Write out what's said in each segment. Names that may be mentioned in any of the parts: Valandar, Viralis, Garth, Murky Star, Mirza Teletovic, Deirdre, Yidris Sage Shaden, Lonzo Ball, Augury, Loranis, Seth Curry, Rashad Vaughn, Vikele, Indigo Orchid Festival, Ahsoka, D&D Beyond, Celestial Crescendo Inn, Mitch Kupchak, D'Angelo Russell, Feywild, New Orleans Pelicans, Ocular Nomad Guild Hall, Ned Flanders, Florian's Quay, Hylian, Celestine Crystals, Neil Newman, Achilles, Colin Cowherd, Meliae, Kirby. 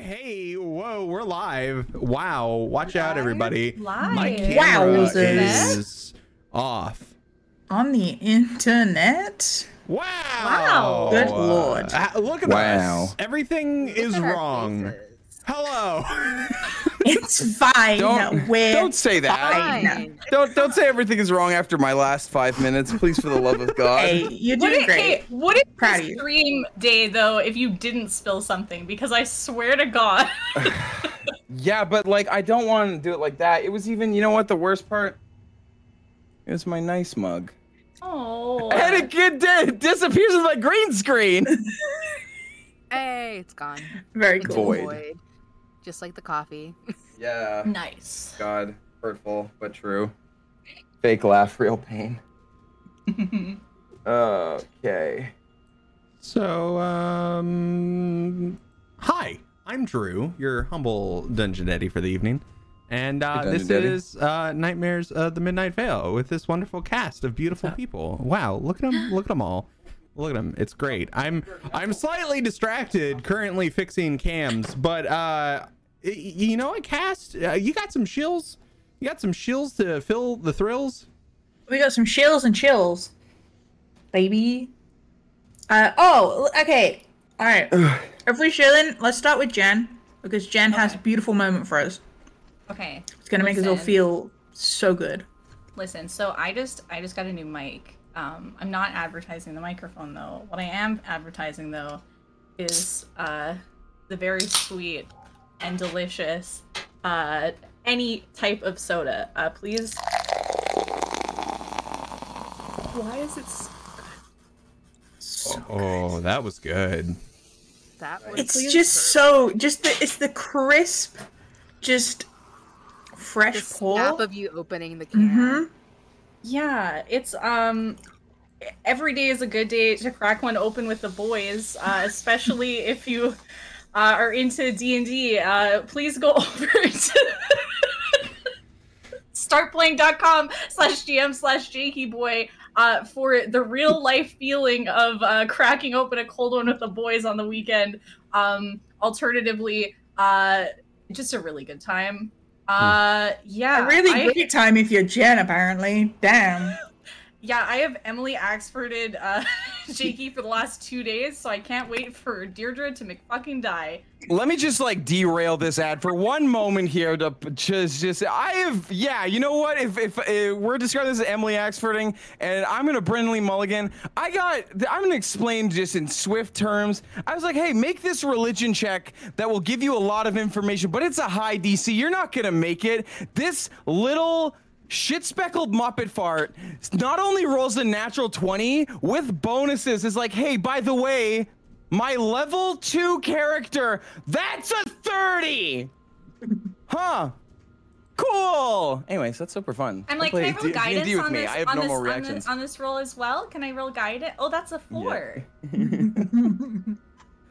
Hey, whoa, we're live. Wow, watch out everybody. Live. My camera is off. On the internet? Wow. Wow. Good lord. Look at us. Everything is wrong. Hello. It's fine. Don't say that. Fine. Don't say everything is wrong after my last 5 minutes, please, for the love of God. Hey, you're doing great. Hey, would it be stream day though if you didn't spill something? Because I swear to God. Yeah, but like I don't want to do it like that. It was even, you know what? The worst part. It was my nice mug. Oh. And it disappears with my green screen. Hey, it's gone. Very cool. Void. Just like the coffee. Yeah. Nice. God, hurtful, but true. Fake laugh, real pain. Okay. So, hi, I'm Drew, your humble Dungeon Eddie for the evening. And this is Nightmares of the Midnight Vale with this wonderful cast of beautiful people. Wow, look at them, all. Look at him. It's great. I'm slightly distracted currently fixing cams, but you know, you got some shills. You got some shills to fill the thrills. We got some shills and chills, baby. Okay. All right. If we're shilling, let's start with Jen, because Jen has a beautiful moment for us. Okay. It's gonna make us all feel so good. Listen. So I just got a new mic. I'm not advertising the microphone, though. What I am advertising, though, is the very sweet and delicious any type of soda. Please. Why is it so good? Oh, that was good. It's just so... it's the crisp, just fresh pour. The snap of you opening the can. Mm-hmm. Yeah, it's every day is a good day to crack one open with the boys, especially if you are into D&D. Please go over to startplaying.com/GM/JakeBoy for the real life feeling of cracking open a cold one with the boys on the weekend. Alternatively, just a really good time. A really great time if you're Jen, apparently. Damn. Yeah, I have Emily Axforded Jakey for the last 2 days, so I can't wait for Deirdre to McFucking die. Let me just derail this ad for one moment here to just you know what? If we're describing this as Emily Axfording, and I'm gonna Brindley Mulligan, I'm gonna explain just in swift terms. I was like, hey, make this religion check that will give you a lot of information, but it's a high DC. You're not gonna make it. This little shit-speckled Muppet Fart not only rolls a natural 20 with bonuses. It's like, hey, by the way, my level 2 character, that's a 30! Huh. Cool! Anyways, that's super fun. I'm like, can I roll guidance on this? I have normal reactions on this roll as well? Can I roll guidance? Oh, that's a 4.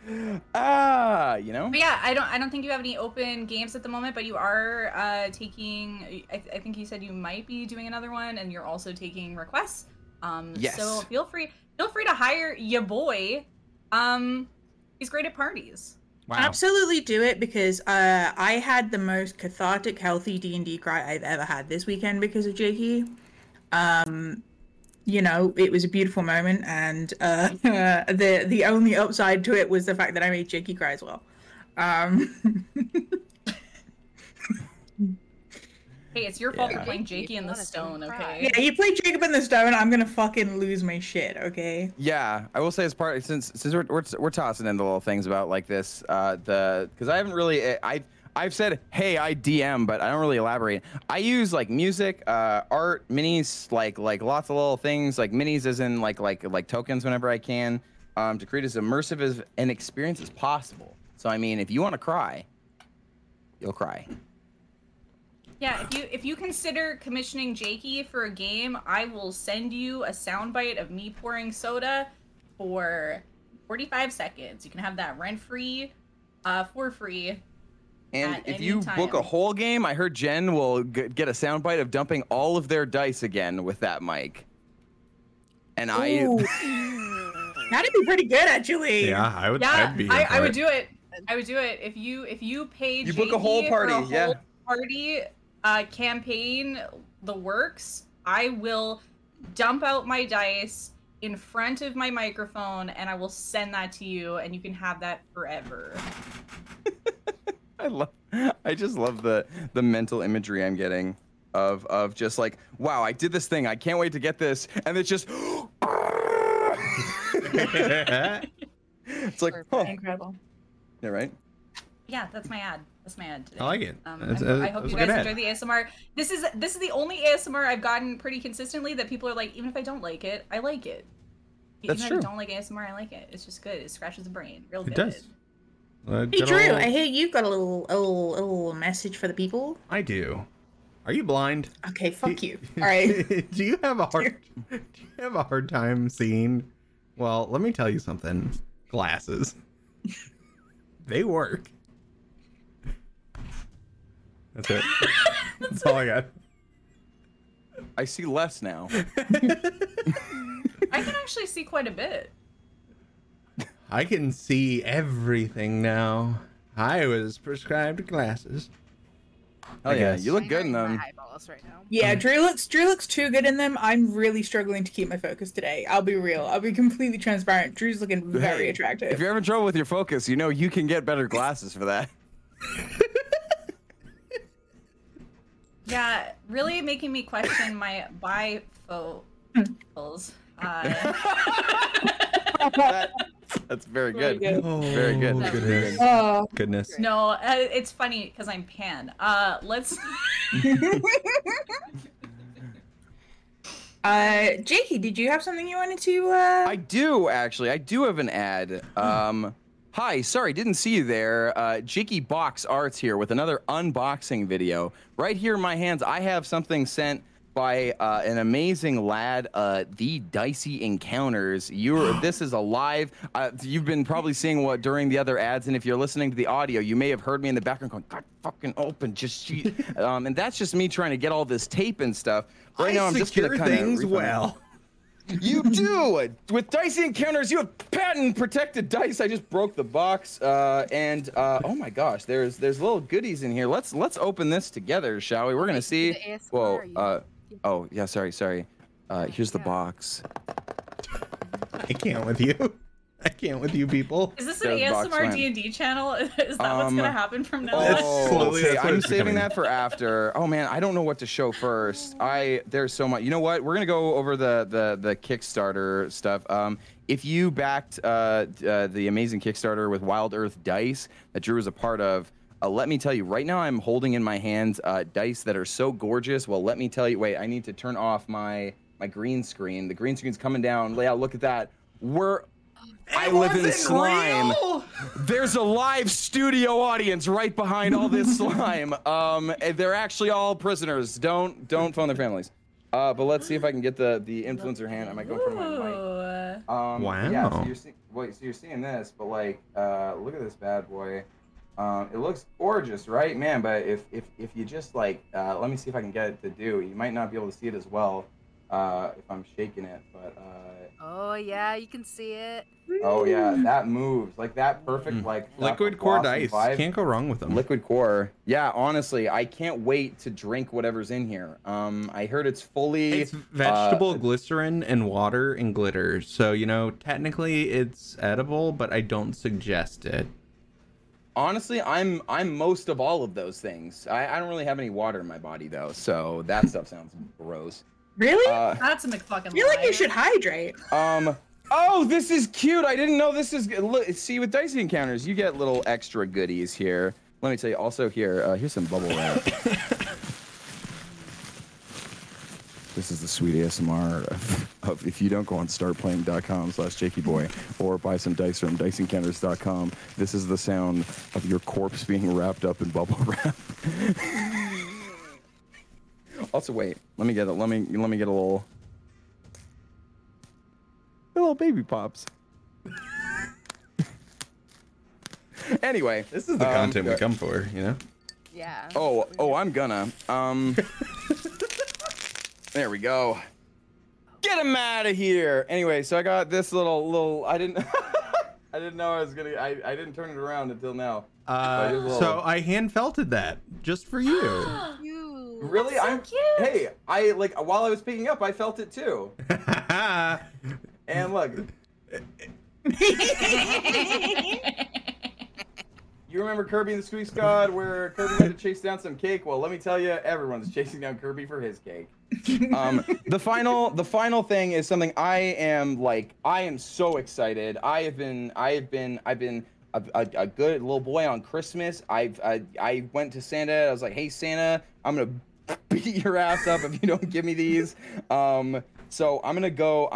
You know. But yeah, I don't think you have any open games at the moment, but you are taking. I think you said you might be doing another one, and you're also taking requests. Yes. So feel free to hire your boy. He's great at parties. Wow. Absolutely do it, because I had the most cathartic, healthy D&D cry I've ever had this weekend because of Jakey. You know, it was a beautiful moment, and the only upside to it was the fact that I made Jakey cry as well. Hey, it's your fault for playing Jakey in the Stone, okay? Yeah, you play Jacob in the Stone, I'm gonna fucking lose my shit, okay? Yeah, I will say as part since we're tossing in the little things about like this, because I haven't really I've said, hey, I DM, but I don't really elaborate. I use music, art, minis, like lots of little things, like minis as in like tokens whenever I can, to create as immersive as an experience as possible. So I mean, if you want to cry, you'll cry. Yeah, if you consider commissioning Jakey for a game, I will send you a soundbite of me pouring soda for 45 seconds. You can have that rent-free, for free. And if you book a whole game, I heard Jen will get a soundbite of dumping all of their dice again with that mic. And I... That'd be pretty good, actually. Yeah, I would do it. I would do it if you pay. You book a whole party, campaign, the works. I will dump out my dice in front of my microphone, and I will send that to you, and you can have that forever. I just love the mental imagery I'm getting of just like, wow, I did this thing, I can't wait to get this, and it's just it's like, oh, incredible. Yeah, right? Yeah, that's my ad. That's my ad today. I like it. I hope you guys enjoy the ASMR. This is the only ASMR I've gotten pretty consistently that people are like, even if I don't like it, I like it. Even if I don't like ASMR, I like it. It's just good. It scratches the brain. Real good. It does. Hey, Drew, I hear you've got a little message for the people. I do. Are you blind? Okay, fuck you. All right. Do you have a hard time seeing? Well, let me tell you something. Glasses. They work. That's it. That's all I got. I see less now. I can actually see quite a bit. I can see everything now. I was prescribed glasses. Oh yeah, you look good in them. Right now. Yeah, Drew looks too good in them. I'm really struggling to keep my focus today. I'll be real. I'll be completely transparent. Drew's looking very attractive. If you're having trouble with your focus, you know you can get better glasses for that. Yeah, really making me question my bifocals. That's very good. Really good. Oh, very good. Goodness. Oh. Goodness. No, it's funny because I'm pan. Let's. Jakey, did you have something you wanted to? I do actually. I do have an ad. Hi, sorry, didn't see you there. Jakey Box Arts here with another unboxing video. Right here in my hands, I have something sent by an amazing lad, the Dicey Encounters. This is a live. You've been probably seeing what during the other ads, and if you're listening to the audio, you may have heard me in the background going, "God, fucking open, just cheat." And that's just me trying to get all this tape and stuff. Right now, I'm just gonna kind of things well. You do with Dicey Encounters. You have patent protected dice. I just broke the box, and oh my gosh, there's little goodies in here. Let's open this together, shall we? We're gonna see. Whoa. Oh, yeah, sorry. Here's the box. I can't with you people. Is this an ASMR D&D channel? Is that what's going to happen from now on? I'm saving that for after. Oh, man, I don't know what to show first. There's so much. You know what? We're going to go over the Kickstarter stuff. If you backed the amazing Kickstarter with Wild Earth Dice that Drew was a part of, let me tell you, right now I'm holding in my hands dice that are so gorgeous. Well, let me tell you, wait, I need to turn off my green screen. The green screen's coming down. Leia, look at that. I live in slime. Real? There's a live studio audience right behind all this slime. They're actually all prisoners. Don't phone their families. But let's see if I can get the influencer hand. I might go for my mic. Wow. Yeah, so you're seeing this, but like, look at this bad boy. It looks gorgeous, right, man? But if you just like, let me see if I can get it to do. You might not be able to see it as well if I'm shaking it, but. Oh yeah, you can see it. Oh yeah, that moves like that perfect like. Liquid core dice, can't go wrong with them. Liquid core, yeah. Honestly, I can't wait to drink whatever's in here. I heard it's fully. It's vegetable glycerin and water and glitter. So you know, technically it's edible, but I don't suggest it. Honestly, I'm most of all of those things. I don't really have any water in my body though, so that stuff sounds gross. Really? That's a McFuckin. I feel like you should hydrate. Oh, this is cute. I didn't know this is. Look, see, with Dicey Encounters, you get little extra goodies here. Let me tell you. Also, here's some bubble wrap. This is the sweet ASMR of if you don't go on startplaying.com/jakeyboy or buy some dice from diceencounters.com, this is the sound of your corpse being wrapped up in bubble wrap. Also, wait, let me get it. Let me get a little baby pops. Anyway, this is the content we come for, you know? Yeah. Oh, I'm gonna. There we go. Get him out of here. Anyway, so I got this little I didn't I didn't know I was gonna. I didn't turn it around until now. So I hand felted that just for you. You really? So I'm cute. Hey, I like while I was picking up, I felt it too. And look. You remember Kirby and the Squeak Squad where Kirby had to chase down some cake? Well, let me tell you, everyone's chasing down Kirby for his cake. The final thing is something I am so excited. I've been a good little boy on Christmas. I went to Santa. I was like, hey Santa, I'm gonna beat your ass up if you don't give me these. So I'm gonna go.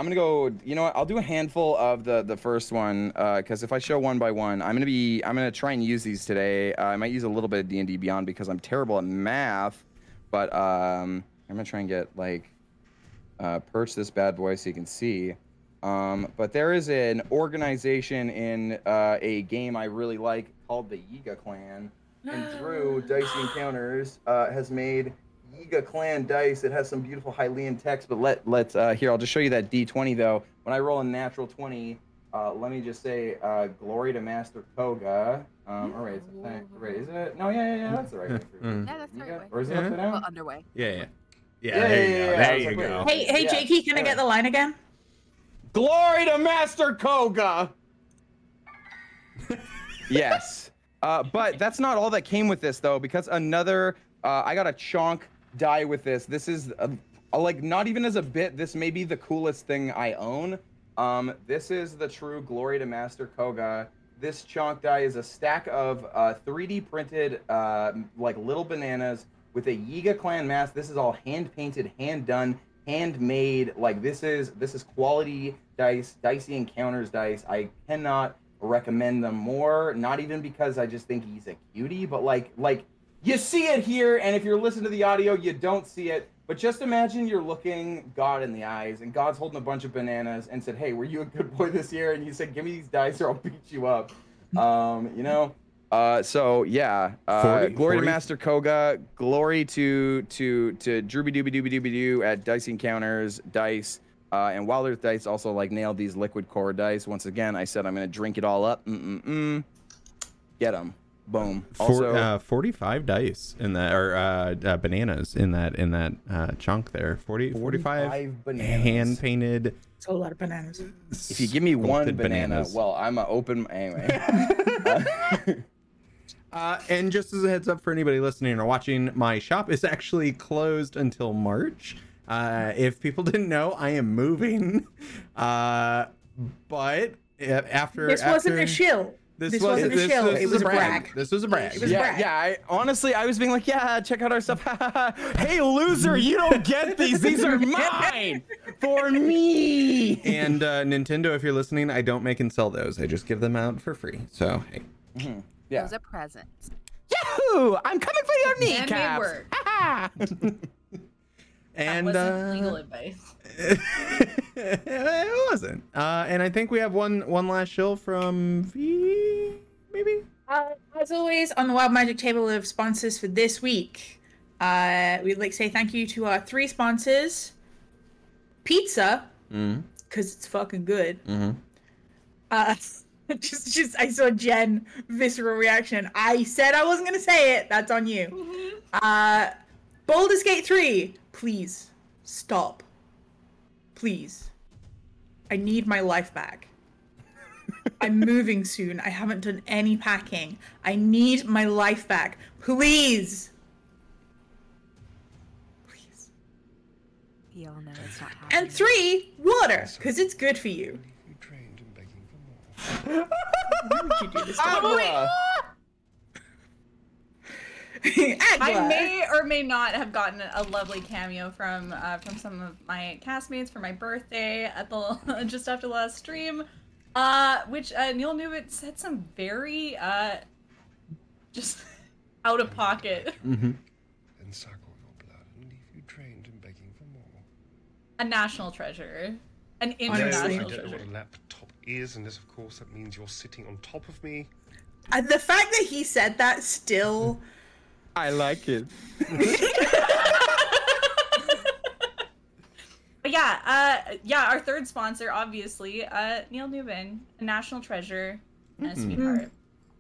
You know what? I'll do a handful of the first one because if I show one by one, I'm gonna try and use these today. I might use a little bit of D&D Beyond because I'm terrible at math, but I'm gonna try and get perch this bad boy so you can see. But there is an organization in a game I really like called the Yiga Clan, and through Dicey Encounters has made Yiga Clan dice. It has some beautiful Hylian text, but let's here, I'll just show you that D20 though. When I roll a natural 20, let me just say glory to Master Koga. Alright, is it that, right, is it? No, yeah, that's the right way. Yeah, that's the right way. Or is it up and out? Underway. Yeah. There you go. Hey, Jakey, can I get the line again? Glory to Master Koga. Yes. But that's not all that came with this though, because another I got a chonk die with this. This is like not even as a bit. This may be the coolest thing I own. This is the true glory to Master Koga. This chonk die is a stack of 3D printed like little bananas with a Yiga Clan mask. This is all hand painted, hand done, handmade. Like this is quality dice, Dicey Encounters dice. I cannot recommend them more. Not even because I just think he's a cutie, but like. You see it here, and if you're listening to the audio, you don't see it. But just imagine you're looking God in the eyes, and God's holding a bunch of bananas and said, hey, were you a good boy this year? And he said, give me these dice or I'll beat you up. You know? So, yeah. Glory to Master Koga. Glory to Drooby Dooby Dooby Dooby Doo at Dicey Encounters Dice. And Wild Earth Dice also, nailed these liquid core dice. Once again, I said I'm going to drink it all up. Get them. Boom. Also, 45 dice in that, or bananas in that chunk there. 45 bananas. Hand painted. It's a lot of bananas. If you give me one banana, well, anyway. And just as a heads up for anybody listening or watching, my shop is actually closed until March. If people didn't know, I am moving. But after this wasn't a shill. This wasn't a shill. It was a brag. This was a brag. I was being like, yeah, check out our stuff. Hey, loser, you don't get these. These are mine for me. And Nintendo, if you're listening, I don't make and sell those. I just give them out for free. So, hey. Mm-hmm. Yeah. It was a present. Yahoo! I'm coming for your kneecaps. Man-made work. Ah! And that wasn't legal advice. It wasn't. And I think we have one last shill from V, maybe? As always, on the Wild Magic table of sponsors for this week, we'd like to say thank you to our 3 sponsors. Pizza, because it's fucking good. Mm-hmm. Just I saw Jen's visceral reaction. I said I wasn't going to say it. That's on you. Mm-hmm. Baldur's Gate 3. Please stop. Please. I need my life back. I'm moving soon. I haven't done any packing. I need my life back. Please. We all know it's not happening. And 3, water, because it's good for you. You trained in begging for more. Why would you do this? I may or may not have gotten a lovely cameo from some of my castmates for my birthday at the just after the last stream, which Neil Newman said some very just out of pocket. Mm-hmm. And suckle your blood and leave you trained and begging for more. A national treasure, an international treasure. I don't know what a laptop is, and this, of course, that means you're sitting on top of me. And the fact that he said that still. I like it. But yeah, our 3rd sponsor, obviously, Neil Newman, a national treasure, and a sweetheart.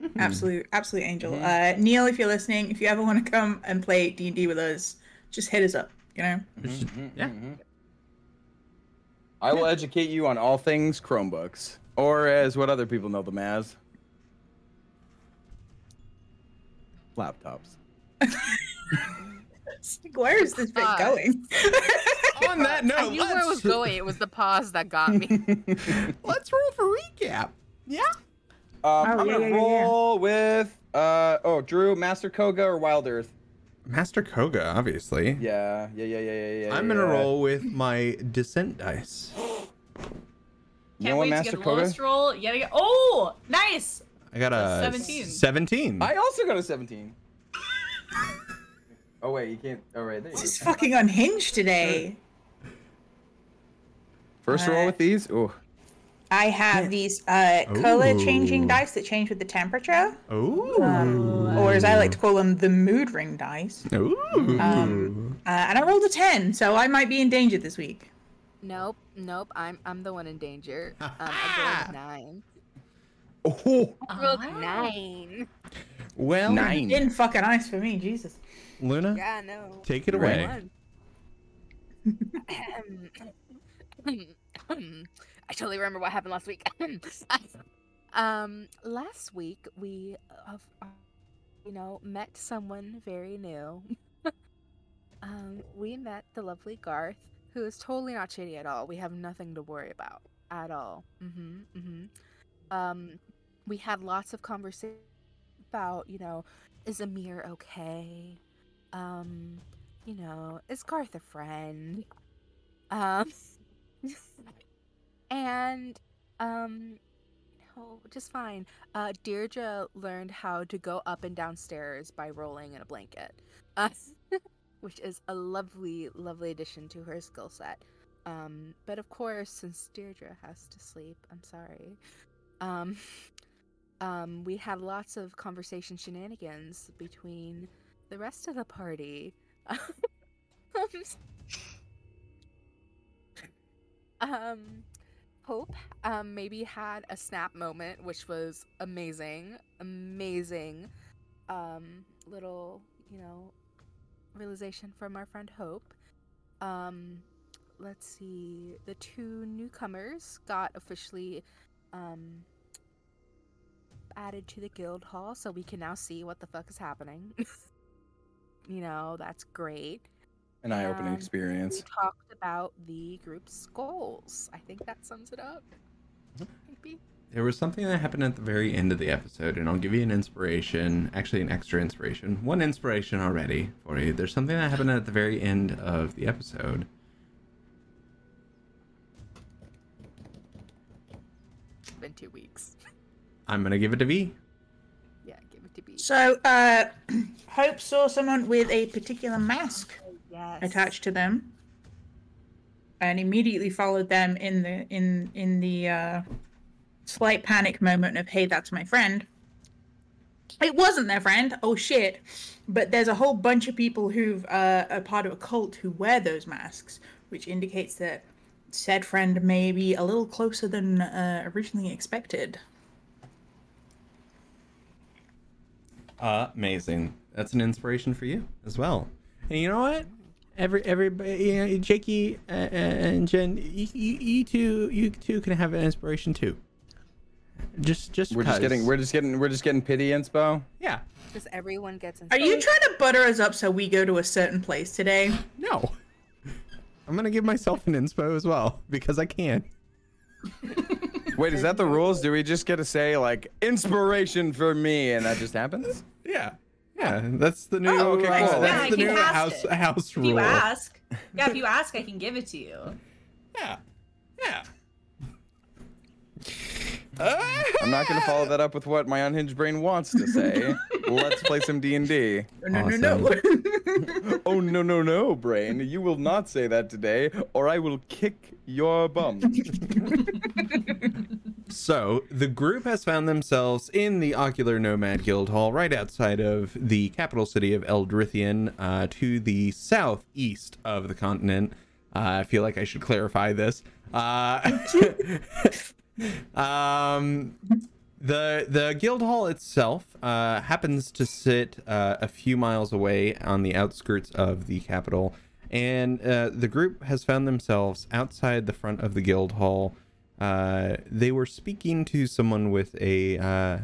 Mm-hmm. Absolute angel. Neil, if you're listening, if you ever want to come and play D&D with us, just hit us up, you know? I will educate you on all things Chromebooks, or as what other people know them as, laptops. Where is this bit going? On that note, I knew where it was going. It was the pause that got me. Let's roll for recap. Yeah. I'm gonna roll with Drew, Master Koga or Wild Earth. Master Koga, obviously. Yeah. I'm gonna roll with my descent dice. Can't wait Master to get the lowest roll yet again. Oh, nice! I got a 17. I also got a 17. Oh wait, you can't. All right, there you go. This is fucking unhinged today. First roll with these. Ooh. I have these color-changing dice that change with the temperature. Ooh. Or as I like to call them, the mood ring dice. Ooh. And I rolled a 10, so I might be in danger this week. Nope. I'm the one in danger. I rolled a 9. Oh. I rolled a 9. Well, 9. Didn't fucking ice for me, Jesus. Luna, take it away. I totally remember what happened last week. Last week we, met someone very new. We met the lovely Garth, who is totally not shady at all. We have nothing to worry about at all. We had lots of conversations about, is Amir okay? Is Garth a friend? And, just fine. Deirdre learned how to go up and downstairs by rolling in a blanket, which is a lovely, lovely addition to her skill set. But of course, since Deirdre has to sleep, I'm sorry. We had lots of conversation shenanigans between the rest of the party. Hope maybe had a snap moment, which was amazing little realization from our friend Hope. Let's see, the two newcomers got officially added to the guild hall, so we can now see what the fuck is happening. That's great. An eye-opening experience. We talked about the group's goals. I think that sums it up. Maybe. There was something that happened at the very end of the episode, and I'll give you an inspiration. Actually, an extra inspiration. One inspiration already for you. There's something that happened at the very end of the episode. It's been 2 weeks. I'm going to give it to V. Yeah, give it to V. So, Hope saw someone with a particular mask. Yes. Attached to them, and immediately followed them in the slight panic moment of, hey, that's my friend. It wasn't their friend. Oh shit! But there's a whole bunch of people who are part of a cult who wear those masks, which indicates that said friend may be a little closer than originally expected. Amazing. That's an inspiration for you as well. And you know what? Everybody, Jakey and Jen, you two can have an inspiration too. We're just getting pity inspo. Yeah. Just everyone gets inspired. Are you trying to butter us up so we go to a certain place today? No. I'm gonna give myself an inspo as well because I can. Wait, is that the rules? Do we just get to say like inspiration for me, and that just happens? Yeah. Yeah, that's the new. Oh, okay, cool. Yeah, that's the new house rule. If you ask, I can give it to you. Yeah. I'm not gonna follow that up with what my unhinged brain wants to say. Let's play some D&D. No. Oh no, brain! You will not say that today, or I will kick your bum. So, the group has found themselves in the Ocular Nomad Guild Hall, right outside of the capital city of Eldritheon, to the southeast of the continent. I feel like I should clarify this. The guild hall itself happens to sit a few miles away on the outskirts of the capital, and the group has found themselves outside the front of the guild hall. They were speaking to someone with a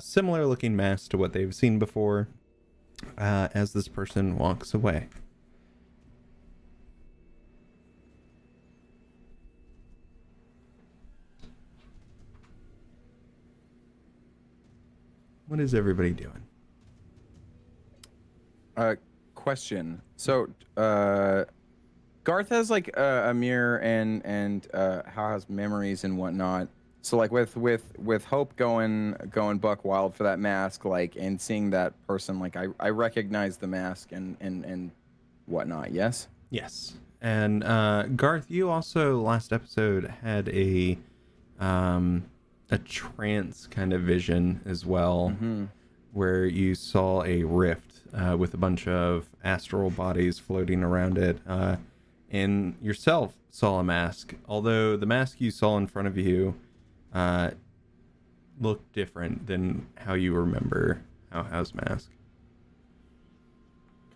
similar looking mask to what they've seen before as this person walks away. What is everybody doing? Question. So, Garth has like Amir and has memories and whatnot. So like with Hope going buck wild for that mask, like, and seeing that person, like I recognize the mask and whatnot. Yes. Yes. And Garth, you also last episode had a trance kind of vision as well, mm-hmm. where you saw a rift with a bunch of astral bodies floating around it, and yourself saw a mask, although the mask you saw in front of you looked different than how you remember How's mask.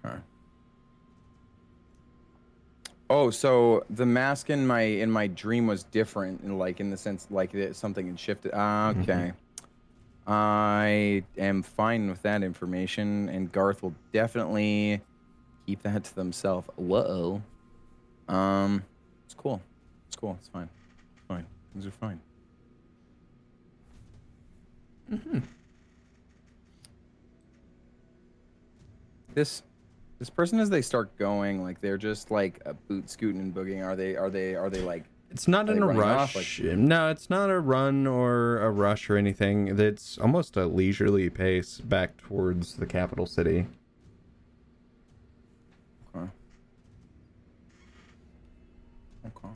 Okay. Oh, so the mask in my dream was different, and like in the sense like something had shifted. Okay, mm-hmm. I am fine with that information, and Garth will definitely keep that to themselves. Whoa, it's cool. It's cool. It's fine. Fine. Things are fine. Mm-hmm. This person, as they start going, like they're just like a boot scooting and boogieing. Are they like? It's not in a rush. Like, no, it's not a run or a rush or anything. It's almost a leisurely pace back towards the capital city. Okay. Okay.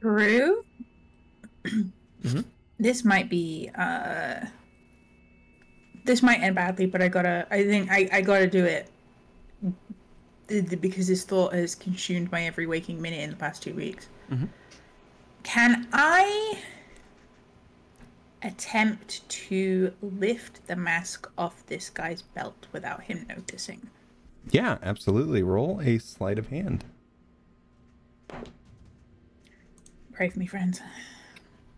Drew? Mm-hmm. This might be This might end badly, but I think I gotta do it because this thought has consumed my every waking minute in the past 2 weeks. Mm-hmm. Can I attempt to lift the mask off this guy's belt without him noticing? Yeah, absolutely. Roll a sleight of hand. Pray for me, friends.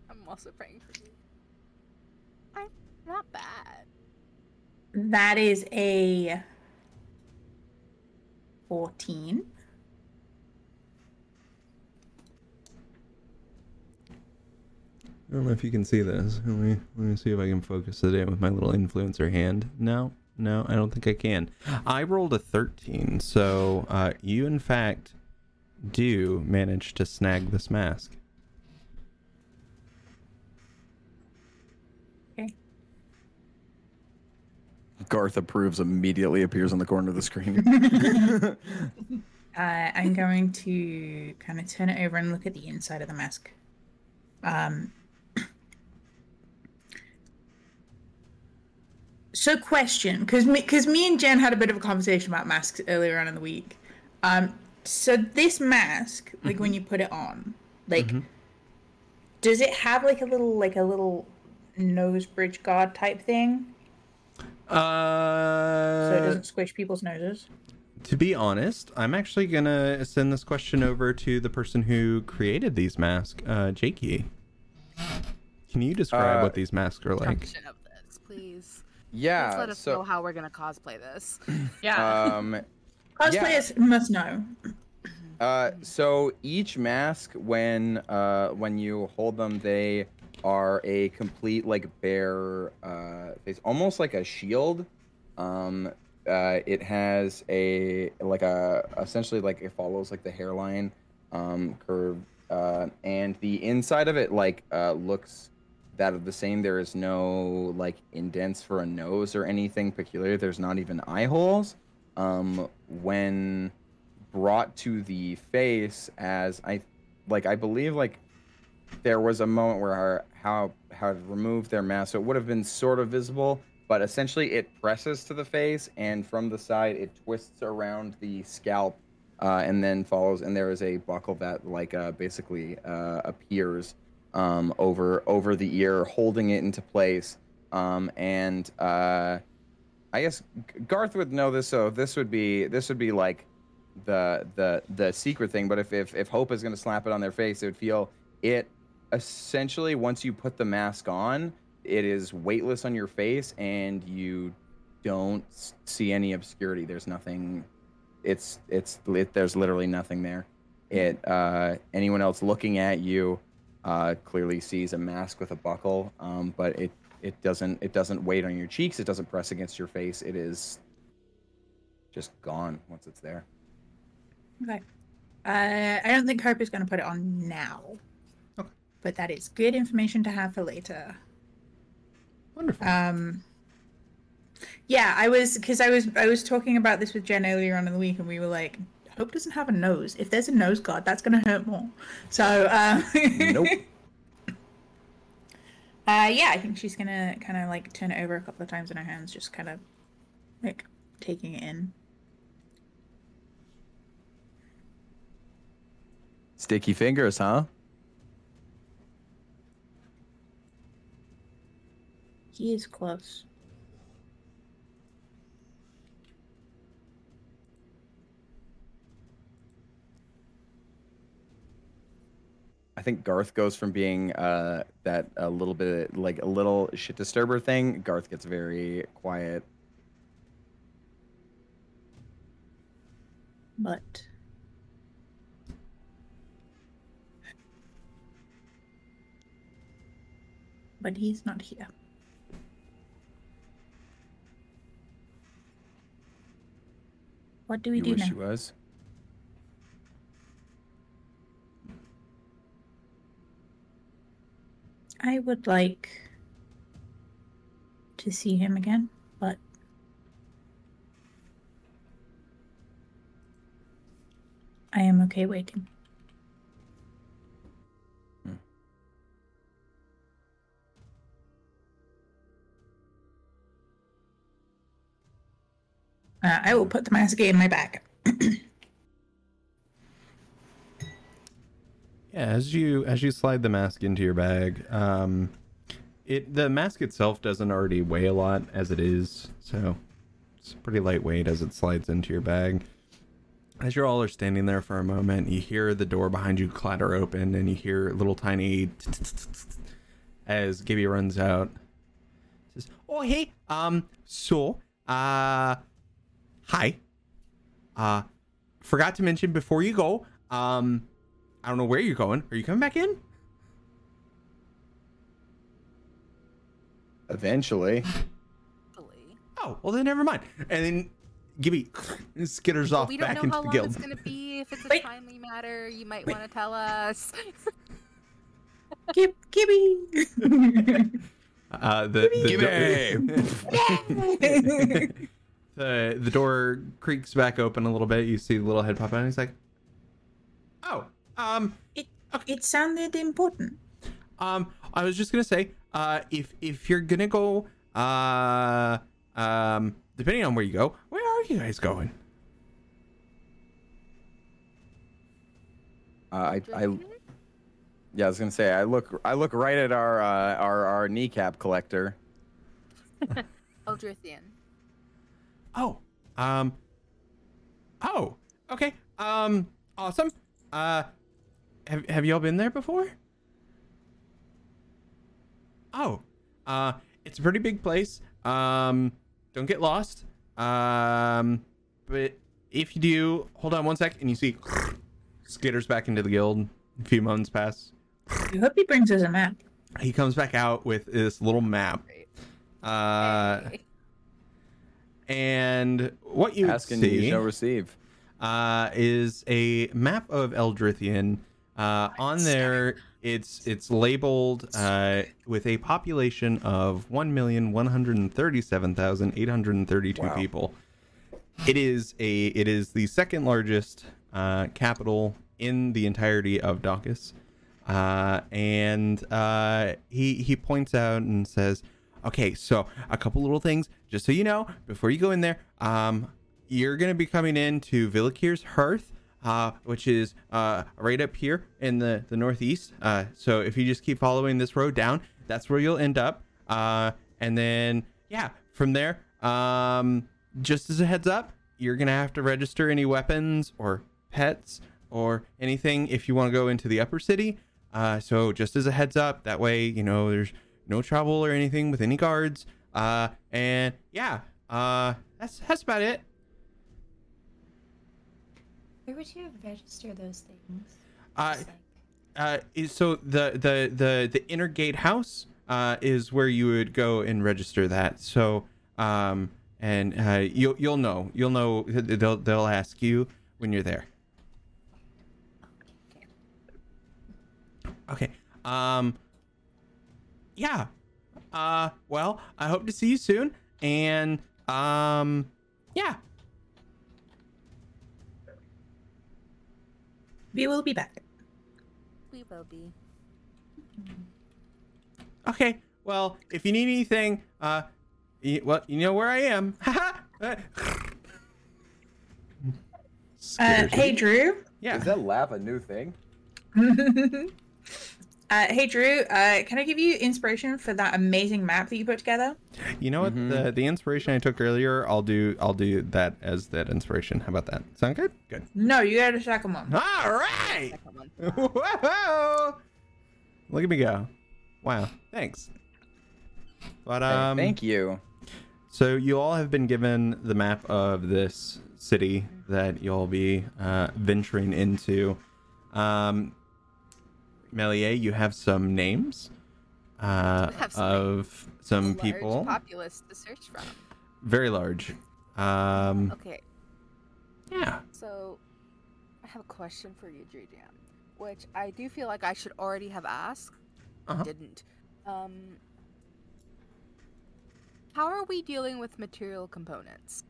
I'm also praying for you. I'm not bad. That is a 14. I don't know if you can see this. Let me see if I can focus it in with my little influencer hand. No, I don't think I can. I rolled a 13, so you in fact do manage to snag this mask. Garth approves, immediately appears on the corner of the screen. I'm going to kind of turn it over and look at the inside of the mask. So question, because me and Jen had a bit of a conversation about masks earlier on in the week. So this mask, like mm-hmm. when you put it on, like mm-hmm. does it have like a little nose bridge guard type thing? So it doesn't squish people's noses? To be honest, I'm actually going to send this question over to the person who created these masks, Jakey. Can you describe what these masks are like? Of this, please. Yeah. Please let us know how we're going to cosplay this. Yeah. Cosplayers must know. So each mask, when you hold them, they are a complete like bare face, almost like a shield. It has essentially it follows like the hairline curve, and the inside of it looks that of the same. There is no like indents for a nose or anything peculiar. There's not even eye holes. When brought to the face, I believe there was a moment where how removed their mask, so it would have been sort of visible, but essentially it presses to the face, and from the side it twists around the scalp and then follows, and there is a buckle that like basically appears over the ear, holding it into place. I guess Garth would know this, so this would be like the secret thing. But if Hope is going to slap it on their face, it would feel it. Essentially, once you put the mask on, it is weightless on your face, and you don't see any obscurity. There's nothing. There's literally nothing there. Anyone else looking at you clearly sees a mask with a buckle, but it doesn't weight on your cheeks. It doesn't press against your face. It is just gone once it's there. Okay. I don't think Hope is going to put it on now. Okay. But that is good information to have for later. Wonderful. Yeah, I was talking about this with Jen earlier on in the week, and we were like, Hope doesn't have a nose. If there's a nose guard, that's going to hurt more. So, nope. Yeah, I think she's going to kind of, like, turn it over a couple of times in her hands, just kind of, like, taking it in. Sticky fingers, huh? He is close. I think Garth goes from being that a little bit like a little shit disturber thing. Garth gets very quiet. But he's not here. What do we do now? You wish he was? I would like to see him again, but I am okay waiting. I will put the mask in my back. Yeah, as you slide the mask into your bag, the mask itself doesn't already weigh a lot as it is, so it's pretty lightweight as it slides into your bag. As you all are standing there for a moment, you hear the door behind you clatter open, and you hear a little tiny as Gibby runs out. Says, "Oh hey, hi, forgot to mention before you go, I don't know where you're going. Are you coming back in?" Eventually. Oh, well then never mind. And then Gibby skitters off back into the guild. We don't know how long it's going to be. If it's a timely matter, you might want to tell us. Gibby! Gibby! The door creaks back open a little bit. You see the little head pop out, and he's like, "Oh, it sounded important." I was just gonna say, if you're gonna go, depending on where you go, where are you guys going? I was gonna say, I look right at our kneecap collector. Eldritheon. Oh, okay. Awesome. Have y'all been there before? It's a pretty big place. Don't get lost. But if you do, hold on one sec, and you see skitters back into the guild. A few moments pass. I hope he brings us a map. He comes back out with this little map. And what you ask and you shall receive. Is a map of Eldritheon. On there, it's labeled with a population of 1,137,832 people. It is the second largest capital in the entirety of Dacus, and he points out and says, "Okay, so a couple little things, just so you know, before you go in there." You're going to be coming into Villakir's Hearth, which is right up here in the northeast. So if you just keep following this road down, that's where you'll end up. And then, yeah, from there, just as a heads up, you're going to have to register any weapons or pets or anything if you want to go into the upper city. So just as a heads up, that way, you know, there's no trouble or anything with any guards. And yeah, that's about it. Where would you register those things? So the inner gatehouse is where you would go and register that. So and you'll know they'll ask you when you're there. Okay. Yeah. Well, I hope to see you soon, and yeah. We will be back. We will be. Okay. Well, if you need anything, you know where I am. Hey, Drew. Yeah. Is that laugh a new thing? Hey, Drew. Can I give you inspiration for that amazing map that you put together? You know what? Mm-hmm. The inspiration I took earlier, I'll do that as that inspiration. How about that? Sound good? Good. No, you got a second one. All right. Second one. Whoa! Look at me go. Wow. Thanks. But hey, thank you. So you all have been given the map of this city that you'll be venturing into. Meliae, you have some names of some people. Large populace to search from. Very large. Okay. Yeah. So I have a question for you, Deirdre, which I do feel like I should already have asked. Uh-huh. I didn't. How are we dealing with material components?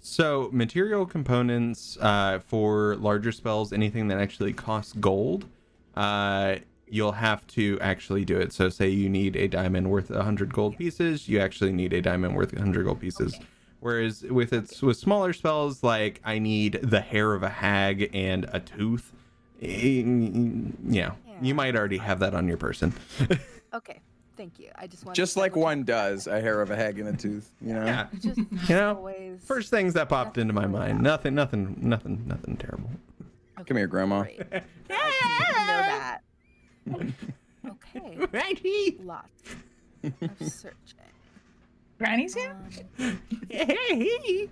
So material components for larger spells, anything that actually costs gold, you'll have to actually do it. So say you need a diamond worth 100 gold pieces, you actually need a diamond worth 100 gold pieces. Okay. Whereas with smaller spells, like I need the hair of a hag and a tooth, you might already have that on your person. Okay. Thank you. I just want just to like one does a hair of a hag in a tooth, you know. Yeah. Just always first things that popped into my mind. Nothing terrible. Okay. Come here, Grandma. Yeah. I didn't know that. Okay. Lots of searching. Granny's here. Hey.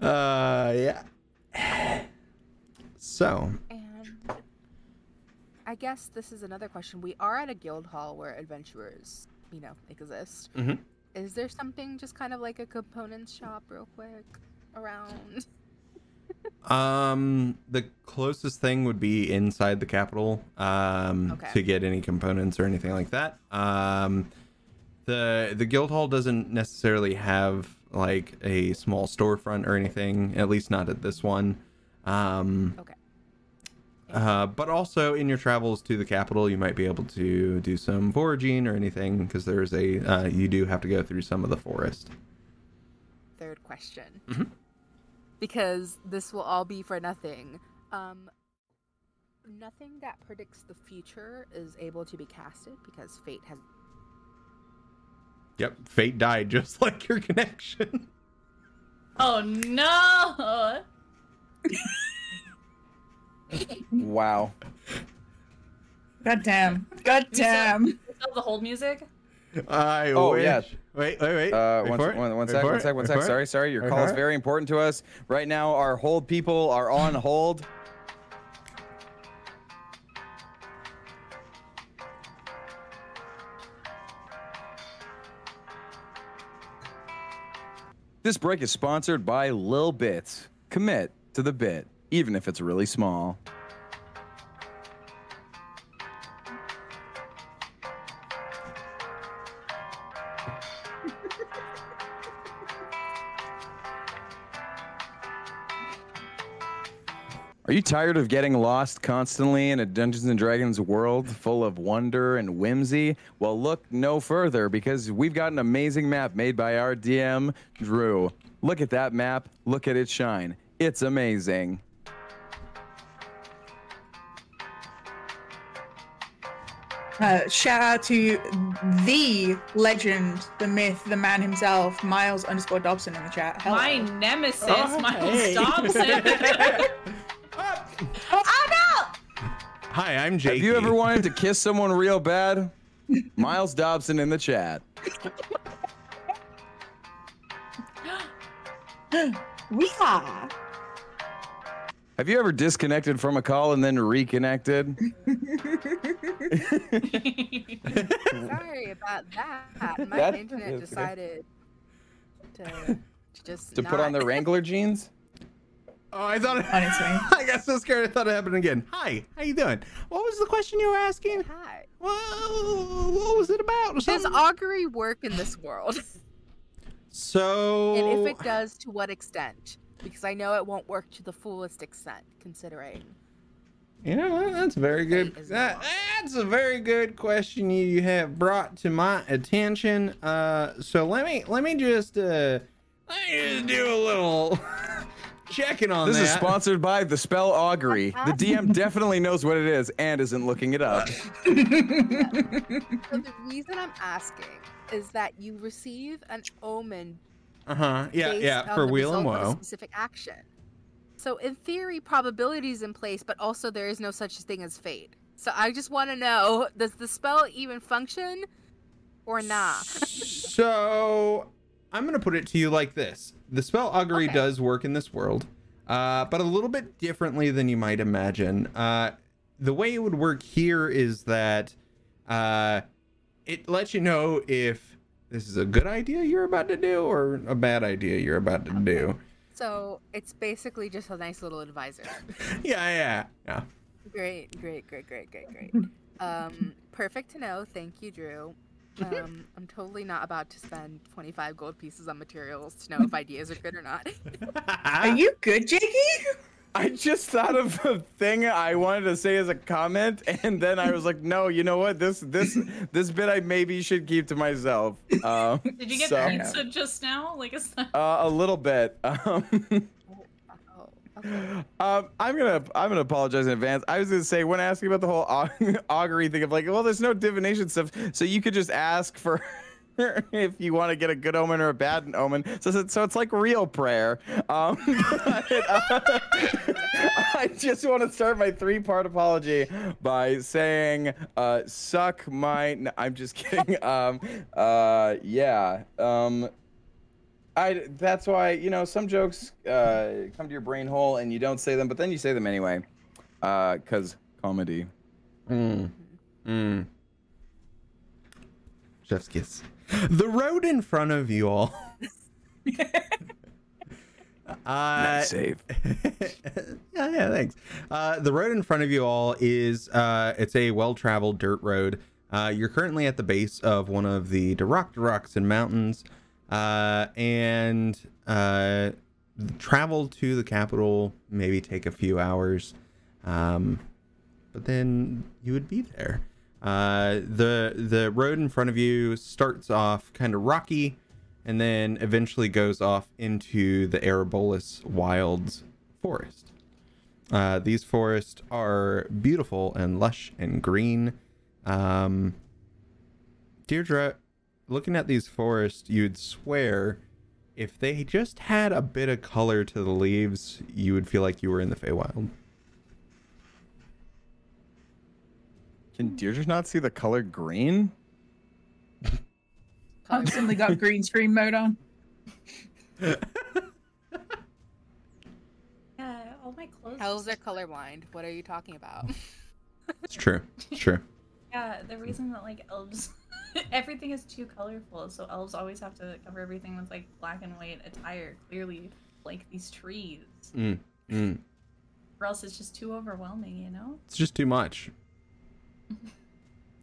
Yeah. So. I guess this is another question. We are at a guild hall where adventurers, exist. Mm-hmm. Is there something just kind of like a component shop real quick around? The closest thing would be inside the capital to get any components or anything like that. The guild hall doesn't necessarily have like a small storefront or anything, at least not at this one. Okay. But also in your travels to the capital, you might be able to do some foraging or anything, because there's you do have to go through some of the forest. Third question. Mm-hmm. Because this will all be for nothing. Nothing that predicts the future is able to be casted because fate has. Yep. Fate died just like your connection. Oh, no. Wow. God damn. Is that the hold music? I wish. Yeah. Wait. One sec. Sorry. Your call is very important to us. Right now, our hold people are on hold. This break is sponsored by Lil Bits. Commit to the bit, even if it's really small. Are you tired of getting lost constantly in a Dungeons & Dragons world full of wonder and whimsy? Well, look no further, because we've got an amazing map made by our DM, Drew. Look at that map. Look at it shine. It's amazing. Shout out to the legend, the myth, the man himself, Miles _ Dobson in the chat. Hello. My nemesis, Miles Dobson. Oh, no! Hi, I'm Jake. Have you ever wanted to kiss someone real bad? Miles Dobson in the chat. Yeah. Have you ever disconnected from a call and then reconnected? Sorry about that. My internet decided to put on the Wrangler jeans. Oh, I thought. I got so scared. I thought it happened again. Hi, how you doing? What was the question you were asking? Hi. Well, what was it about? Does augury work in this world? So. And if it does, to what extent? Because I know it won't work to the fullest extent, considering. You know, that's very good. That's a very good question you have brought to my attention. So let me just do a little checking on this. This is sponsored by the spell augury. The DM definitely knows what it is and isn't looking it up. So the reason I'm asking is that you receive an omen. For wheel and woe. Specific action. So in theory, probability is in place, but also there is no such thing as fate. So I just want to know, does the spell even function or not? So I'm going to put it to you like this. The spell augury does work in this world, but a little bit differently than you might imagine. The way it would work here is that it lets you know if this is a good idea you're about to do or a bad idea you're about to do. So it's basically just a nice little advisor. Yeah. Great. Perfect to know. Thank you, Drew. I'm totally not about to spend 25 gold pieces on materials to know if ideas are good or not. Are you good, Jakey? I just thought of a thing I wanted to say as a comment, and then I was like, "No, you know what? This bit I maybe should keep to myself." Did you get pizza just now? Like a little bit. I'm gonna apologize in advance. I was gonna say when asking about the whole augury thing of like, well, there's no divination stuff, so you could just ask for. If you want to get a good omen or a bad omen, so it's like real prayer. I just want to start my three-part apology by saying, "Suck my." No, I'm just kidding. That's why some jokes come to your brain hole and you don't say them, but then you say them anyway, 'cause comedy. Chef's kiss. The road in front of you all. Nice save. yeah, thanks. The road in front of you all is it's a well-traveled dirt road. You're currently at the base of one of the Rocks and Mountains, and travel to the capital maybe take a few hours, but then you would be there. The road in front of you starts off kind of rocky and then eventually goes off into the Erebolis Wilds Forest. These forests are beautiful and lush and green. Deirdre, looking at these forests, you'd swear if they just had a bit of color to the leaves, you would feel like you were in the Feywild. Can Deirdre not see the color green? I've suddenly got green screen mode on. All my clothes. Hells are colorblind. What are you talking about? It's true. It's true. Yeah, the reason that elves, everything is too colorful, so elves always have to cover everything with black and white attire, clearly these trees. Or else it's just too overwhelming, It's just too much.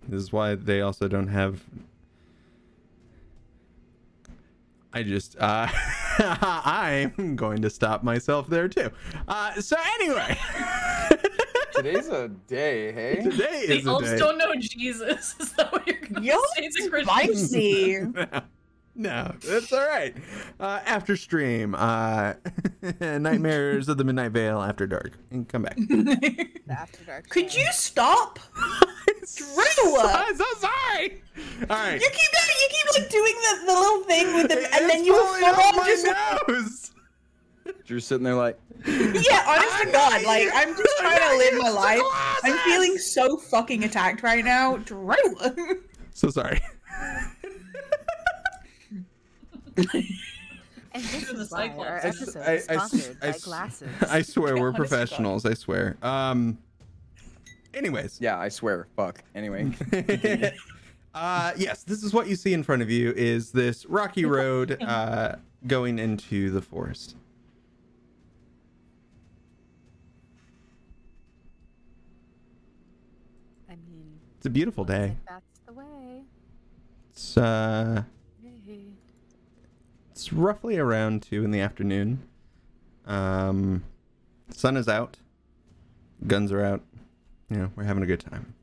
This is why they also don't have. I'm going to stop myself there too. So anyway, today's a day, hey. Today is the elves don't know Jesus. Is that what you're going to say? It's spicy. No, that's all right. After stream, Nightmares of the Midnight Vale After Dark, and come back. After Dark. Could you stop? Drew! I'm so sorry! All right. You keep doing the little thing with them, and then you fall off just... nose. Drew's sitting there like... Yeah, honest to God, like, I'm just trying to live my life. I'm feeling so fucking attacked right now. Drew! So sorry. And this is why our episode is sponsored by glasses. I swear, we're professionals. I swear. Anyways. Yeah, I swear. Fuck. Anyway. Yes, this is what you see in front of you is this rocky road going into the forest. I mean, it's a beautiful day. That's the way. It's It's roughly around 2 in the afternoon. Sun is out. Guns are out. You know, we're having a good time.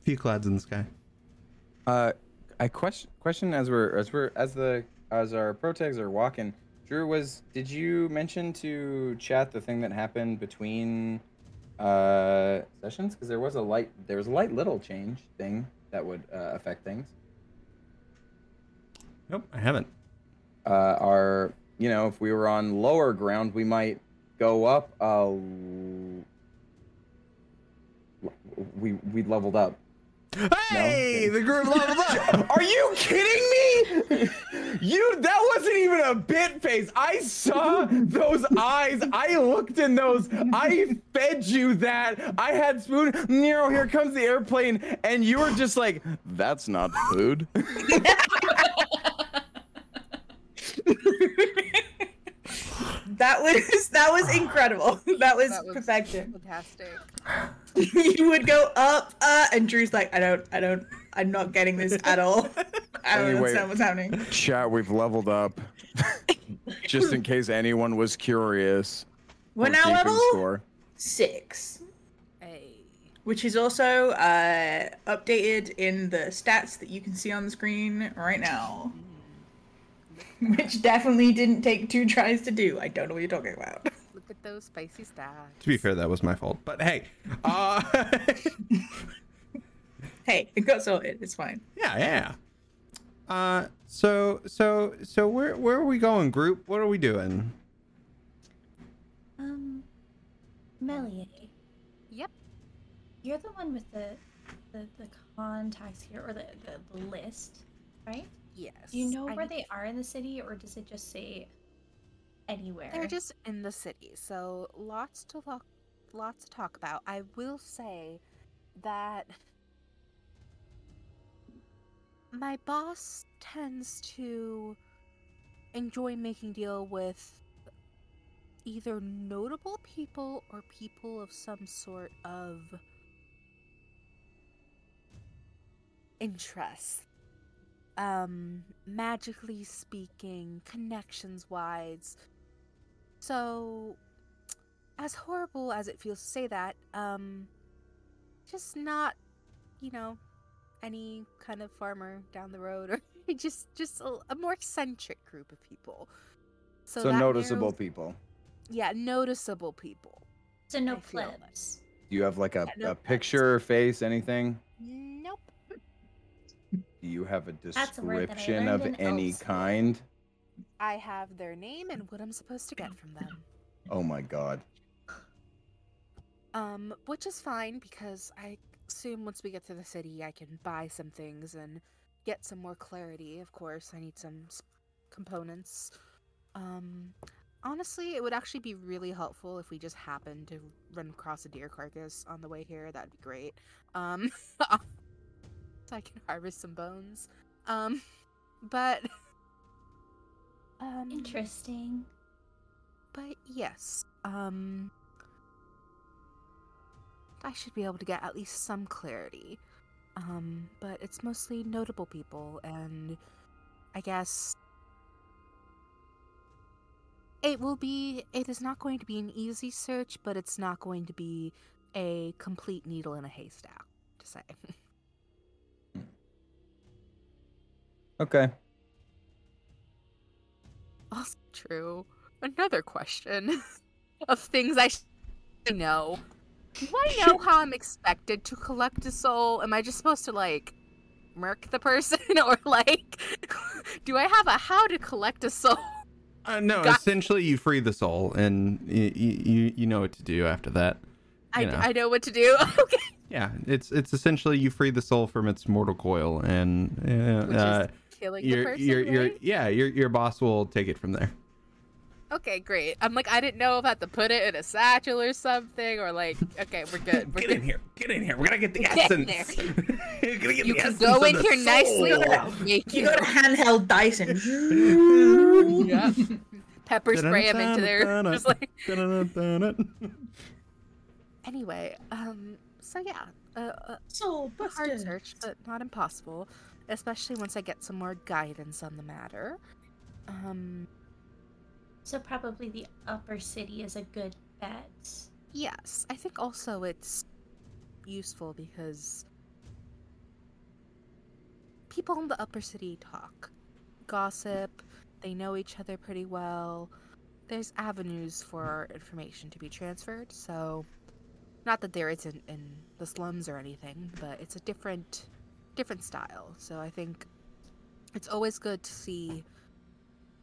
A few clouds in the sky. I question as our pro tags are walking. Drew, did you mention to chat the thing that happened between sessions? Because there was a light little change thing that would affect things. Nope, I haven't. If we were on lower ground, we might go up. We leveled up. Hey, no? The group leveled up. Are you kidding me? That wasn't even a bit face. I saw those eyes. I looked in those. I fed you that. I had spoon. Nero, here comes the airplane, and you were just like, that's not food. That was incredible. That was perfection. Fantastic. You would go up, and Drew's like, I'm not getting this at all. I don't understand what's happening. Chat, we've leveled up. Just in case anyone was curious. We're now level 6. Hey. Which is also updated in the stats that you can see on the screen right now. Which definitely didn't take 2 tries to do. I don't know what you're talking about. Look at those spicy stats. To be fair, that was my fault. But hey. Hey, it got sorted. It's fine. Yeah. So where are we going, group? What are we doing? Meliae. Yep. You're the one with the contacts here, or the list, right? Yes. Do you know where they are in the city, or does it just say anywhere? They're just in the city, so lots to talk about. I will say that my boss tends to enjoy making deal with either notable people or people of some sort of interest. Magically speaking, connections-wise. So, as horrible as it feels to say that, just not, any kind of farmer down the road, or just a more eccentric group of people. So noticeable people. Yeah, noticeable people. So no plebs. Do you have a picture, face, anything? Nope. Do you have a description of any kind? I have their name and what I'm supposed to get from them. Oh my god. Which is fine, because I assume once we get to the city, I can buy some things and get some more clarity. Of course, I need some components. Honestly, it would actually be really helpful if we just happened to run across a deer carcass on the way here. That'd be great. I can harvest some bones. Interesting. But yes. I should be able to get at least some clarity. But it's mostly notable people, and I guess it is not going to be an easy search, but it's not going to be a complete needle in a haystack, to say. Okay. Also true. Another question of things I should know. Do I know how I'm expected to collect a soul? Am I just supposed to, like, murk the person? Or, like, do I have a how to collect a soul? No, essentially you free the soul, and you know what to do after that. I know what to do? Okay. Yeah, it's essentially you free the soul from its mortal coil, and which is killing the person, right? Yeah, your boss will take it from there. Okay, great. I'm like, I didn't know if I had to put it in a satchel or something, or like, okay, we're good. We're good. In here. Get in here. We're going to get the essence. You're gonna get you the can essence go in here soul. Nicely. You got a handheld Dyson. Yep. Pepper spray him into there. Just like... Anyway, so yeah. Soul busted. Hard search, but not impossible, especially once I get some more guidance on the matter. So probably the upper city is a good bet. Yes, I think also it's useful because people in the upper city talk, gossip, they know each other pretty well. There's avenues for information to be transferred, so not that there isn't in the slums or anything, but it's a different style. So I think it's always good to see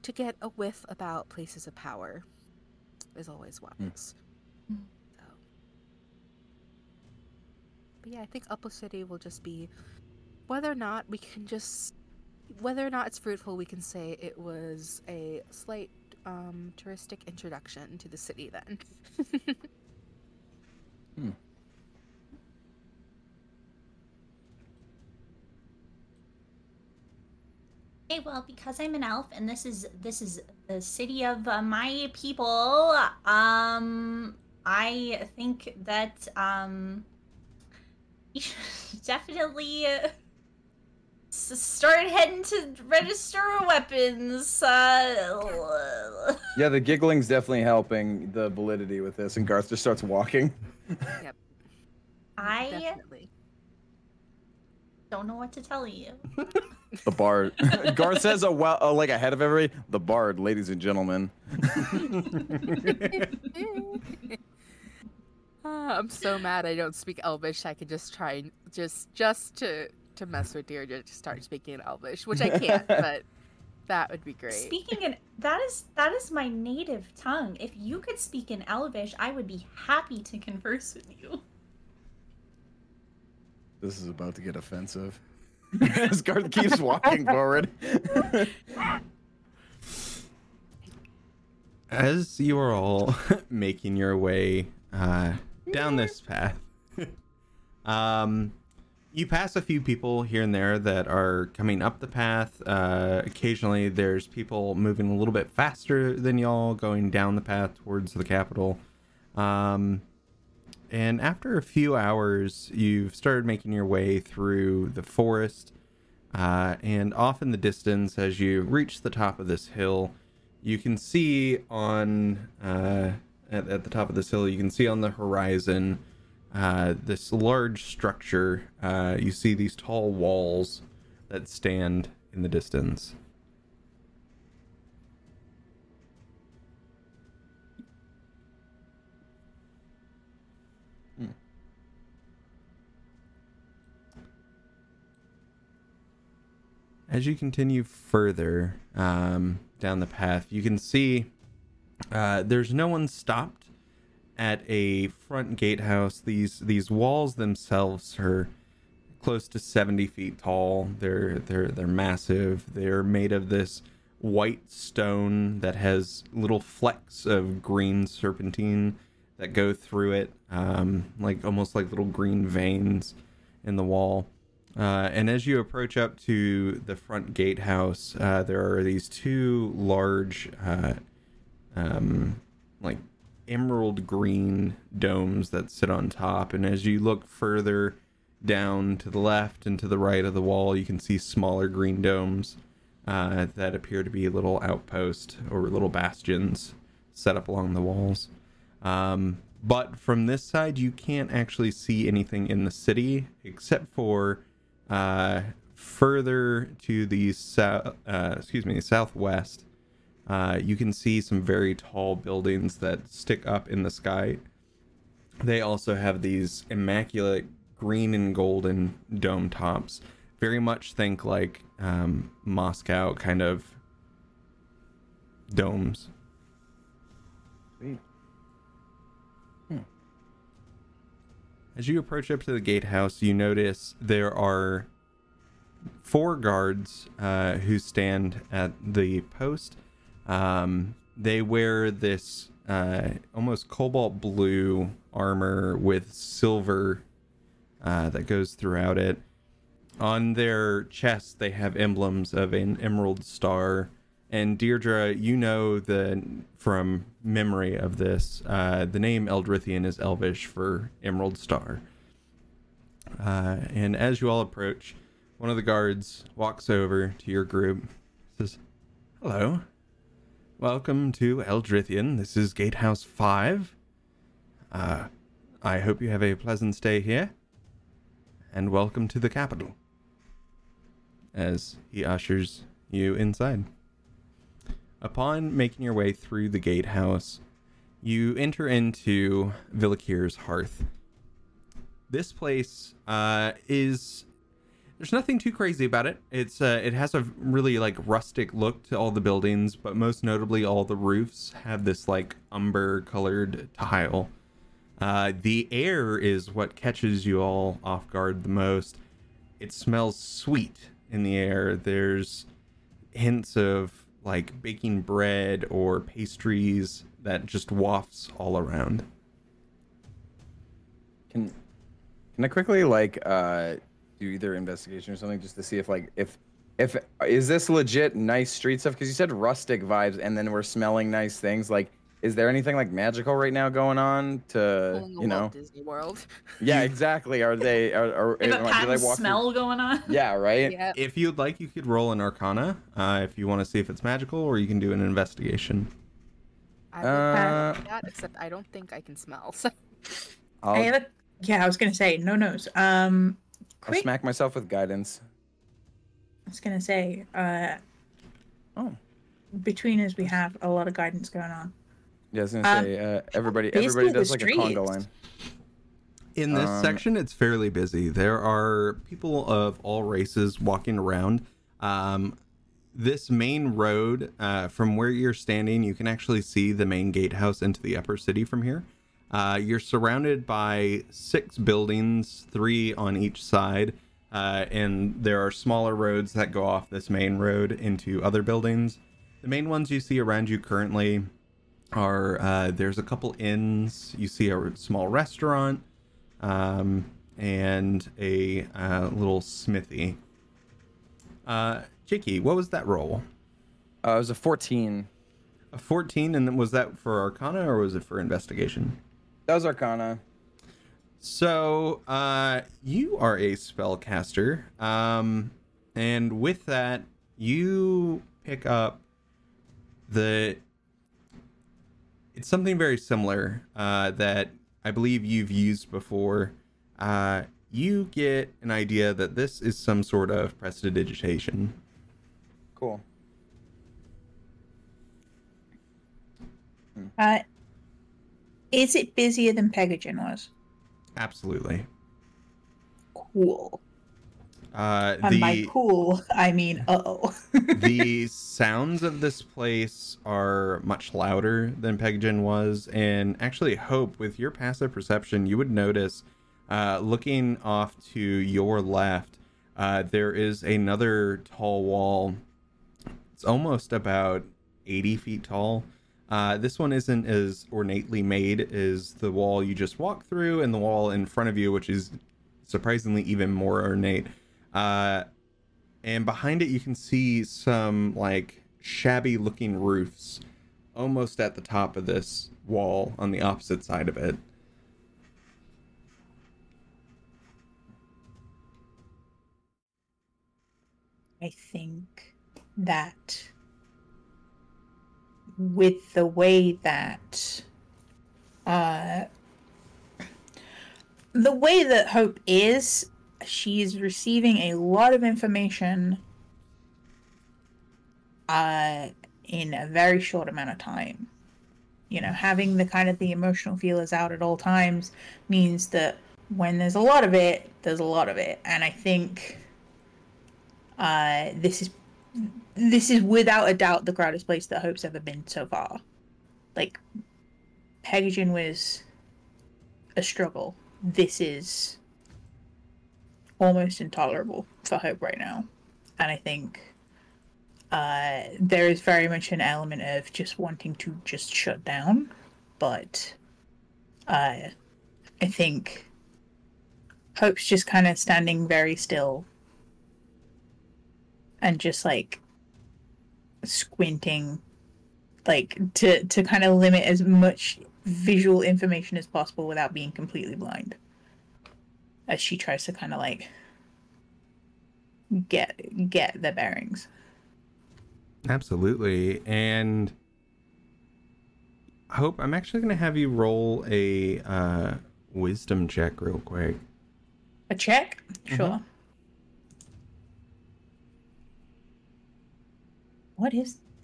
to get a whiff about places of power is always wise. Mm. So. But yeah, I think Upper City will just be whether or not it's fruitful, we can say it was a slight touristic introduction to the city then. Hmm. Okay, well, because I'm an elf, and this is the city of my people, I think that you should definitely start heading to register weapons. Yeah, the giggling's definitely helping the validity with this, and Garth just starts walking. Yep. I definitely don't know what to tell you. The bard. Garth says, like ahead of everybody, the bard, ladies and gentlemen. I'm so mad I don't speak Elvish. I could just try and just to mess with Deirdre to start speaking in Elvish, which I can't, but that would be great. Speaking in that is my native tongue. If you could speak in Elvish, I would be happy to converse with you. This is about to get offensive. As Garth keeps walking forward. As you are all making your way down this path, you pass a few people here and there that are coming up the path. Occasionally, there's people moving a little bit faster than y'all going down the path towards the capital. And after a few hours, you've started making your way through the forest, and off in the distance, as you reach the top of this hill, you can see at the top of this hill, you can see on the horizon this large structure. You see these tall walls that stand in the distance. As you continue further down the path, you can see there's no one stopped at a front gatehouse. These walls themselves are close to 70 feet tall. They're massive. They're made of this white stone that has little flecks of green serpentine that go through it, like almost like little green veins in the wall. And as you approach up to the front gatehouse, there are these two large, like emerald green domes that sit on top. And as you look further down to the left and to the right of the wall, you can see smaller green domes that appear to be little outposts or little bastions set up along the walls. But from this side, you can't actually see anything in the city except for further to the southwest, you can see some very tall buildings that stick up in the sky. They also have these immaculate green and golden dome tops. Very much think like Moscow kind of domes. Sweet. As you approach up to the gatehouse, you notice there are 4 guards who stand at the post. They wear this almost cobalt blue armor with silver that goes throughout it. On their chests, they have emblems of an emerald star. And Deirdre, you know from memory of this, the name Eldritheon is Elvish for Emerald Star. And as you all approach, one of the guards walks over to your group, says, "Hello, welcome to Eldritheon. This is Gatehouse 5. I hope you have a pleasant stay here, and welcome to the capital," as he ushers you inside. Upon making your way through the gatehouse, you enter into Villakir's Hearth. This place there's nothing too crazy about it. It has a really like rustic look to all the buildings, but most notably all the roofs have this like umber colored tile. The air is what catches you all off guard the most. It smells sweet in the air. There's hints of like baking bread or pastries that just wafts all around. Can I quickly do either investigation or something just to see if is this legit nice street stuff? Because you said rustic vibes and then we're smelling nice things. Like, is there anything like magical right now going on to Walt Disney World? Yeah, exactly. Are they? Do they walk smell through? Going on? Yeah, right. Yep. If you'd like, you could roll an Arcana if you want to see if it's magical, or you can do an investigation. I would that, except I don't think I can smell. So. I was gonna say no nose. I'll smack myself with guidance. I was gonna say. Between us, we have a lot of guidance going on. Yeah, I was gonna say everybody does like a conga line. In this section, it's fairly busy. There are people of all races walking around. This main road, from where you're standing, you can actually see the main gatehouse into the upper city from here. You're surrounded by 6 buildings, 3 on each side, and there are smaller roads that go off this main road into other buildings. The main ones you see around you currently are there's a couple inns, you see a small restaurant, and a little smithy. Chicky, what was that roll? It was a 14. A 14, and was that for Arcana or was it for investigation? That was Arcana. So you are a spellcaster, and with that you pick up it's something very similar that I believe you've used before. You get an idea that this is some sort of prestidigitation. Cool. Is it busier than Pegagen was? Absolutely. Cool. And by cool, I mean uh-oh. The sounds of this place are much louder than Pegagen was, and actually, Hope, with your passive perception, you would notice, looking off to your left, there is another tall wall. It's almost about 80 feet tall. This one isn't as ornately made as the wall you just walked through and the wall in front of you, which is surprisingly even more ornate. And behind it you can see some like shabby looking roofs almost at the top of this wall on the opposite side of it. I think that with the way that the way that Hope is she's receiving a lot of information in a very short amount of time. You know, having the kind of the emotional feelers out at all times means that when there's a lot of it, there's a lot of it. And I think this is without a doubt the crowded place that Hope's ever been so far. Like, Pegasus was a struggle. This is almost intolerable for Hope right now. And I think there is very much an element of just wanting to just shut down, but I think Hope's just kind of standing very still and just like squinting, like to kind of limit as much visual information as possible without being completely blind, as she tries to kind of like get their bearings. Absolutely. And Hope, I'm actually going to have you roll a wisdom check real quick. A check? Sure. Mm-hmm.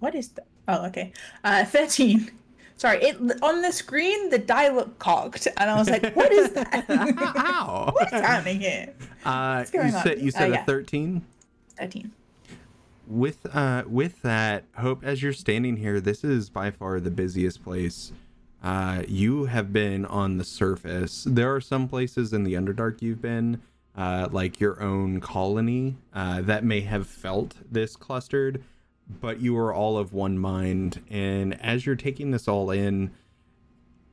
What is that? Oh, okay. 13. Sorry, on the screen, the die looked cocked, and I was like, what is that? Ow. What's happening here? What's going on? You said a 13? 13. With that, Hope, as you're standing here, this is by far the busiest place. You have been on the surface. There are some places in the Underdark you've been, like your own colony, that may have felt this clustered, but you are all of one mind. And as you're taking this all in,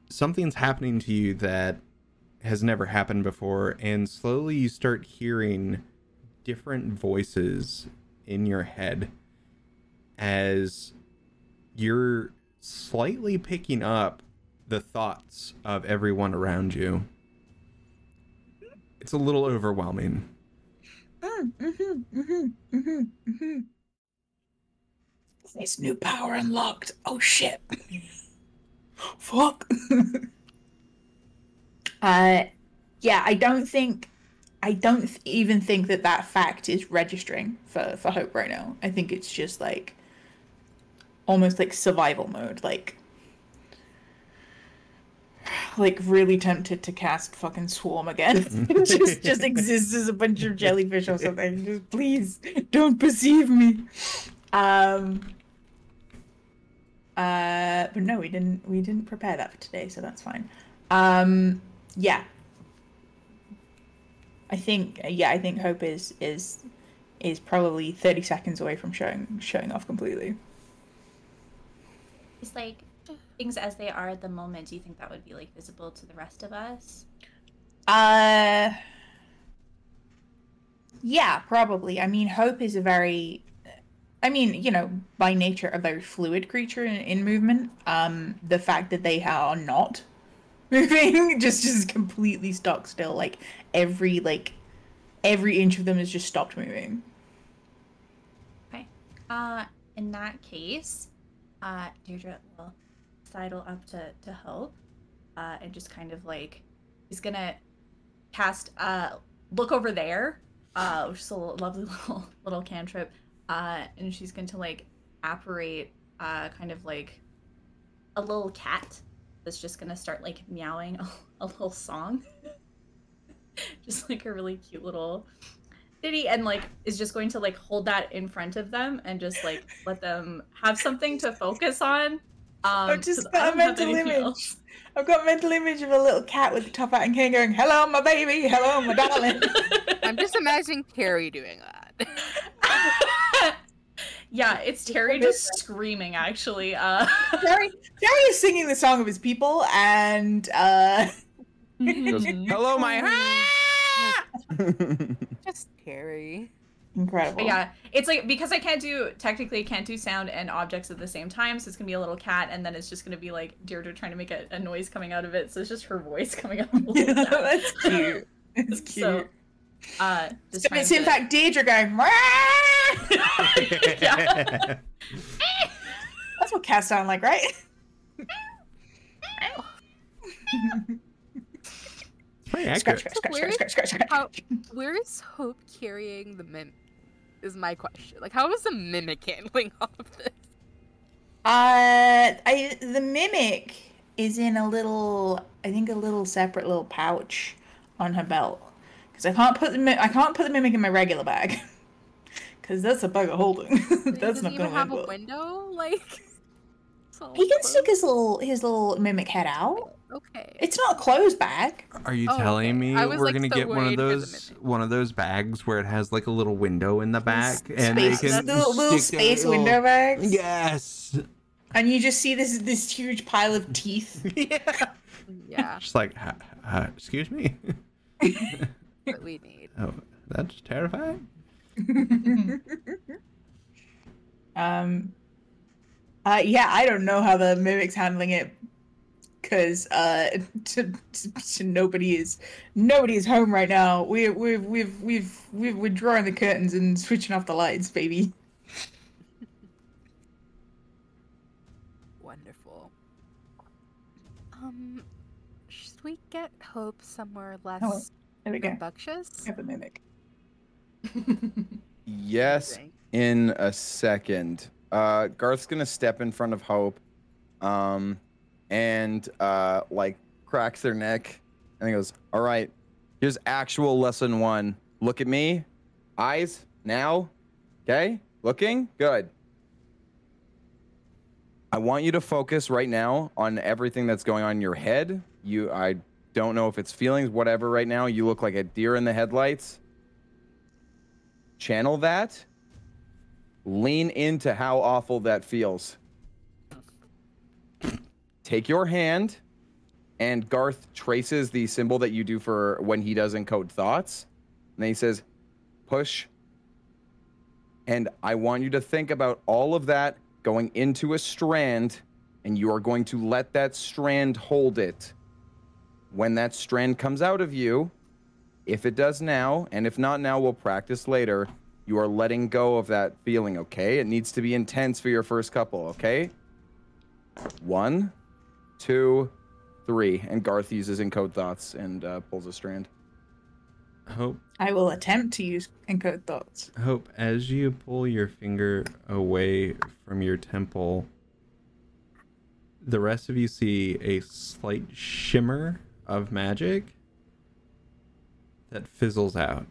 something's happening to you that has never happened before. And slowly you start hearing different voices in your head as you're slightly picking up the thoughts of everyone around you. It's a little overwhelming. This new power unlocked. Oh shit. Fuck. I don't even think that fact is registering for Hope right now. I think it's just like almost like survival mode, like really tempted to cast fucking Swarm again. just exists as a bunch of jellyfish or something. Just please don't perceive me. But no, we didn't prepare that for today, so that's fine. Yeah. I think Hope is probably 30 seconds away from showing off completely. It's like things as they are at the moment. Do you think that would be like visible to the rest of us? Yeah, probably. I mean, Hope is by nature, a very fluid creature in movement. The fact that they are not moving, just completely stuck still. Like every inch of them has just stopped moving. Okay. In that case, Deirdre will sidle up to Hope, and just kind of like he's gonna cast look over there, which is a lovely little cantrip, and she's going to like apparate kind of like a little cat. That's just gonna start like meowing a little song, just like a really cute little ditty, and like is just going to like hold that in front of them and just like let them have something to focus on. I've just got a mental image. Else. I've got a mental image of a little cat with the top out and cane going, "Hello, my baby. Hello, my darling." I'm just imagining Terry doing that. Yeah, it's Terry just screaming, actually. Terry is singing the song of his people, and... Hello, my... Just Terry. Incredible. But yeah, it's like, because I can't do sound and objects at the same time, so it's going to be a little cat, and then it's just going to be like Deirdre trying to make a noise coming out of it, so it's just her voice coming out of it. That's cute. That's cute. So, in fact Deirdre going yeah. That's what cats sound like, right? Where is Hope carrying the mimic? Is my question. Like, how is the mimic handling all of this? The mimic is in a little separate little pouch on her belt, because I can't put the mimic in my regular bag, because that's a bag of holding. That's not going to have well. A window, like. He can stick his little mimic head out. Okay. It's not a closed bag. Are you telling me we're gonna get one of those bags where it has like a little window in the back and they can little space window bags? Yes. And you just see this huge pile of teeth. Yeah. Just like, excuse me. What we need. Oh, that's terrifying. Yeah, I don't know how the mimic's handling it, because nobody is home right now. We're drawing the curtains and switching off the lights, baby. Wonderful. Should we get Hope somewhere less obnoxious? Get the mimic. Yes, in a second. Garth's gonna step in front of Hope, and like cracks their neck, and he goes, "All right, here's actual lesson 1. Look at me, eyes now, okay? Looking good. I want you to focus right now on everything that's going on in your head. I don't know if it's feelings, whatever. Right now, you look like a deer in the headlights. Channel that." Lean into how awful that feels. Take your hand, and Garth traces the symbol that you do for when he does encode thoughts. And then he says, push. And I want you to think about all of that going into a strand, and you are going to let that strand hold it. When that strand comes out of you, if it does now, and if not now, we'll practice later. You are letting go of that feeling, okay? It needs to be intense for your first couple, okay? 1, 2, 3. And Garth uses Encode Thoughts and pulls a strand. Hope. I will attempt to use Encode Thoughts. Hope, as you pull your finger away from your temple, the rest of you see a slight shimmer of magic that fizzles out.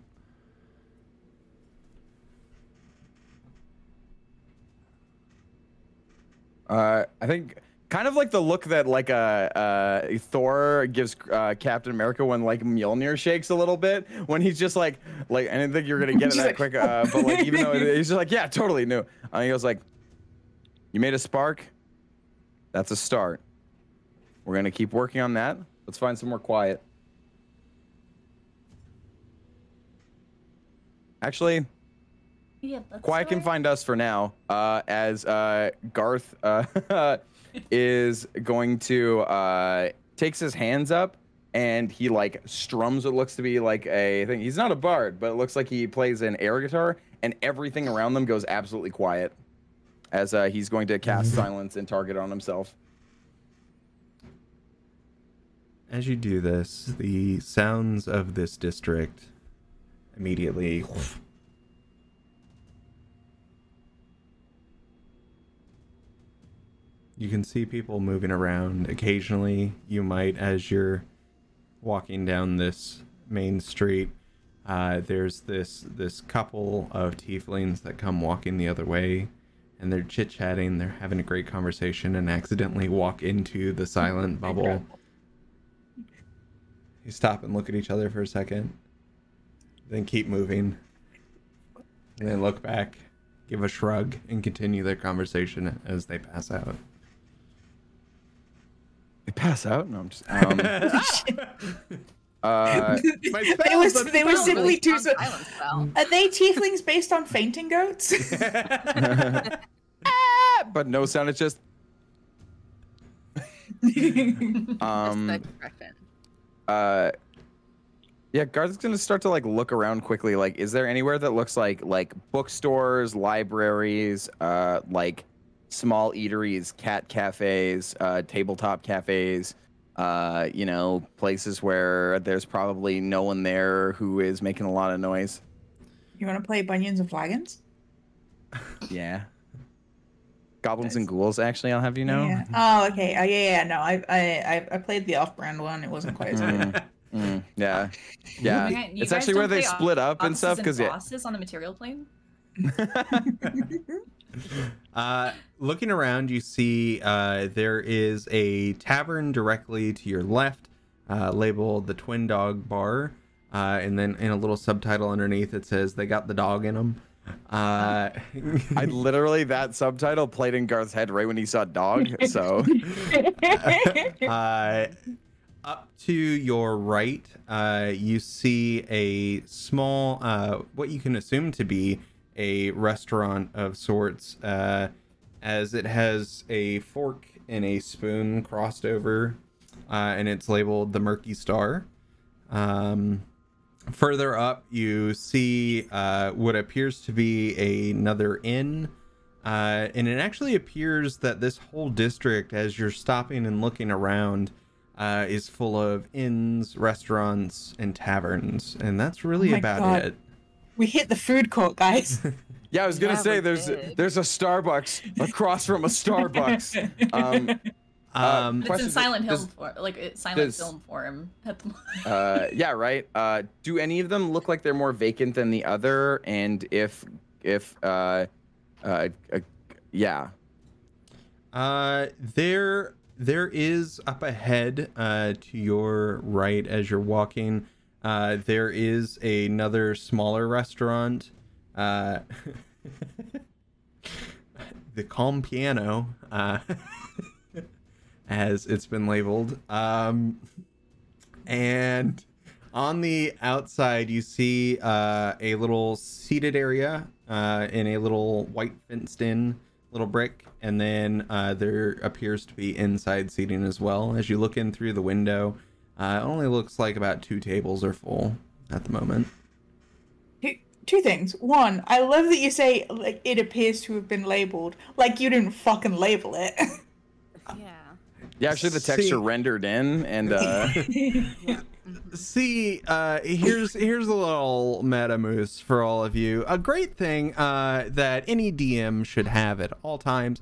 I think kind of like the look that like Thor gives Captain America when like Mjolnir shakes a little bit, when he's just like I didn't think you're gonna get it that quick, but like even though he's just like, yeah, totally new. And he goes like, you made a spark. That's a start. We're gonna keep working on that. Let's find some more quiet. Actually. Yeah, Quiet can find us for now, as Garth is going to takes his hands up and he like strums what looks to be like a thing. He's not a bard, but it looks like he plays an air guitar, and everything around them goes absolutely quiet as he's going to cast silence and target on himself. As you do this, the sounds of this district immediately. You can see people moving around. Occasionally, you might, as you're walking down this main street, there's this couple of tieflings that come walking the other way, and they're chit-chatting, they're having a great conversation, and accidentally walk into the silent bubble. You stop and look at each other for a second, then keep moving, and then look back, give a shrug, and continue their conversation as they pass out. They pass out? No, I'm just... they were simply too... Are they tieflings based on fainting goats? But no sound, it's just... Yeah, Garth's gonna start to like look around quickly. Like, is there anywhere that looks like bookstores, libraries, like small eateries, cat cafes, tabletop cafes, you know, places where there's probably no one there who is making a lot of noise. You want to play Bunions and Flagons? Yeah. Goblins and Ghouls, actually, I'll have you know. Yeah. Oh, okay. Oh, yeah. No, I played the off-brand one. It wasn't quite as good. Yeah. Yeah. You it's actually where they split up and stuff because bosses on the material plane. Looking around, you see there is a tavern directly to your left, labeled the Twin Dog Bar, and then in a little subtitle underneath it says "They got the dog in them." I literally that subtitle played in Garth's head right when he saw dog. So up to your right, you see a small, what you can assume to be a restaurant of sorts, as it has a fork and a spoon crossed over, and it's labeled the Murky Star. Further up, you see what appears to be another inn, and it actually appears that this whole district, as you're stopping and looking around, is full of inns, restaurants, and taverns, and that's really about it. We hit the food court, guys. Yeah, I was gonna say there's a Starbucks across from a Starbucks. It's in silent film form, yeah, right. Do any of them look like they're more vacant than the other? And if there is up ahead to your right as you're walking. There is another smaller restaurant. The Calm Piano. As it's been labeled. And on the outside, you see a little seated area in a little white fenced-in little brick. And then there appears to be inside seating as well. As you look in through the window, it only looks like about 2 tables are full at the moment. Two things. One, I love that you say like it appears to have been labeled. Like you didn't fucking label it. Yeah. Yeah, actually the texture rendered in, and here's a little meta moose for all of you. A great thing that any DM should have at all times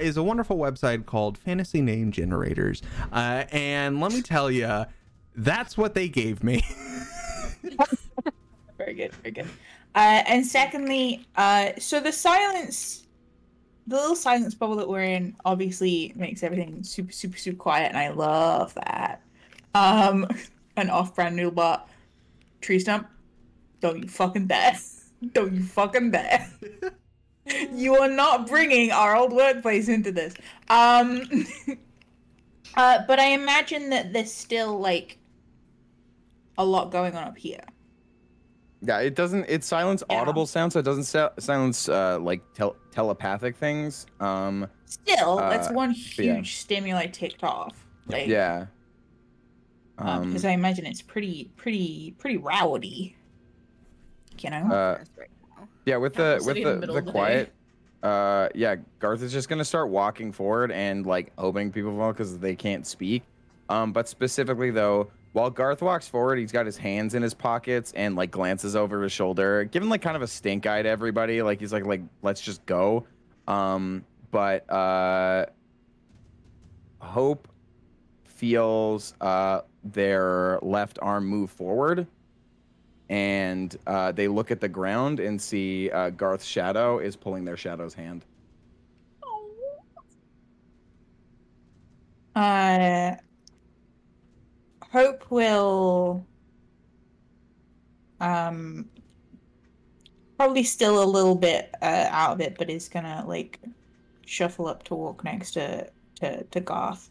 is a wonderful website called Fantasy Name Generators, and let me tell you, that's what they gave me. Very good, very good. And secondly, so the silence. The little silence bubble that we're in obviously makes everything super, super, super quiet, and I love that. An off-brand noodlebot tree stump. Don't you fucking dare! Don't you fucking dare! You are not bringing our old workplace into this. But I imagine that there's still like a lot going on up here. Yeah, it doesn't. It silence audible sounds, so it doesn't silence like telepathic things. Still, that's one huge stimuli ticked off. Like, yeah. Because I imagine it's pretty rowdy. You know. Right now. Yeah, with the quiet. Yeah, Garth is just gonna start walking forward and like hoping people fall because they can't speak. But specifically though. While Garth walks forward, he's got his hands in his pockets and like glances over his shoulder, giving like kind of a stink eye to everybody. Like he's like let's just go. But Hope feels their left arm move forward, and they look at the ground and see Garth's shadow is pulling their shadow's hand. Hope will probably still a little bit out of it, but is gonna like shuffle up to walk next to Garth.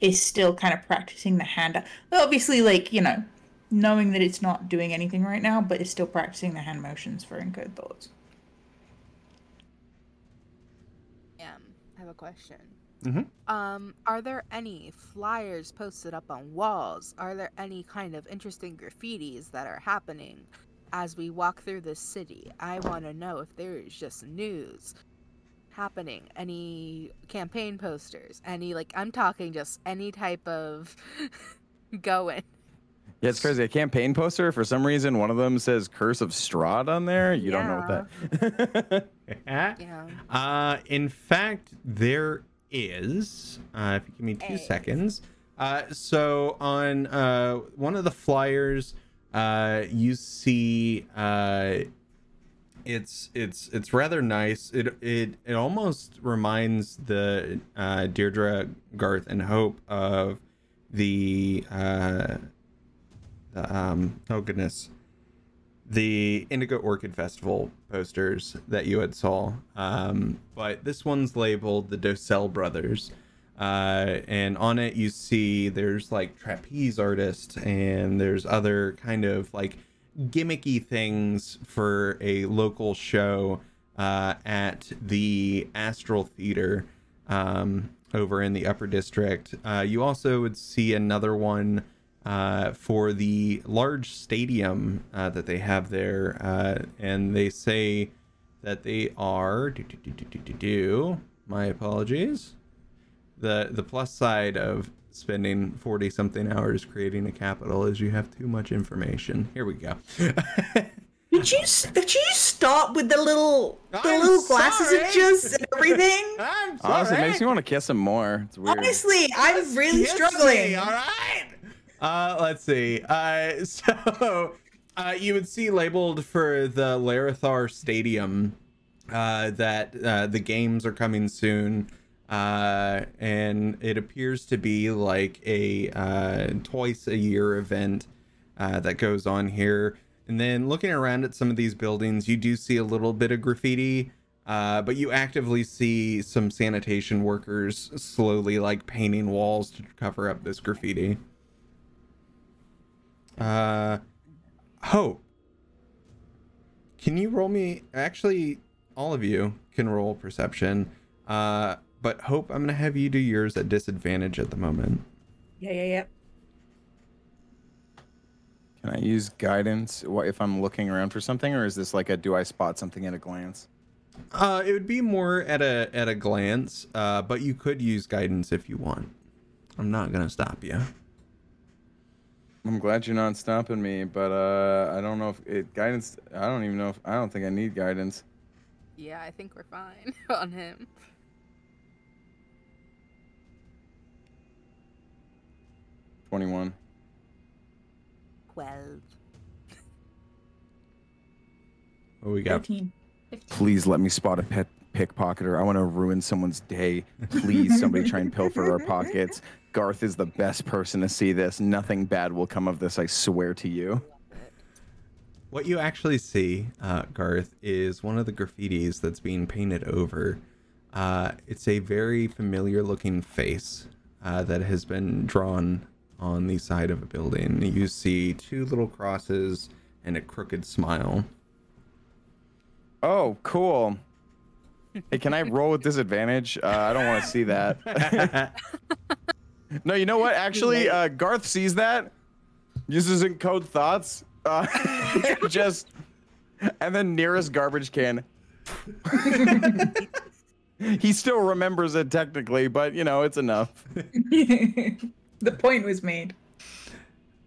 Is still kind of practicing the hand. Obviously, like, you know, knowing that it's not doing anything right now, but is still practicing the hand motions for encode thoughts. Yeah, I have a question. Mm-hmm. Are there any flyers posted up on walls? Are there any kind of interesting graffitis that are happening as we walk through this city? I want to know if there is just news happening, any campaign posters, any, like, I'm talking just any type of going. Yeah, it's crazy. A campaign poster, for some reason, one of them says Curse of Strahd on there. You don't know what that is. Yeah. In fact, there is, if you give me two seconds. So on one of the flyers, you see it's rather nice. It almost reminds the Deirdre, Garth, and Hope of the... the Indigo Orchid Festival posters that you had saw, but this one's labeled the Docell Brothers, and on it you see there's like trapeze artists and there's other kind of like gimmicky things for a local show at the Astral Theater over in the Upper District. You also would see another one for the large stadium that they have there, and they say that they are my apologies, the plus side of spending 40 something hours creating a capital is you have too much information. Here we go. Did you stop with the little glasses and juice and everything? I'm sorry. Honestly, it makes me want to kiss him more. It's weird. Honestly, I'm just really struggling. Me, all right. Let's see. So you would see labeled for the Larithar Stadium that the games are coming soon, and it appears to be like a twice a year event that goes on here. And then looking around at some of these buildings, you do see a little bit of graffiti, but you actively see some sanitation workers slowly like painting walls to cover up this graffiti. Hope, can you roll me? Actually, all of you can roll perception. But Hope, I'm gonna have you do yours at disadvantage at the moment. Yeah. Can I use guidance if I'm looking around for something, or is this like a do I spot something at a glance? It would be more at a glance. But you could use guidance if you want. I'm not gonna stop you. I'm glad you're not stopping me, but I don't know if guidance. I don't even know if I don't think I need guidance. Yeah, I think we're fine on him. $21 12 What we got? 13 15. Please let me spot a pet pickpocketer. I want to ruin someone's day. Please, somebody try and pilfer our pockets. Garth is the best person to see this. Nothing bad will come of this, I swear to you. What you actually see, Garth, is one of the graffitis that's being painted over. It's a very familiar looking face that has been drawn on the side of a building. You see two little crosses and a crooked smile. Oh, cool. Hey, can I roll with disadvantage? I don't want to see that. No, you know what? Actually, Garth sees that, uses encode thoughts, and then nearest garbage can. He still remembers it technically, but you know, it's enough. The point was made.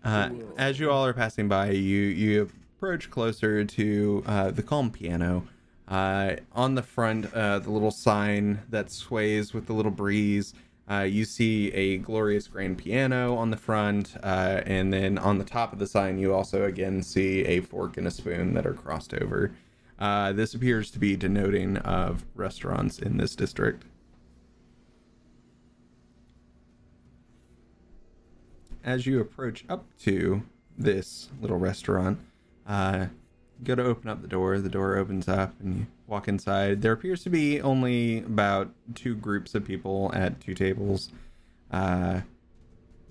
As you all are passing by, you approach closer to the Calm Piano. On the front, the little sign that sways with the little breeze. You see a glorious grand piano on the front, and then on the top of the sign, you also again see a fork and a spoon that are crossed over. This appears to be denoting of restaurants in this district. As you approach up to this little restaurant, you go to open up the door. The door opens up and you walk inside. There appears to be only about two groups of people at two tables. No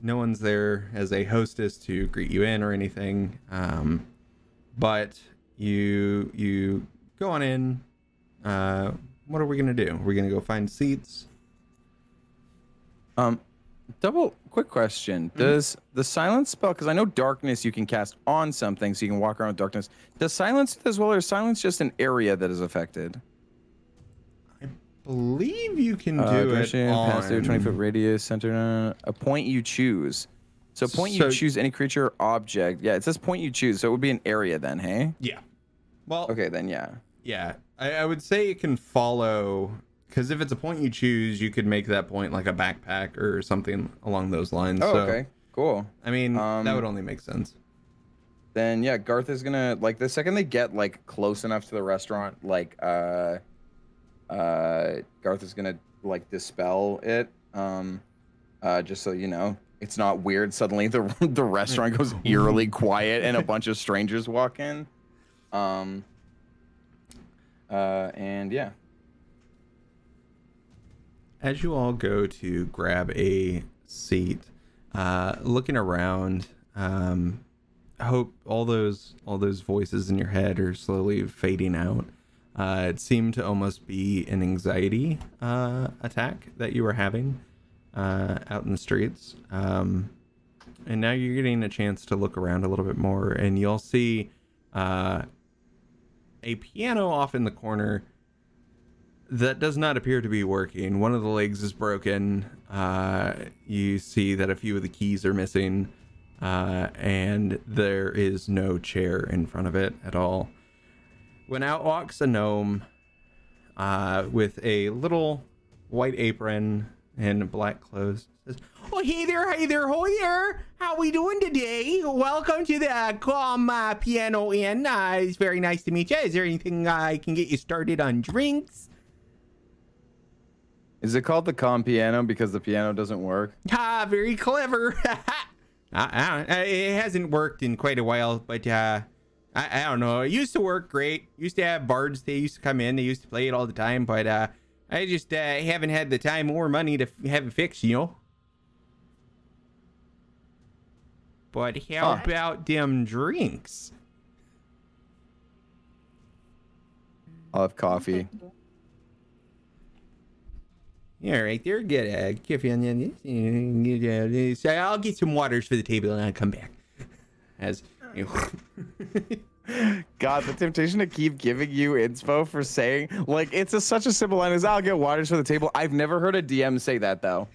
one's there as a hostess to greet you in or anything. But you go on in. What are we gonna do? Are we gonna go find seats? Double quick question. Does the silence spell, because I know darkness you can cast on something so you can walk around with darkness, does silence as well, or is silence just an area that is affected? I believe you can do it on... pass through 20-foot radius, center, a point you choose. So point you choose any creature or object. Yeah, it says point you choose, so it would be an area then, hey? Yeah. Well. Okay, then, yeah. Yeah, I would say it can follow... Because if it's a point you choose, you could make that point like a backpack or something along those lines. Oh, so, okay. Cool. I mean, that would only make sense. Then, yeah, Garth is going to, like, the second they get, like, close enough to the restaurant, like, Garth is going to, like, dispel it. Just so you know, it's not weird. Suddenly the restaurant goes eerily quiet and a bunch of strangers walk in. And, yeah. As you all go to grab a seat, looking around, Hope all those voices in your head are slowly fading out. It seemed to almost be an anxiety attack that you were having out in the streets. And now you're getting a chance to look around a little bit more, and you'll see a piano off in the corner that does not appear to be working. One of the legs is broken. You see that a few of the keys are missing, and there is no chair in front of it at all. When out walks a gnome with a little white apron and black clothes. Says, "Oh, hey there, hoy there. How we doing today? Welcome to the Calm Piano Inn. It's very nice to meet you. Is there anything I can get you started on drinks?" Is it called the Calm Piano because the piano doesn't work? Ah, very clever. It hasn't worked in quite a while, but I don't know. It used to work great. Used to have bards. They used to come in. They used to play it all the time, but I just haven't had the time or money to have it fixed, you know? But how about them drinks? I'll have coffee. Yeah, right there. Get a coffee on this. So I'll get some waters for the table and I'll come back. As you know. God, the temptation to keep giving you inspo for saying, like, it's such a simple line as I'll get waters for the table. I've never heard a DM say that, though.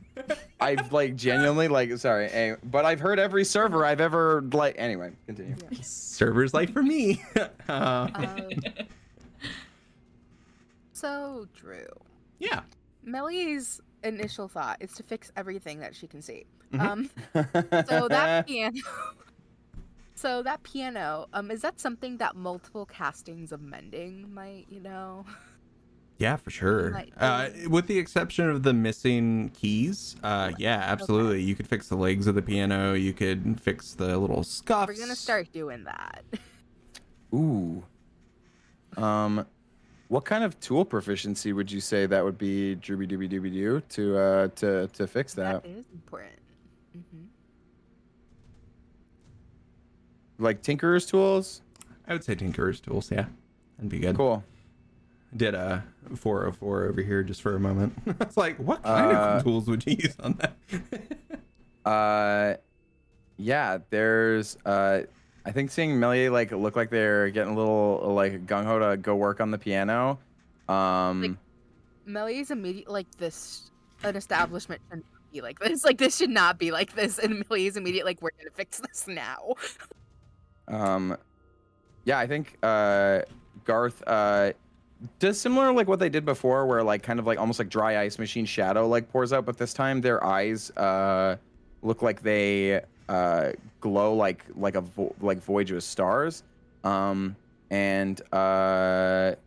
I've, like, genuinely, like, sorry. Anyway, but I've heard every server I've ever, like, anyway, continue. Yeah. Server's life for me. So, Drew. Yeah. Meliae's initial thought is to fix everything that she can see. So that piano, is that something that multiple castings of mending might, you know? Yeah, for sure. With the exception of the missing keys, yeah, absolutely. Okay. You could fix the legs of the piano. You could fix the little scuffs. We're gonna start doing that. Ooh. What kind of tool proficiency would you say that would be, Drooby Dooby Dooby Doo, to fix that? That is important. Mm-hmm. Like tinkerer's tools? I would say tinkerer's tools, yeah. That'd be good. Cool. Did a 404 over here just for a moment. I was like, what kind of tools would you use on that? Yeah, there's... I think seeing Meliae like look like they're getting a little like gung ho to go work on the piano. Like, Meliae's immediate like this an establishment should not be like this. Like this should not be like this. And Meliae's immediate like we're gonna fix this now. Yeah, I think Garth does similar like what they did before, where like kind of like almost like dry ice machine shadow like pours out, but this time their eyes look like they. Glow like voyage with stars, and Garth's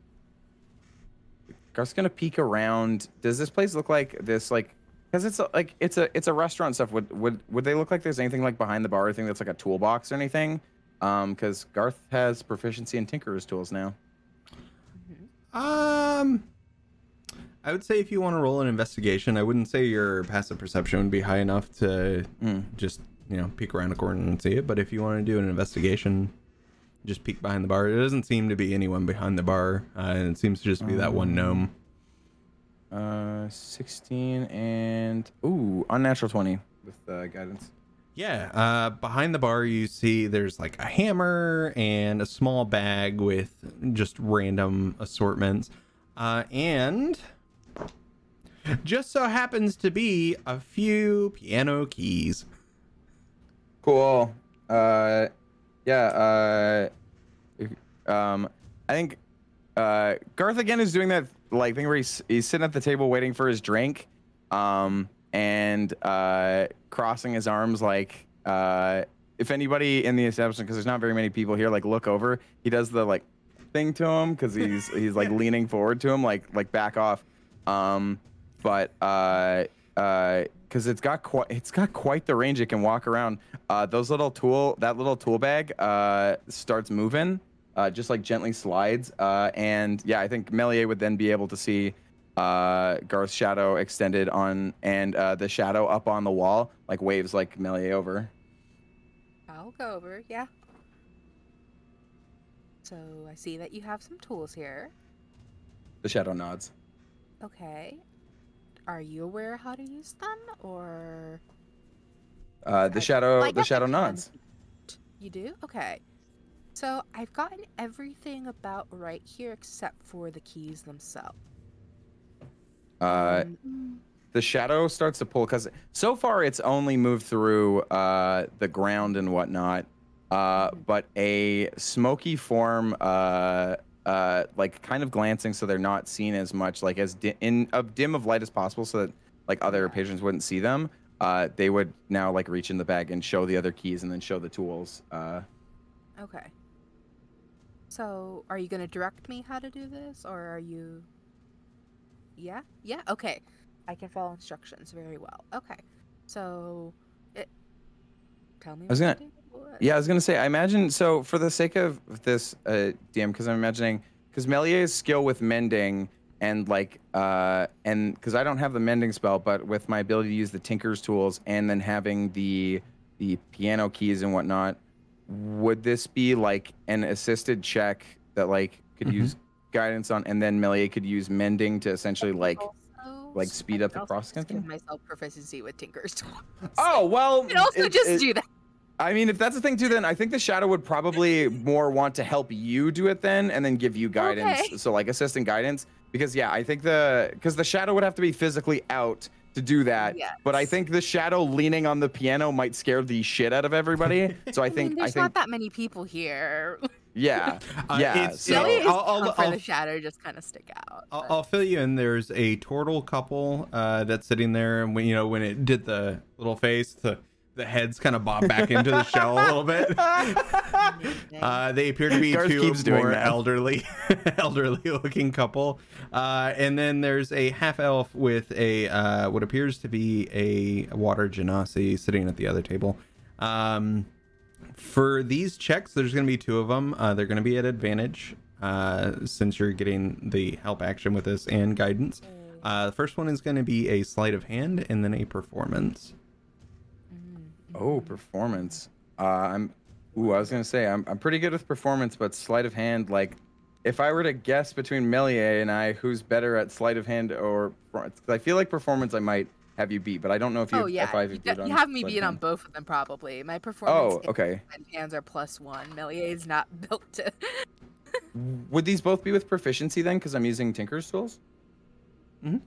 gonna peek around. Does this place look like this? Like, because it's a, like it's a restaurant stuff. Would they look like there's anything like behind the bar or thing that's like a toolbox or anything? Because Garth has proficiency in tinkerer's tools now. I would say if you want to roll an investigation, I wouldn't say your passive perception would be high enough to just, you know, peek around a corner and see it. But if you want to do an investigation, just peek behind the bar. It doesn't seem to be anyone behind the bar. And it seems to just be that one gnome. 16 and... Ooh, unnatural 20 with guidance. Yeah. Behind the bar, you see there's like a hammer and a small bag with just random assortments. And... Just so happens to be a few piano keys. Cool. I think Garth again is doing that like thing where he's sitting at the table waiting for his drink, and crossing his arms like if anybody in the establishment, because there's not very many people here, like look over, he does the like thing to him because he's like leaning forward to him like back off, because it's got quite the range it can walk around. That little tool bag starts moving, just like gently slides, and yeah, I think Meliae would then be able to see Garth's shadow extended on, and the shadow up on the wall like waves like Meliae over. I'll go over, yeah. So I see that you have some tools here. The shadow nods. Okay. Are you aware how to use them, or? The shadow nods. You do? Okay. So I've gotten everything about right here except for the keys themselves. The shadow starts to pull, because so far it's only moved through the ground and whatnot, but a smoky form, like kind of glancing so they're not seen as much, like as in a dim of light as possible so that like other patrons wouldn't see them, they would now like reach in the bag and show the other keys and then show the tools. Okay. So are you going to direct me how to do this, or are you? Yeah? Yeah? Okay. I can follow instructions very well. Okay. So tell me what to do. Yeah, I was gonna say, I imagine, so for the sake of this DM, because I'm imagining, because Meliae's skill with mending and like and because I don't have the mending spell, but with my ability to use the tinker's tools and then having the piano keys and whatnot, would this be like an assisted check that like could use guidance on, and then Meliae could use mending to essentially like speed up the process? Give myself proficiency with tinker's tools. Oh well, you can also do that. I mean, if that's the thing too, then I think the shadow would probably more want to help you do it then, and then give you guidance. Okay. So like assistant guidance, because yeah, I think because the shadow would have to be physically out to do that. Yes. But I think the shadow leaning on the piano might scare the shit out of everybody. So I think there's not that many people here. Yeah, yeah. I'll the shadow just kind of stick out. I'll fill you in. There's a turtle couple that's sitting there, and when it did the little face, the heads kind of bob back into the shell a little bit. They appear to be two more elderly looking couple. And then there's a half elf with a what appears to be a water genasi sitting at the other table. For these checks, there's going to be two of them. They're going to be at advantage since you're getting the help action with this and guidance. The first one is going to be a sleight of hand and then a performance. Oh, performance. I was gonna say I'm pretty good with performance, but sleight of hand, like if I were to guess between Meliae and I who's better at sleight of hand or performance, I feel like performance I might have you beat, but I don't know if you if I've you have me beat on both of them probably. My performance and hands are +1. Meliae's not built to Would these both be with proficiency then, because I'm using Tinker's tools? Mm-hmm.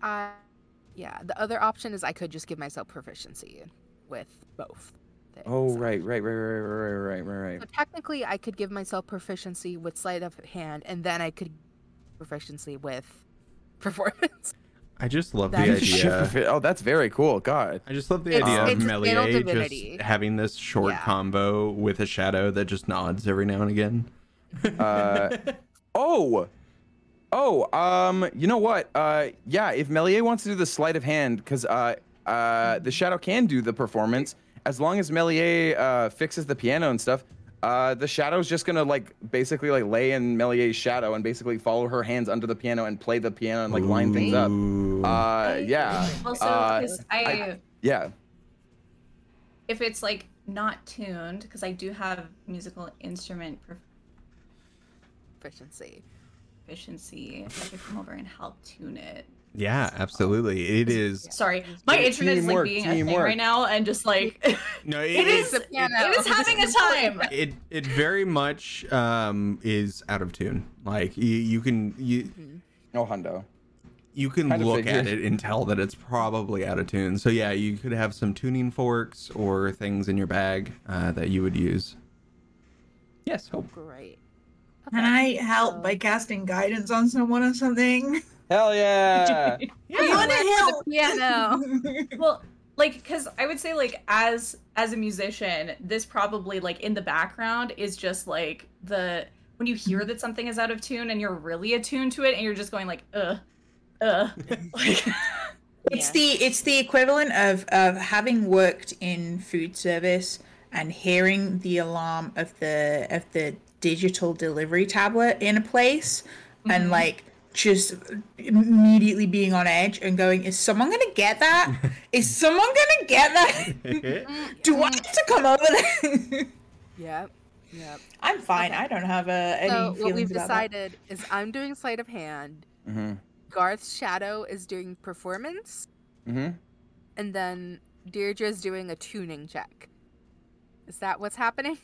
Yeah. The other option is I could just give myself proficiency with both things. Oh, right. So technically, I could give myself proficiency with sleight of hand, and then I could proficiency with performance. I just love the idea. Oh, that's very cool. God. I just love the idea of Meliae just having this short combo with a shadow that just nods every now and again. You know what? Yeah, if Meliae wants to do the sleight of hand, because the shadow can do the performance as long as Meliae fixes the piano and stuff. The shadow's just gonna like basically like lay in Meliae's shadow and basically follow her hands under the piano and play the piano and like line things up. Also, if it's like not tuned, because I do have musical instrument proficiency, I could come over and help tune it. Yeah, absolutely. It is. Sorry, my internet is like being a thing right now, and just like no, it is. It is having a time. It very much is out of tune. Like you can. Oh, hundo. you can look at it and tell that it's probably out of tune. So yeah, you could have some tuning forks or things in your bag that you would use. Yes, Hope. Great. Okay. Can I help by casting guidance on someone or something? Hell yeah! I want to help. The piano. Well, like, because I would say, like, as a musician, this probably, like, in the background is just like the when you hear that something is out of tune and you're really attuned to it and you're just going like, like, it's the equivalent of having worked in food service and hearing the alarm of the digital delivery tablet in a place, mm-hmm. and like just immediately being on edge and going, is someone gonna get that? Is someone gonna get that? Do I have to come over there? Yep. I'm fine. Okay. I don't have any feelings about that. So what we've decided is I'm doing sleight of hand. Mm-hmm. Garth's shadow is doing performance. Mm-hmm. And then Deirdre's doing a tuning check. Is that what's happening?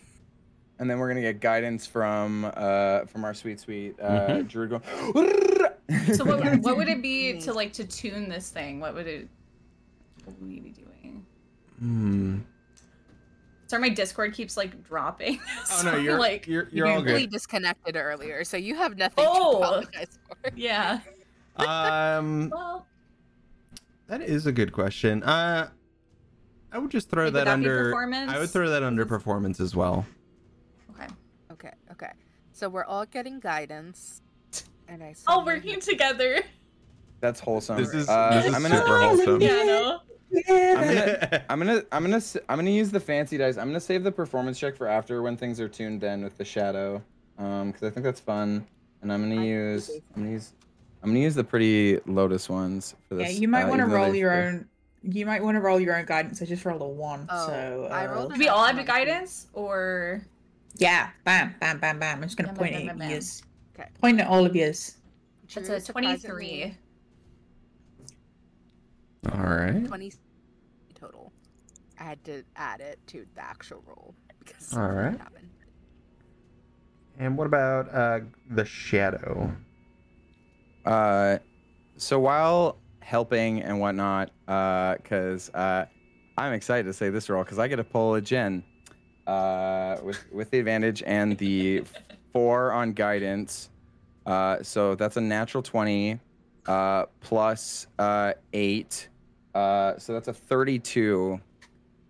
And then we're gonna get guidance from our sweet mm-hmm. Druid going. So what would it be to like to tune this thing? What would we be doing? Hmm. Sorry, my Discord keeps like dropping. So, no, you're all good. Really disconnected earlier, so you have nothing to apologize for. Yeah. Well, that is a good question. I would just throw that under. I would throw that under performance as well. Okay. So we're all getting guidence. And I all working together. That's wholesome. This is super wholesome. Yeah. I'm gonna use the fancy dice. I'm gonna save the performance check for after when things are tuned in with the shadow, because I think that's fun. And I'm gonna use the pretty Lotus ones for this. Yeah, you might want to roll your own. You might want to roll your own guidance. I just rolled a one. Oh, so I rolled. Do we all have a guidance or? Yeah, bam, bam, bam, bam. I'm just going to point at yours. Okay. Point at all of yours. That's a 23. All right. 20 total. I had to add it to the actual roll. All right. And what about the shadow? So while helping and whatnot, because I'm excited to say this roll, because I get to pull a Jen. With the advantage and the 4 on guidance. So that's a natural 20 plus 8. So that's a 32.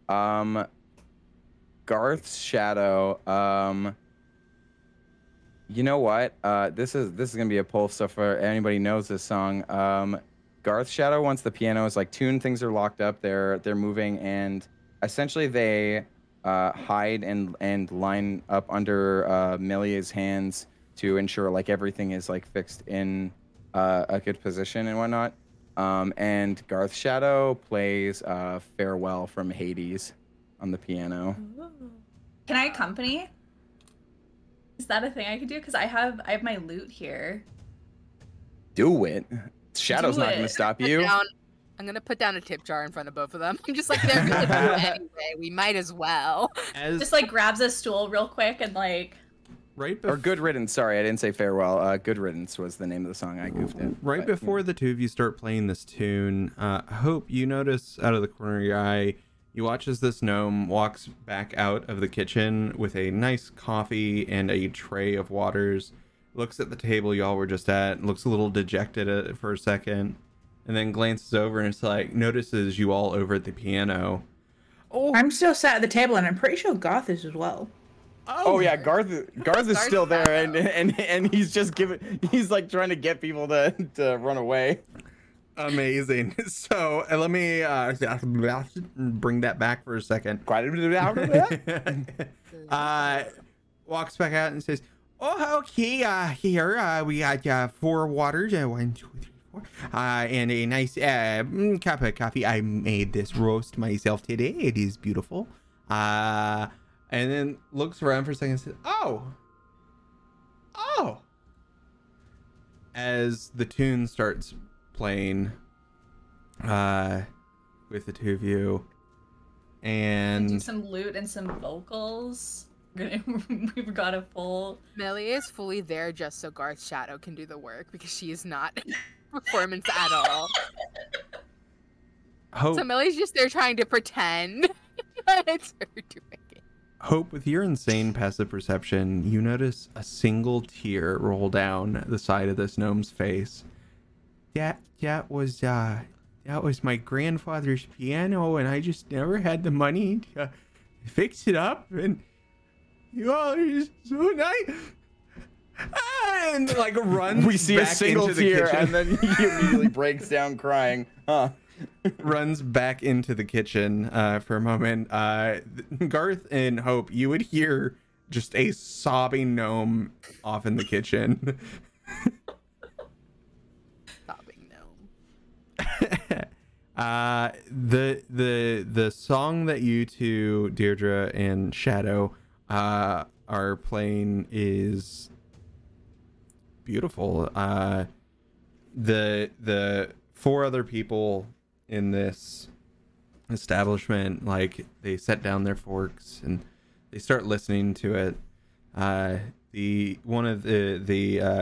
Garth's shadow. You know what? This is going to be a pull, so for anybody knows this song. Garth's shadow, once the piano is like tuned, things are locked up, they're moving, and essentially they... hide and line up under Melia's hands to ensure like everything is like fixed in a good position and whatnot. And Garth Shadow plays Farewell from Hades on the piano. Ooh. Can I accompany? Is that a thing I could do? Because I have my lute here. Do it. Shadow's not going to stop you. I'm going to put down a tip jar in front of both of them. I'm just like, they're going to do it anyway. We might as well. Just like grabs a stool real quick and like... Right. Or Good Riddance. Sorry, I didn't say Farewell. Good Riddance was the name of the song. I goofed it. Right before the two of you start playing this tune, Hope, you notice out of the corner of your eye, you watch as this gnome walks back out of the kitchen with a nice coffee and a tray of waters, looks at the table y'all were just at, looks a little dejected for a second, and then glances over and it's like, notices you all over at the piano. Oh, I'm still sat at the table and I'm pretty sure Garth is as well. Oh yeah, Garth is still there and he's just he's like trying to get people to run away. Amazing. So let me bring that back for a second. Walks back out and says, "Oh, okay, here we got 4 waters and 1, 2, 3. And a nice cup of coffee. I made this roast myself today. It is beautiful." And then looks around for a second and says, Oh! As the tune starts playing with the two of you. And do some lute and some vocals. We've got a full... Meliae is fully there just so Garth's shadow can do the work because she is not... performance at all. Hope. So Millie's just there trying to pretend that it's her doing it. Hope, with your insane passive perception, you notice a single tear roll down the side of this gnome's face. That was my grandfather's piano, and I just never had the money to fix it up, and you all are just so nice. And like runs. We see back a single tear, and then he immediately breaks down crying. Huh. Runs back into the kitchen for a moment. Garth and Hope, you would hear just a sobbing gnome off in the kitchen. Sobbing gnome. The song that you two, Deirdre and Shadow, are playing is beautiful. The four other people in this establishment, like, they set down their forks and they start listening to it. The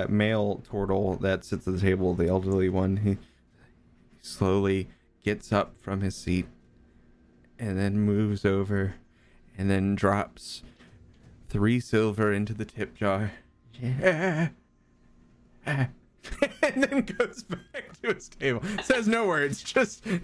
male turtle that sits at the table, the elderly one, he slowly gets up from his seat and then moves over and then drops 3 silver into the tip jar. Yeah. And then goes back to his table. Says no words, just. I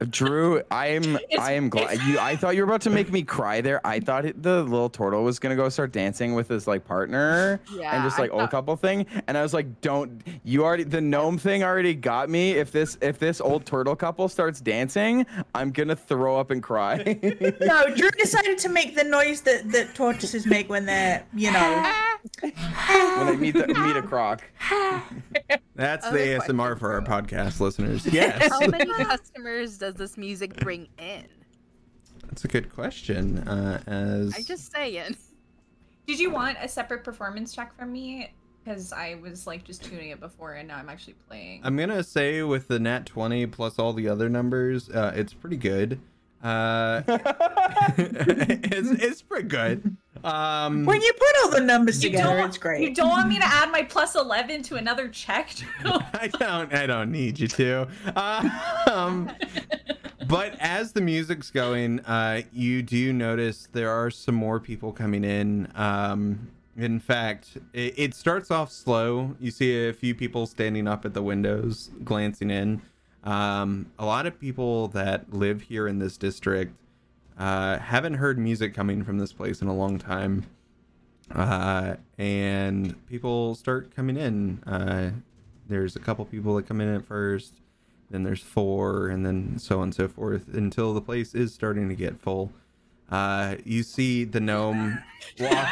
am glad. I thought you were about to make me cry there. I thought the little turtle was gonna go start dancing with his like partner, yeah, and just like old couple thing. And I was like, don't. You already, the gnome thing already got me. If this old turtle couple starts dancing, I'm gonna throw up and cry. No, Drew decided to make the noise that tortoises make when they're, you know, when they meet a croc. That's the ASMR for our podcast listeners. Yes. How many customers does this music bring in? That's a good question. I'm just saying. Did you want a separate performance check from me? Because I was like just tuning it before, and now I'm actually playing. I'm gonna say with the nat 20 plus all the other numbers, it's pretty good. It's pretty good. When you put all the numbers together, it's great. You don't want me to add my plus 11 to another check? I don't need you to. But as the music's going, you do notice there are some more people coming in. In fact, it starts off slow. You see a few people standing up at the windows, glancing in. A lot of people that live here in this district haven't heard music coming from this place in a long time, and people start coming in. There's a couple people that come in at first, then there's 4, and then so on and so forth until the place is starting to get full. You see the gnome walk.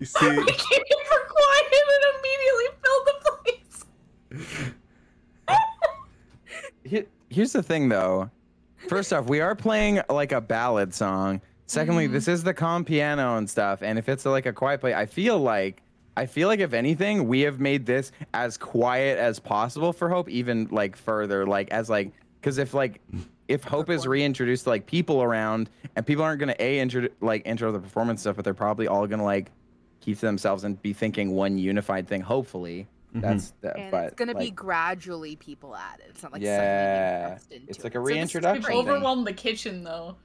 You see. We came in for quiet and immediately filled the place. Here's the thing, though. First off, we are playing like a ballad song. Secondly, this is the calm piano and stuff. And if it's like a quiet play, I feel like if anything, we have made this as quiet as possible for Hope, even like further, like as like, because if Hope is reintroduced to like people around, and people aren't gonna intro the performance stuff, but they're probably all gonna like keep to themselves and be thinking one unified thing, hopefully. That's but it's gonna be gradually people added. It's not like it's like a reintroduction. So overwhelm the kitchen though.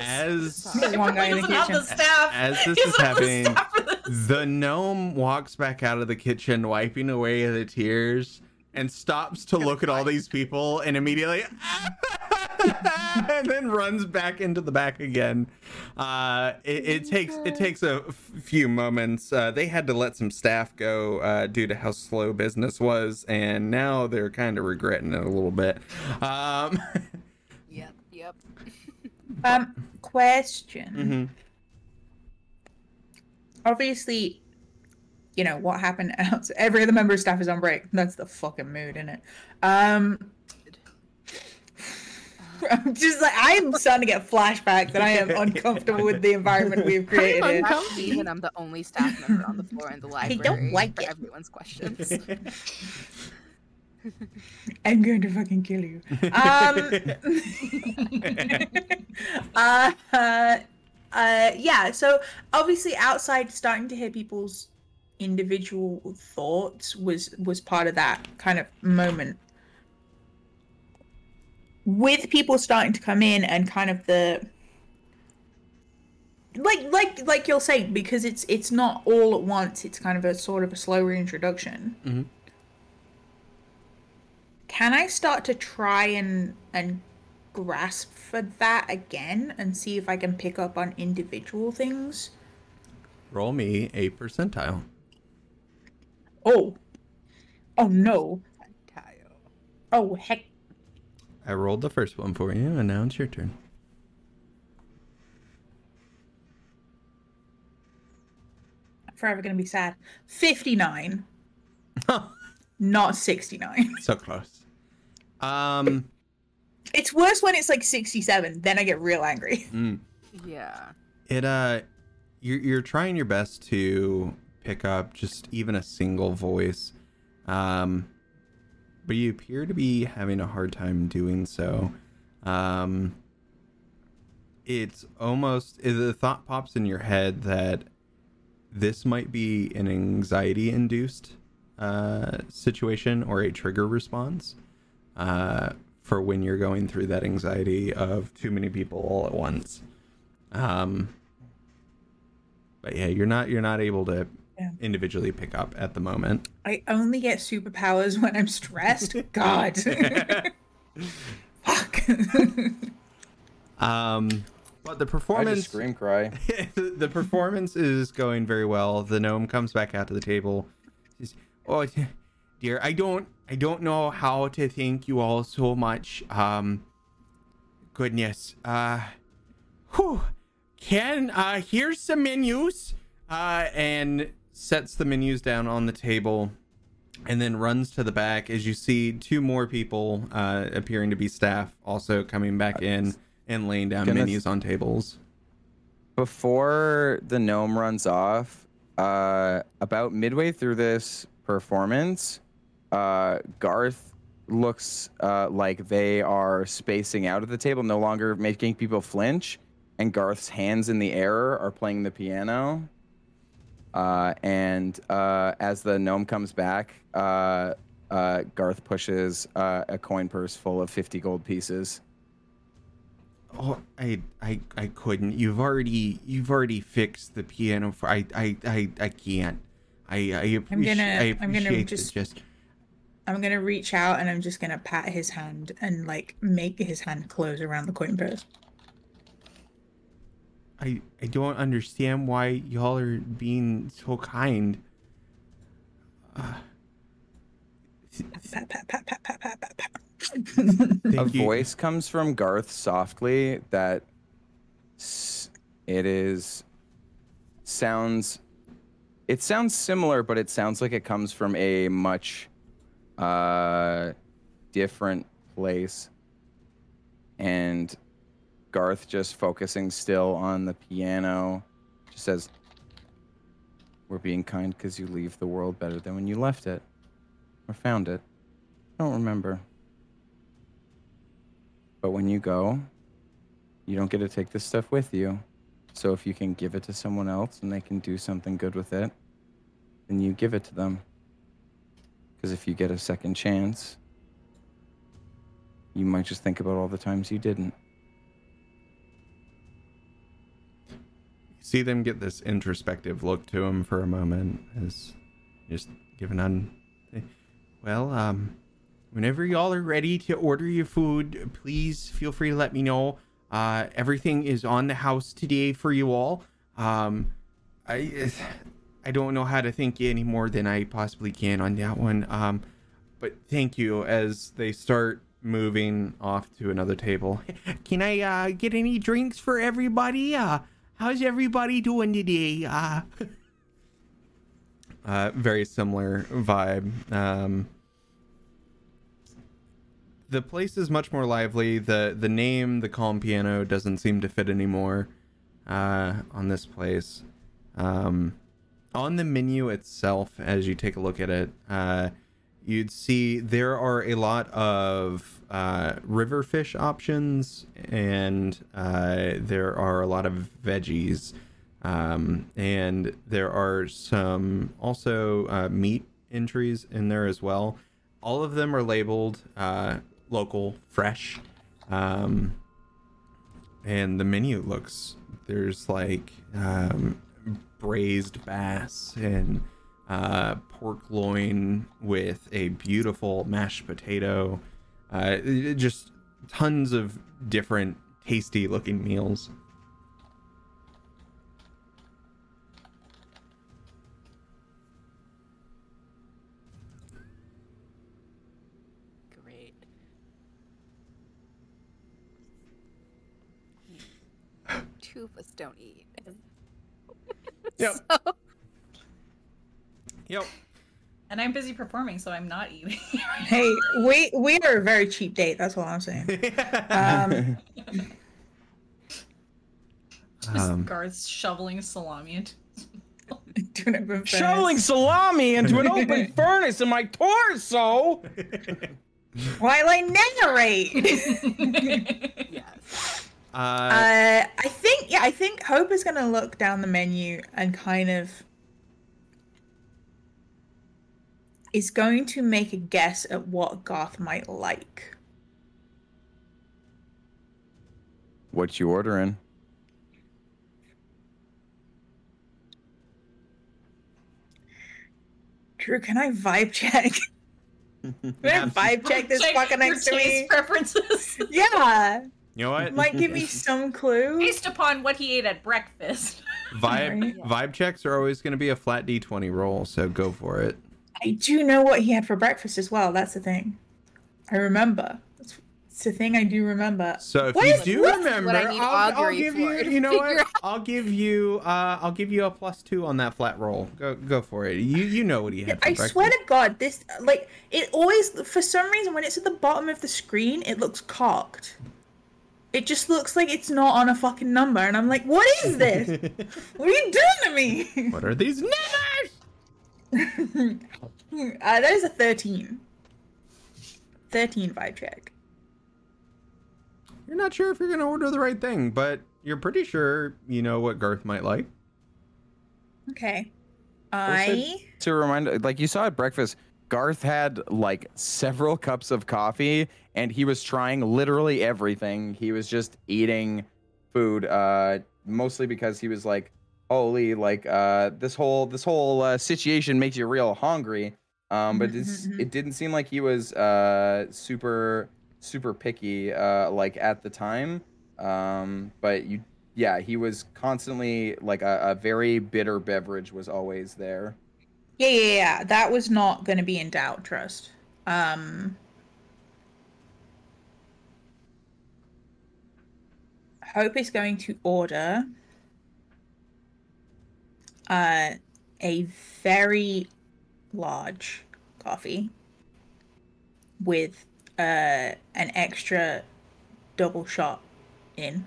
As this is happening, the gnome walks back out of the kitchen, wiping away the tears, and stops to look at all these people, and immediately, and then runs back into the back again. It takes a few moments. They had to let some staff go due to how slow business was, and now they're kind of regretting it a little bit. Yep. Question. Mm-hmm. Obviously, you know what happened. Every other member of staff is on break. That's the fucking mood, isn't it? I'm just like, I am starting to get flashbacks and I am uncomfortable with the environment we've created. I'm uncomfy and I'm the only staff member on the floor in the library. I don't like it. Everyone's questions. I'm going to fucking kill you. So obviously outside starting to hear people's individual thoughts was part of that kind of moment. With people starting to come in and kind of the like you'll say, because it's not all at once, it's kind of a sort of a slow reintroduction. Mm-hmm. Can I start to try and grasp for that again and see if I can pick up on individual things? Roll me a percentile. Oh no. Percentile. Oh heck. I rolled the first one for you, and now it's your turn. I'm forever going to be sad. 59. Not 69. So close. It's worse when it's like 67. Then I get real angry. Mm. Yeah. It you're trying your best to pick up just even a single voice. But you appear to be having a hard time doing so. It's almost... The thought pops in your head that this might be an anxiety-induced situation or a trigger response for when you're going through that anxiety of too many people all at once. But yeah, you're not able to... Yeah. Individually pick up at the moment. I only get superpowers when I'm stressed. God. Fuck. But the performance... I just scream cry. The performance is going very well. The gnome comes back out to the table. Says, "Oh, dear, I don't know how to thank you all so much. Goodness. Here's some menus." And sets the menus down on the table and then runs to the back as you see two more people appearing to be staff also coming back in and laying down menus on tables. Before the gnome runs off, about midway through this performance, Garth looks like they are spacing out of the table, no longer making people flinch, and Garth's hands in the air are playing the piano. As the gnome comes back, Garth pushes a coin purse full of 50 gold pieces. "Oh, I couldn't. You've already fixed the piano for. I can't. I'm gonna reach out and I'm just gonna pat his hand and like make his hand close around the coin purse. I don't understand why y'all are being so kind. A voice comes from Garth softly that sounds similar, but it sounds like it comes from a much different place. And Garth, just focusing still on the piano, just says, "We're being kind because you leave the world better than when you left it. Or found it. I don't remember. But when you go, you don't get to take this stuff with you. So if you can give it to someone else and they can do something good with it, then you give it to them. Because if you get a second chance, you might just think about all the times you didn't." See them get this introspective look to him for a moment as just giving on. "Well, whenever y'all are ready to order your food, please feel free to let me know. Everything is on the house today for you all. I don't know how to thank you any more than I possibly can on that one. But thank you," as they start moving off to another table. "Can I get any drinks for everybody? How's everybody doing today?" Very similar vibe. The place is much more lively. The name, the Calm Piano, doesn't seem to fit anymore on this place. On the menu itself, as you take a look at it, you'd see there are a lot of river fish options, and there are a lot of veggies And there are some also meat entries in there as well. All of them are labeled local, fresh. And the menu looks, there's like braised bass and pork loin with a beautiful mashed potato. Just tons of different tasty looking meals. Two of us don't eat. Yep. So... Yep. And I'm busy performing, so I'm not eating. Hey, we are a very cheap date. That's what I'm saying. Just Garth's shoveling salami into an open furnace in my torso. While I narrate. Yes. I think Hope is gonna look down the menu and kind of is going to make a guess at what Garth might like. What you ordering? Drew, can I vibe check? Can I vibe check this fucker next to me? Preferences. Yeah. You know what? Might give me some clue. Based upon what he ate at breakfast. Vibe checks are always going to be a flat D20 roll, so go for it. I do know what he had for breakfast as well. That's the thing. I remember. It's the thing I do remember. So if remember, I'll give you. You know what? I'll give you a +2 on that flat roll. Go for it. You know what he had for breakfast. I swear to God, this it always, for some reason, when it's at the bottom of the screen, it looks cocked. It just looks like it's not on a fucking number, and I'm like, what is this? What are you doing to me? What are these numbers? That is a 13. 13 vibe check. You're not sure if you're going to order the right thing, but you're pretty sure you know what Garth might like. Okay. To remind, you saw at breakfast, Garth had several cups of coffee and he was trying literally everything. He was just eating food, mostly because he was like, holy, this whole situation makes you real hungry. But it didn't seem like he was super, super picky at the time. But he was constantly a very bitter beverage was always there. Yeah. That was not going to be in doubt, trust. Hope is going to order a very large coffee with an extra double shot in.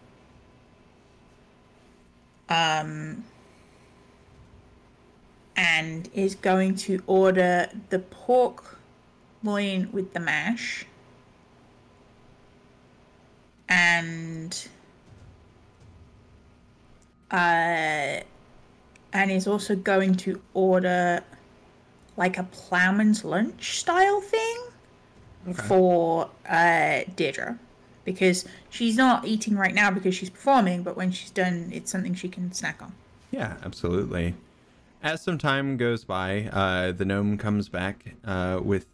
And is going to order the pork loin with the mash and is also going to order a plowman's lunch style thing for Deirdre, because she's not eating right now because she's performing, but when she's done, it's something she can snack on. Yeah, absolutely. As some time goes by, the gnome comes back with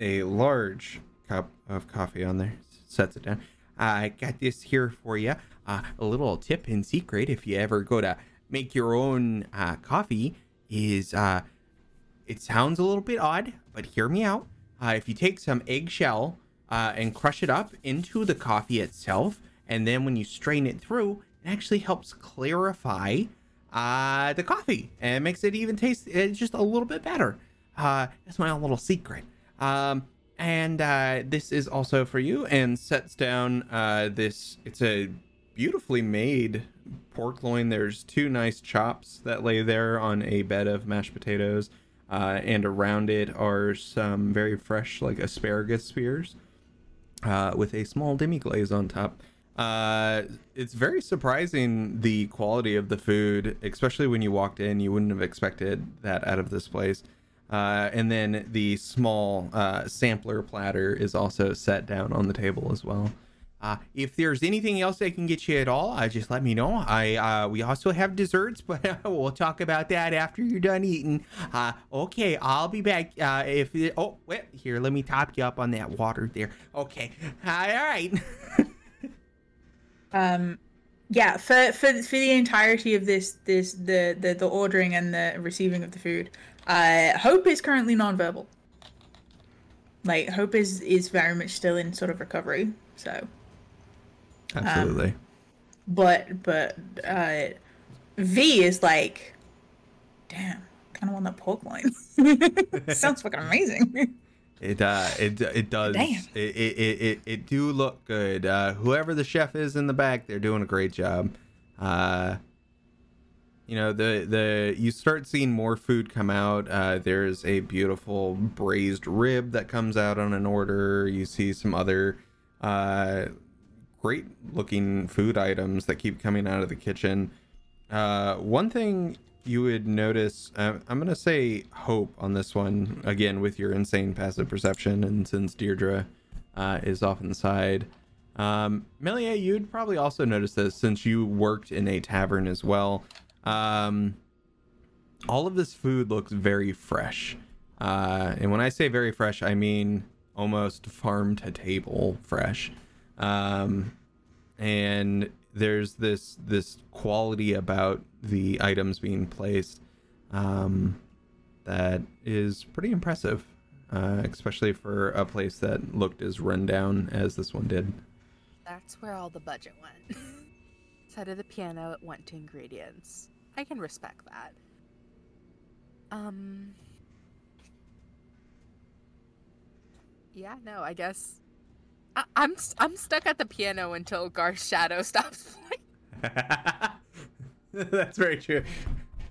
a large cup of coffee on there, sets it down. I got this here for you. A little tip in secret, if you ever go to make your own coffee, is it sounds a little bit odd, but hear me out. If you take some eggshell and crush it up into the coffee itself, and then when you strain it through, it actually helps clarify the coffee, and it makes it even taste just a little bit better. That's my own little secret. And this is also for you, and sets down this. It's a beautifully made pork loin. There's two nice chops that lay there on a bed of mashed potatoes, and around it are some very fresh asparagus spears with a small demi-glaze on top. It's very surprising, the quality of the food, especially when you walked in. You wouldn't have expected that out of this place. And then the small sampler platter is also set down on the table as well. If there's anything else I can get you at all, just let me know. We also have desserts, but we'll talk about that after you're done eating. Okay, I'll be back. Here, let me top you up on that water there. Okay, all right. Yeah, for the entirety of this the ordering and the receiving of the food, Hope is currently nonverbal. Like, Hope is very much still in sort of recovery, so. Absolutely. But V is like, damn, I kind of want that pork loin. Sounds fucking amazing. It does. Damn. It do look good. Whoever the chef is in the back, they're doing a great job. You know, you start seeing more food come out. There's a beautiful braised rib that comes out on an order. You see some other great looking food items that keep coming out of the kitchen. One thing you would notice, I'm going to say Hope on this one, again, with your insane passive perception, and since Deirdre is off on the side. Meliae, you'd probably also notice this since you worked in a tavern as well. All of this food looks very fresh. And when I say very fresh, I mean almost farm to table fresh. And there's this quality about the items being placed that is pretty impressive, especially for a place that looked as rundown as this one did. That's where all the budget went. Instead of the piano, it went to ingredients. I can respect that. Yeah, no, I guess I'm stuck at the piano until Garth's shadow stops playing. That's very true.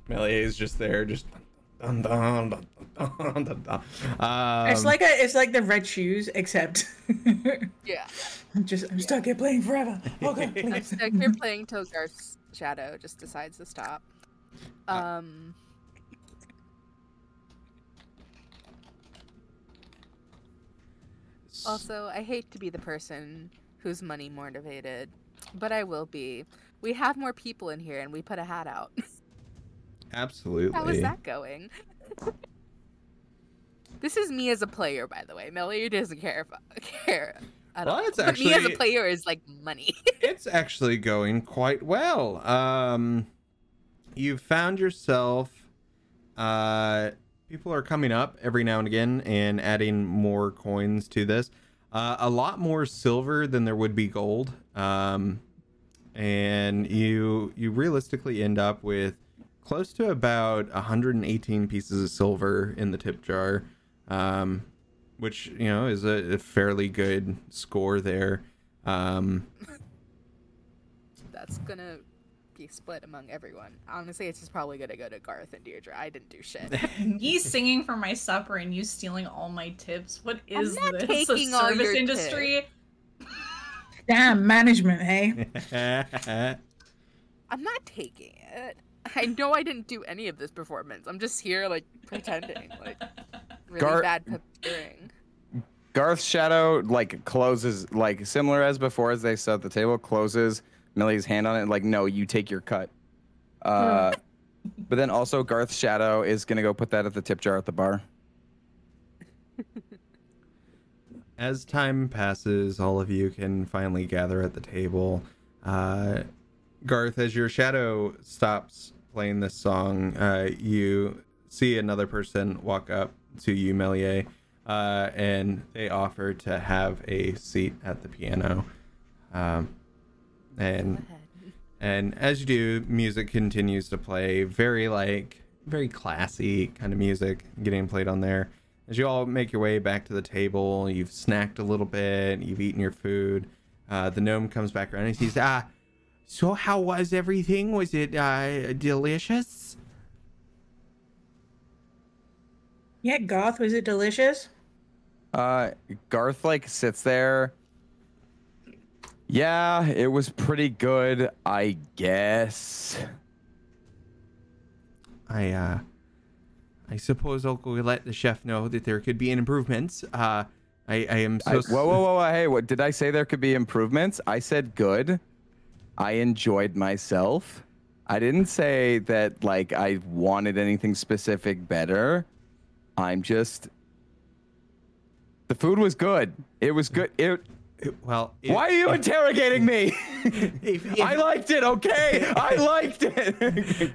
Meliae is just there, just. It's like the Red Shoes, except. Yeah. I'm stuck here playing forever. Okay. Please. I'm stuck here playing till Garth's shadow just decides to stop. Also, I hate to be the person who's money motivated, but I will be. We have more people in here, and we put a hat out. Absolutely. How is that going? This is me as a player, by the way. Melody doesn't care. Well, it's actually, but me as a player is like money. It's actually going quite well. You've found yourself. People are coming up every now and again and adding more coins to this. A lot more silver than there would be gold. And you realistically end up with close to about 118 pieces of silver in the tip jar, which, you know, is a fairly good score there. That's going to be split among everyone. Honestly, it's just probably going to go to Garth and Deirdre. I didn't do shit. Me singing for my supper and you stealing all my tips. What is this? Taking a all service your industry? Tip. Damn management, hey? I'm not taking it. I know I didn't do any of this performance. I'm just here, like, pretending, like, really bad preparing. Garth's shadow, like, closes, like, similar as before as they set the table, closes Millie's hand on it, like, no, you take your cut. But then also Garth's shadow is going to go put that at the tip jar at the bar. As time passes, all of you can finally gather at the table. Garth, as your shadow stops playing this song, you see another person walk up to you, Meliae, and they offer to have a seat at the piano. And as you do, music continues to play, very classy kind of music getting played on there. As you all make your way back to the table, you've snacked a little bit, you've eaten your food. The gnome comes back around and he says, so how was everything? Was it delicious? Yeah, Garth, was it delicious? Garth, like, sits there, Yeah, it was pretty good, I guess. I suppose I'll go let the chef know that there could be improvements. Whoa. Hey, what did I say? There could be improvements. I said good. I enjoyed myself. I didn't say that like I wanted anything specific better. I'm just. The food was good. It was good. Why are you interrogating me? I liked it, okay? I liked it.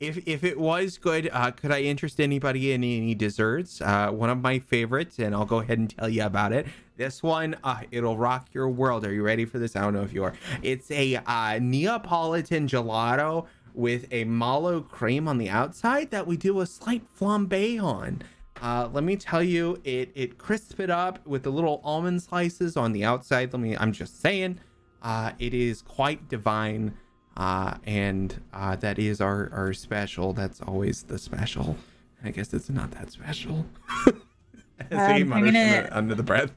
If it was good, could I interest anybody in any desserts? One of my favorites, and I'll go ahead and tell you about it. This one, it'll rock your world. Are you ready for this? I don't know if you are. It's a Neapolitan gelato with a mallow cream on the outside that we do a slight flambe on. Let me tell you, it crisps it up with the little almond slices on the outside. I'm just saying, it is quite divine. And that is our special. That's always the special. I guess it's not that special. Under the breath.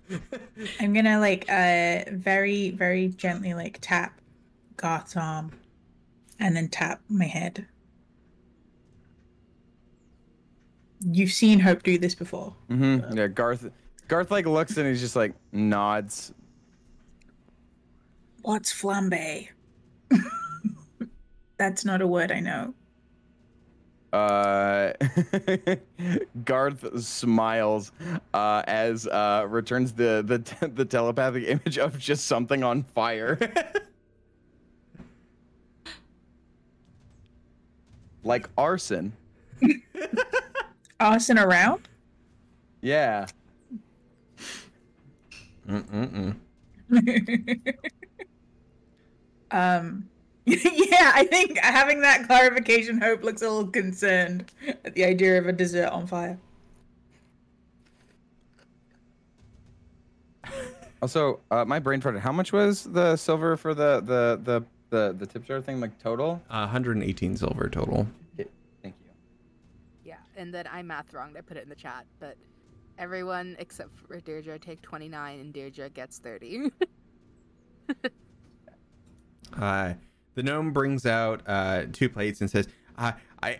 I'm gonna very, very gently tap Garth's arm and then tap my head. You've seen Hope do this before. Mm-hmm. Yeah, Garth looks and he's just nods. What's flambe? That's not a word I know. Garth smiles as returns the telepathic image of just something on fire. Like arson. Arson around? Yeah. Yeah, I think having that clarification, Hope looks a little concerned at the idea of a dessert on fire. Also, my brain farted. How much was the silver for the tip jar thing, total? 118 silver total. And then I math wronged. I put it in the chat, but everyone except for Deirdre take 29 and Deirdre gets 30. The gnome brings out two plates and says, I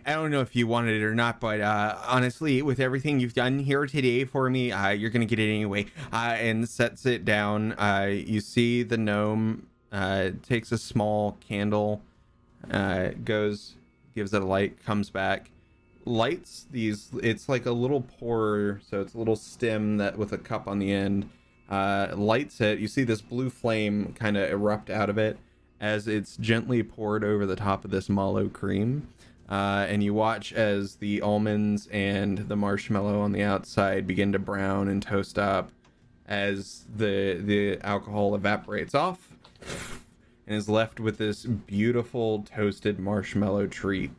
don't know if you wanted it or not, but honestly, with everything you've done here today for me, you're going to get it anyway. And sets it down. You see the gnome takes a small candle, goes, gives it a light, comes back. Lights these. It's like a little pourer, so it's a little stem that with a cup on the end. Lights it. You see this blue flame kind of erupt out of it as it's gently poured over the top of this mallow cream, and you watch as the almonds and the marshmallow on the outside begin to brown and toast up as the alcohol evaporates off and is left with this beautiful toasted marshmallow treat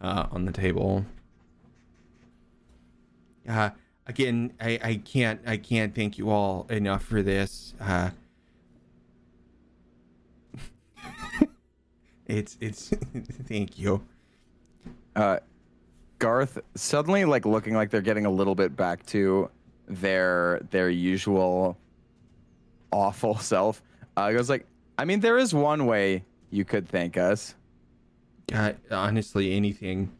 on the table. Again, I can't thank you all enough for this. It's thank you. Garth suddenly looking like they're getting a little bit back to their usual awful self. Goes there is one way you could thank us. Honestly, anything.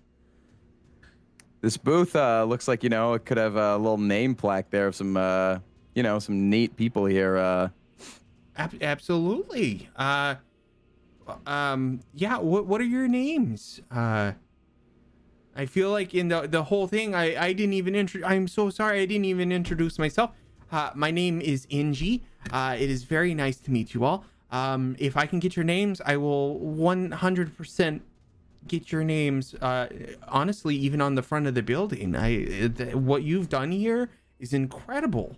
This booth looks like, it could have a little name plaque there of some, some neat people here. Absolutely. Yeah. What are your names? I feel like in the whole thing, I didn't even I'm so sorry. I didn't even introduce myself. My name is Inji. It is very nice to meet you all. If I can get your names, I will 100% get your names, honestly, even on the front of the building. What you've done here is incredible.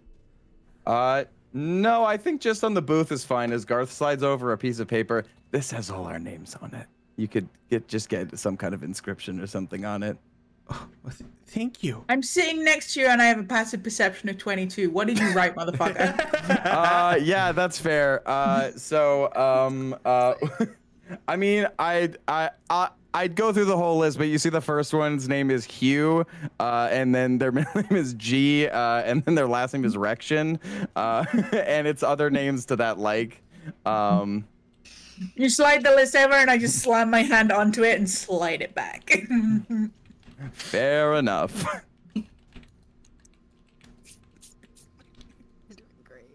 No, I think just on the booth is fine. As Garth slides over a piece of paper, this has all our names on it. You could get some kind of inscription or something on it. Oh, thank you. I'm sitting next to you and I have a passive perception of 22. What did you write, motherfucker? Yeah, that's fair. I mean, I'd go through the whole list, but you see the first one's name is Hugh, and then their middle name is G, and then their last name is Rection, and it's other names to that You slide the list over, and I just slam my hand onto it and slide it back. Fair enough. He's doing great.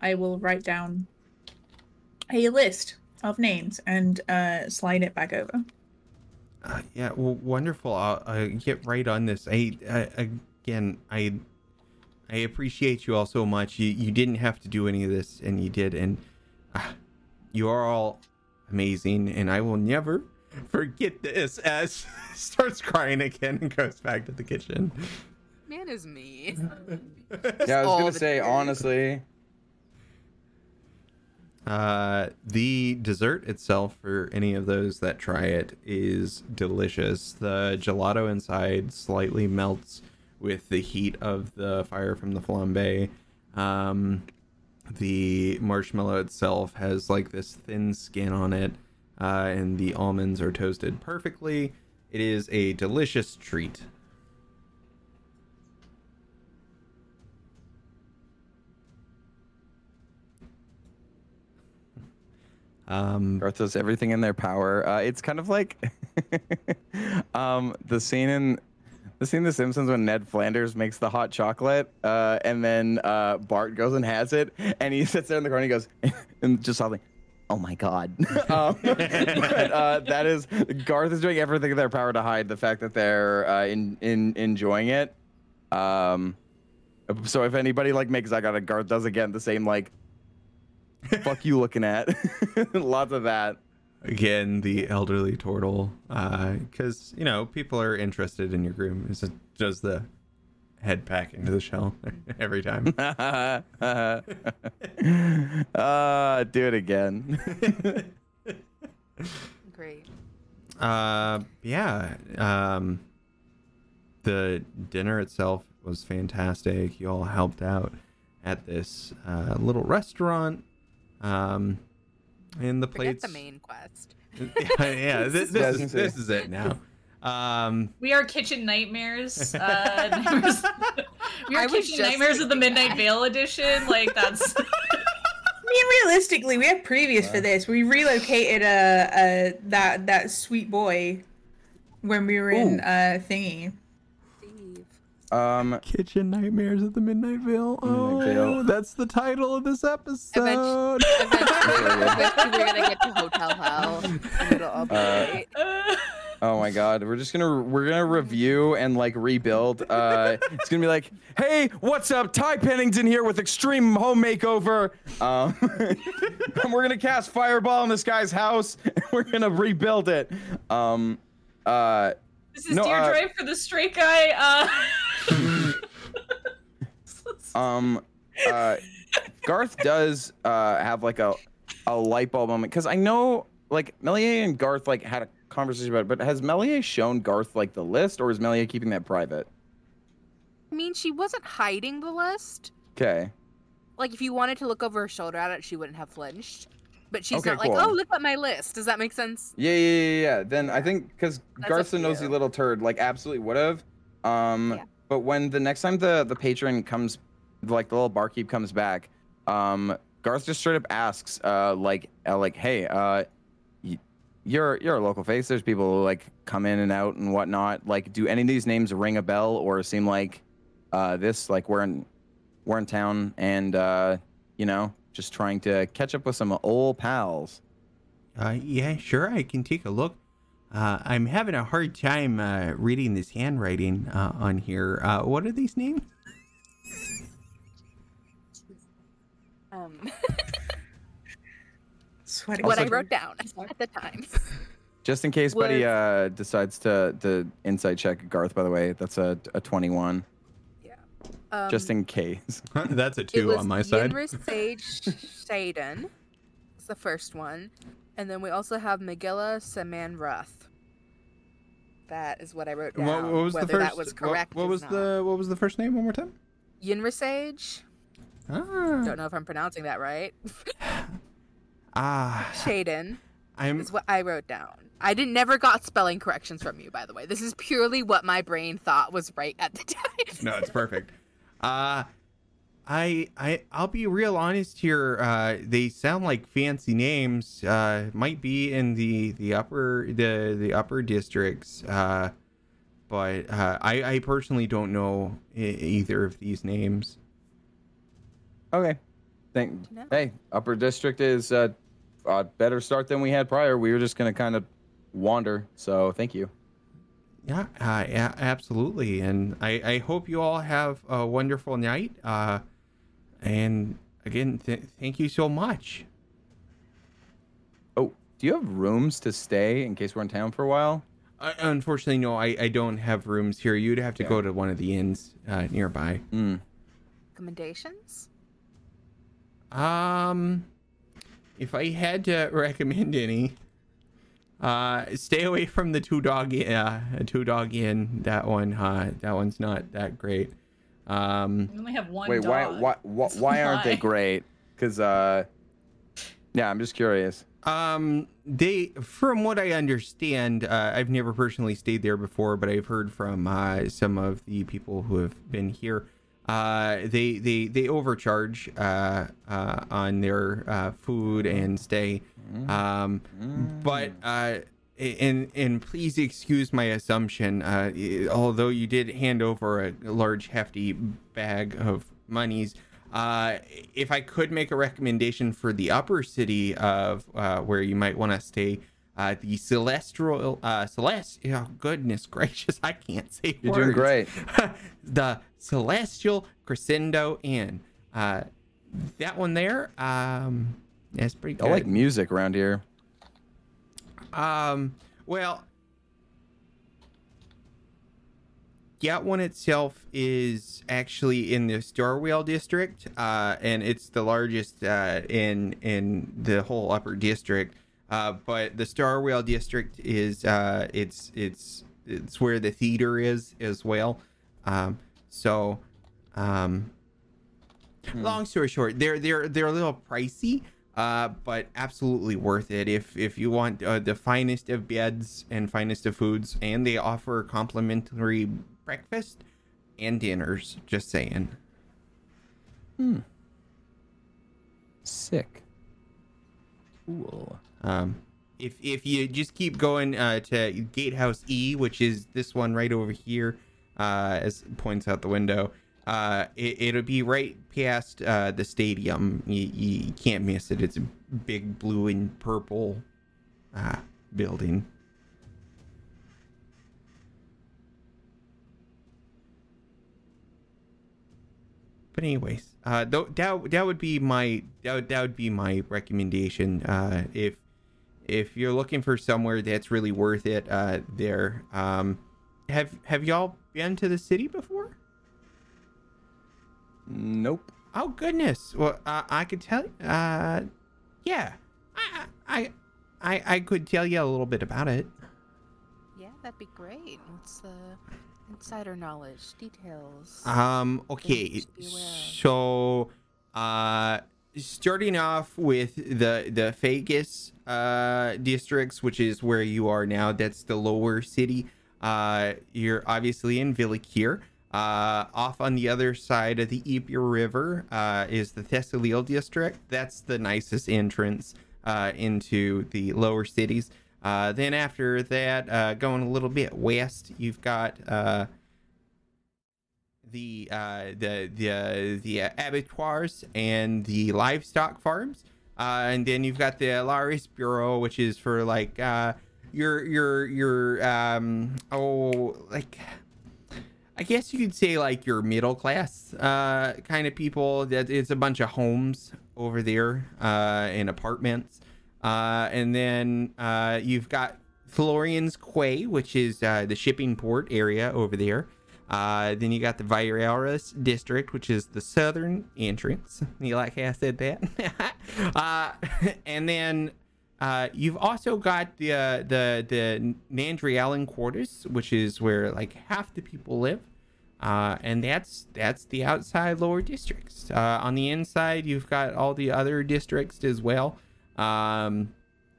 I will write down a list of names and slide it back over. Yeah, well, wonderful. I'll get right on this. I appreciate you all so much. You didn't have to do any of this, and you did, and you are all amazing, and I will never forget this. As starts crying again and goes back to the kitchen. Man is me. Yeah, I was gonna say, honestly, the dessert itself, for any of those that try it, is delicious. The gelato inside slightly melts with the heat of the fire from the flambe. The marshmallow itself has like this thin skin on it, and the almonds are toasted perfectly. It is a delicious treat. Garth does everything in their power. It's kind of like the scene in The Simpsons when Ned Flanders makes the hot chocolate, and then Bart goes and has it, and he sits there in the corner and he goes and just something, oh my god. But that is, Garth is doing everything in their power to hide the fact that they're enjoying it. So if anybody like makes that, Garth does again the same like fuck you looking at. Lots of that. Again, the elderly turtle, because people are interested in your groom. It does the head back into the shell every time. Do it again. Great. The dinner itself was fantastic. You all helped out at this little restaurant. And the plates. Forget the main quest. Yeah, this is it now. We are kitchen nightmares. We are kitchen nightmares of the Midnight Vale edition. Like that's. I mean, realistically, we have previews for this. We relocated that sweet boy when we were in thingy. Kitchen Nightmares of the Midnight Vale. That's the title of this episode. Eventually we're gonna get to Hotel Hell. Oh my god, we're gonna review and like rebuild. It's gonna be like, hey, what's up? Ty Pennington here with Extreme Home Makeover. And we're gonna cast Fireball in this guy's house. And we're gonna rebuild it. This is Deirdre for the straight guy. Garth does have like a light bulb moment, because I know like Meliae and Garth like had a conversation about it, but has Meliae shown Garth like the list, or is Meliae keeping that private? I mean, she wasn't hiding the list. Okay. Like if you wanted to look over her shoulder at it, she wouldn't have flinched. But she's okay, not cool. Like, oh, look at my list. Does that make sense? Yeah. Then I think, because Garth's a nosy little turd, like, absolutely would have. Yeah. But when the next time the patron comes, like, the little barkeep comes back, Garth just straight up asks, hey, you're a local face. There's people who, like, come in and out and whatnot. Like, do any of these names ring a bell or seem like this? Like, we're in town and, just trying to catch up with some old pals. Yeah, sure, I can take a look. I'm having a hard time reading this handwriting on here. What are these names? What I wrote down at the time. Just in case Buddy decides to insight check Garth, by the way, that's a 21. Just in case. That's a 2 on my side. Yidris Sage Shaden is the first one. And then we also have Megilla Saman Ruth. That is what I wrote down. What was whether the first, that was correct what was not. What was the first name one more time? Yidris Sage. Don't know if I'm pronouncing that right. Shaden is what I wrote down. I never got spelling corrections from you, by the way. This is purely what my brain thought was right at the time. No, it's perfect. I'll be real honest here. They sound like fancy names. Might be in the upper districts. But I personally don't know either of these names. Okay. Hey, upper district is a better start than we had prior. We were just going to kind of wander. So thank you. Yeah, absolutely. And I hope you all have a wonderful night. And again, thank you so much. Oh, do you have rooms to stay in case we're in town for a while? Unfortunately, no, I don't have rooms here. You'd have to go to one of the inns nearby. Mm. Recommendations? If I had to recommend any, stay away from the Two Dog Inn. That one's not that great. We only have one. Wait, dog. Why aren't they great? Because yeah, I'm just curious. They, from what I understand, I've never personally stayed there before, but I've heard from some of the people who have been here. They overcharge on their food and stay. But please excuse my assumption. Although you did hand over a large hefty bag of monies, if I could make a recommendation for the upper city of where you might want to stay, the oh, goodness gracious, I can't say you're words. Doing great. The Celestial Crescendo Inn. That one there, that's pretty good. I like music around here. Well, that one itself is actually in the Starwell district, and it's the largest in the whole upper district. But the Starwell district is it's where the theater is as well. Long story short, they're a little pricey, but absolutely worth it if you want the finest of beds and finest of foods, and they offer complimentary breakfast and dinners. Just saying. Sick. Cool. If you just keep going to Gatehouse E, which is this one right over here, as it points out the window, it'll be right past the stadium. You can't miss it. It's a big blue and purple building. But anyways, that would be my recommendation. If you're looking for somewhere that's really worth it, there. Have y'all been to the city before? Nope. Oh goodness. Well, I could tell. Yeah. I could tell you a little bit about it. Yeah, that'd be great. What's the insider knowledge, details? Okay. So, starting off with the Fagus districts, which is where you are now. That's the lower city. You're obviously in Villakir. Off on the other side of the Eper River is the Thessalial district. That's the nicest entrance into the lower cities. Then after that, going a little bit west, you've got the abattoirs and the livestock farms, and then you've got the Alaris Bureau, which is for like your I guess you could say like your middle class kind of people. That it's a bunch of homes over there and apartments, and then you've got Florian's Quay, which is the shipping port area over there. Then you got the Viralis district, which is the southern entrance. You like how I said that? And then you've also got the Nandri Allen quarters, which is where like half the people live, and that's the outside lower districts. On the inside, you've got all the other districts as well.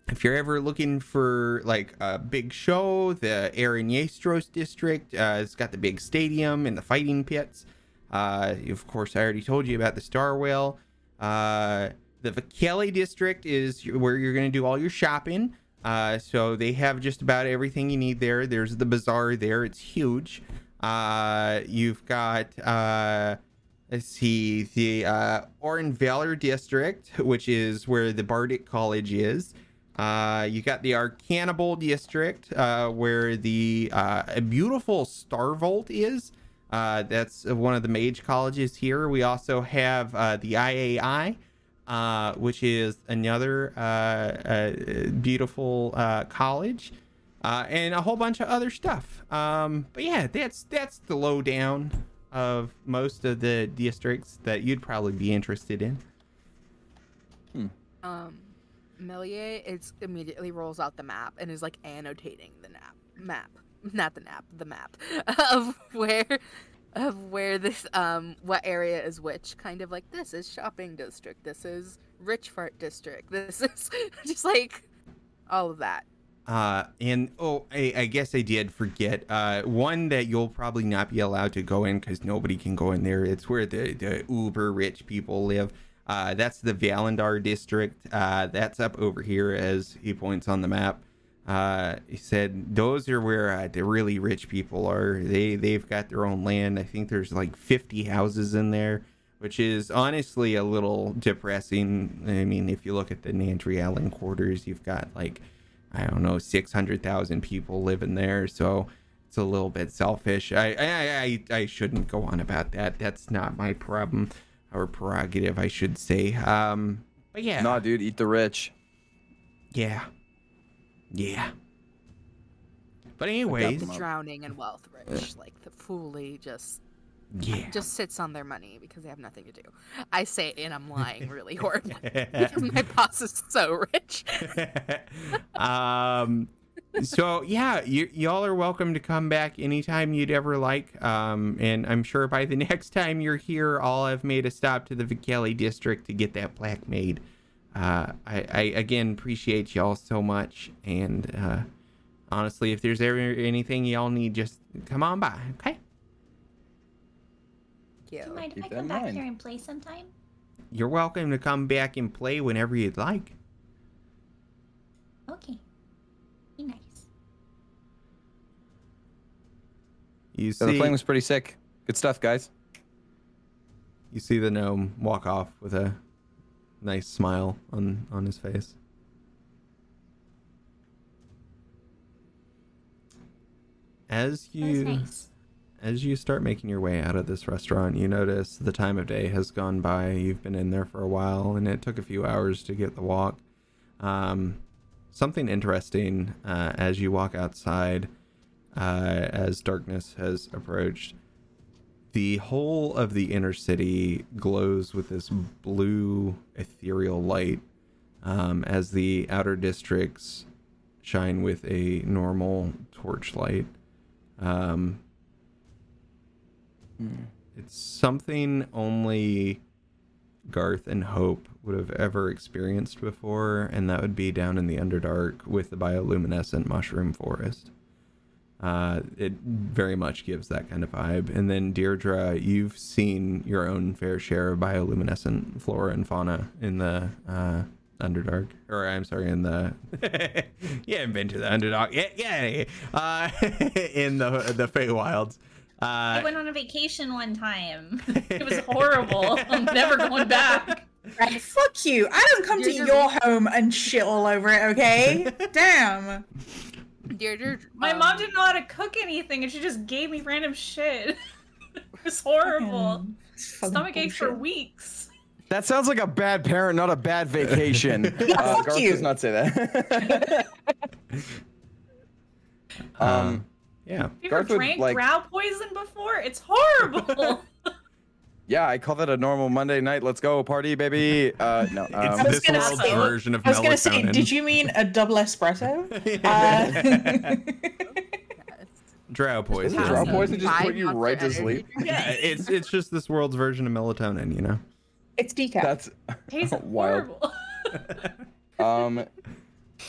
If you're ever looking for like a big show, the Aranestros district, it's got the big stadium and the fighting pits. Of course, I already told you about the Starwell. The Vikele district is where you're going to do all your shopping. So they have just about everything you need there. There's the bazaar there. It's huge. You've got, let's see, the Orin Valor district, which is where the Bardic College is. You got the Arcanable district, where the a beautiful Star Vault is. That's one of the mage colleges here. We also have the IAI, which is another beautiful college, and a whole bunch of other stuff. But yeah, that's the lowdown of most of the districts that you'd probably be interested in. Meliae immediately rolls out the map and is like annotating the map. Not the map, the map of where this what area is which. Kind of like, this is shopping district, this is rich fart district, this is just like all of that. And I guess I did forget one that you'll probably not be allowed to go in because nobody can go in there. It's where the uber rich people live. That's the Valandar district. That's up over here, as he points on the map. He said those are where the really rich people are. They've got their own land. I think there's like 50 houses in there, which is honestly a little depressing. I mean, if you look at the Nandri Allen quarters, you've got like, I don't know, 600,000 people living there. So it's a little bit selfish. I shouldn't go on about that. That's not my problem or prerogative, I should say. But yeah. Nah, dude, eat the rich. Yeah. But anyways, drowning in wealth rich, like the fully just sits on their money because they have nothing to do. I say it and I'm lying really horribly because my boss is so rich. So yeah, y'all are welcome to come back anytime you'd ever like. And I'm sure by the next time you're here, I'll have made a stop to the Vikele district to get that black maid. I again appreciate y'all so much, and honestly, if there's ever anything y'all need, just come on by, okay? Do you mind if I come back here and play sometime? You're welcome to come back and play whenever you'd like. Okay. Be nice. You see, the plane was pretty sick. Good stuff, guys. You see the gnome walk off with a nice smile on his face. As you start making your way out of this restaurant, you notice the time of day has gone by. You've been in there for a while, and it took a few hours to get the walk. Something interesting as you walk outside, as darkness has approached. The whole of the inner city glows with this blue ethereal light as the outer districts shine with a normal torchlight. It's something only Garth and Hope would have ever experienced before, and that would be down in the Underdark with the bioluminescent mushroom forest. It very much gives that kind of vibe. And then Deirdre, you've seen your own fair share of bioluminescent flora and fauna in the Underdark, or I'm sorry, in the yeah, I've been to the Underdark, yeah. In the Feywilds. I went on a vacation one time. It was horrible. I'm never going back. Right, fuck you. I don't come to your home and shit all over it. Okay, damn. Deirdre, my mom didn't know how to cook anything, and she just gave me random shit. It was horrible. Stomach aches for weeks. That sounds like a bad parent, not a bad vacation. Garth does not say that. Yeah. Have you ever drank drow poison before? It's horrible. Yeah, I call that a normal Monday night. Let's go party, baby. No, it's this world's version of melatonin. I was gonna say, did you mean a double espresso? Drow poison. Drow poison just put you right to sleep. Yeah, it's just this world's version of melatonin, you know. It's decaf. That's tastes wild.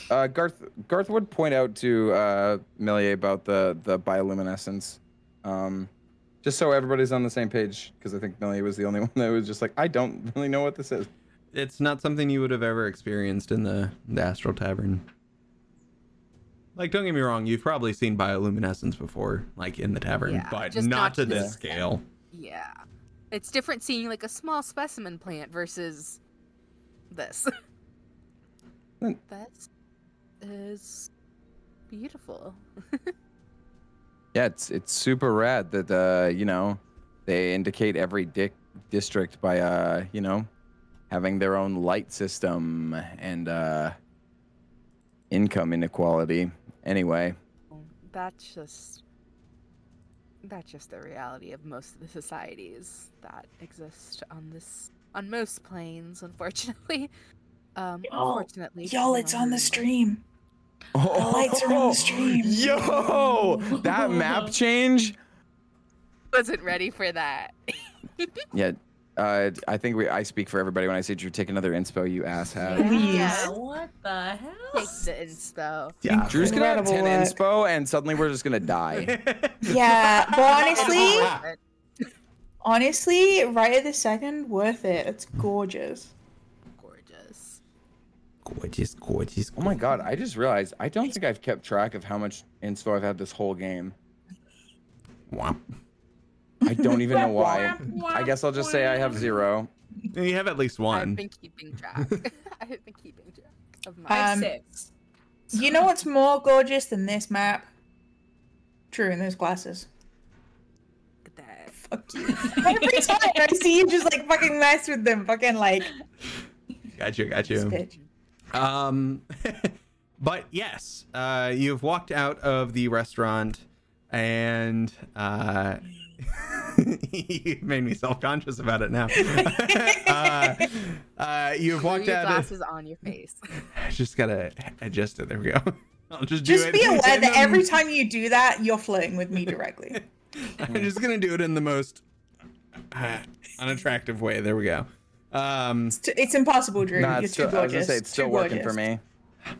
Garth would point out to Meliae about the bioluminescence. Just so everybody's on the same page, because I think Meliae was the only one that was just like, I don't really know what this is. It's not something you would have ever experienced in the Astral Tavern. Like, don't get me wrong, you've probably seen bioluminescence before, like, in the tavern, yeah, but not to this scale. Yeah. It's different seeing, like, a small specimen plant versus this. That is beautiful. Yeah, it's super rad that, you know, they indicate every district by, you know, having their own light system and income inequality. Anyway. That's just the reality of most of the societies that exist on most planes, unfortunately. Y'all, it's on the stream. Oh, the lights are on the stream. Yo, that map change. Wasn't ready for that. Yeah. I think I speak for everybody when I say, Drew, take another inspo, you asshat. Yeah, what the hell? Take the inspo. Yeah. Drew's going to have 10 inspo, and suddenly we're just going to die. Yeah, but honestly, right at the second, worth it. It's gorgeous. Gorgeous. Oh my god, I just realized, I don't think I've kept track of how much inspo I've had this whole game. Womp. I don't even know why. I guess I'll just say I have 0. You have at least one. I've been keeping track. Of my 6. You know what's more gorgeous than this map? True, in those glasses. Look at that. Fuck you. Every time I see you just like fucking mess with them, fucking like. Got you. But yes, you've walked out of the restaurant and you made me self-conscious about it now. You've walked out. Glasses on your face. I just gotta adjust it. There we go. I'll just do it. Just be aware that every time you do that, you're flirting with me directly. I'm just gonna do it in the most unattractive way. There we go. It's impossible, Drew. Nah, you're too gorgeous. I was gonna say, it's still working for me.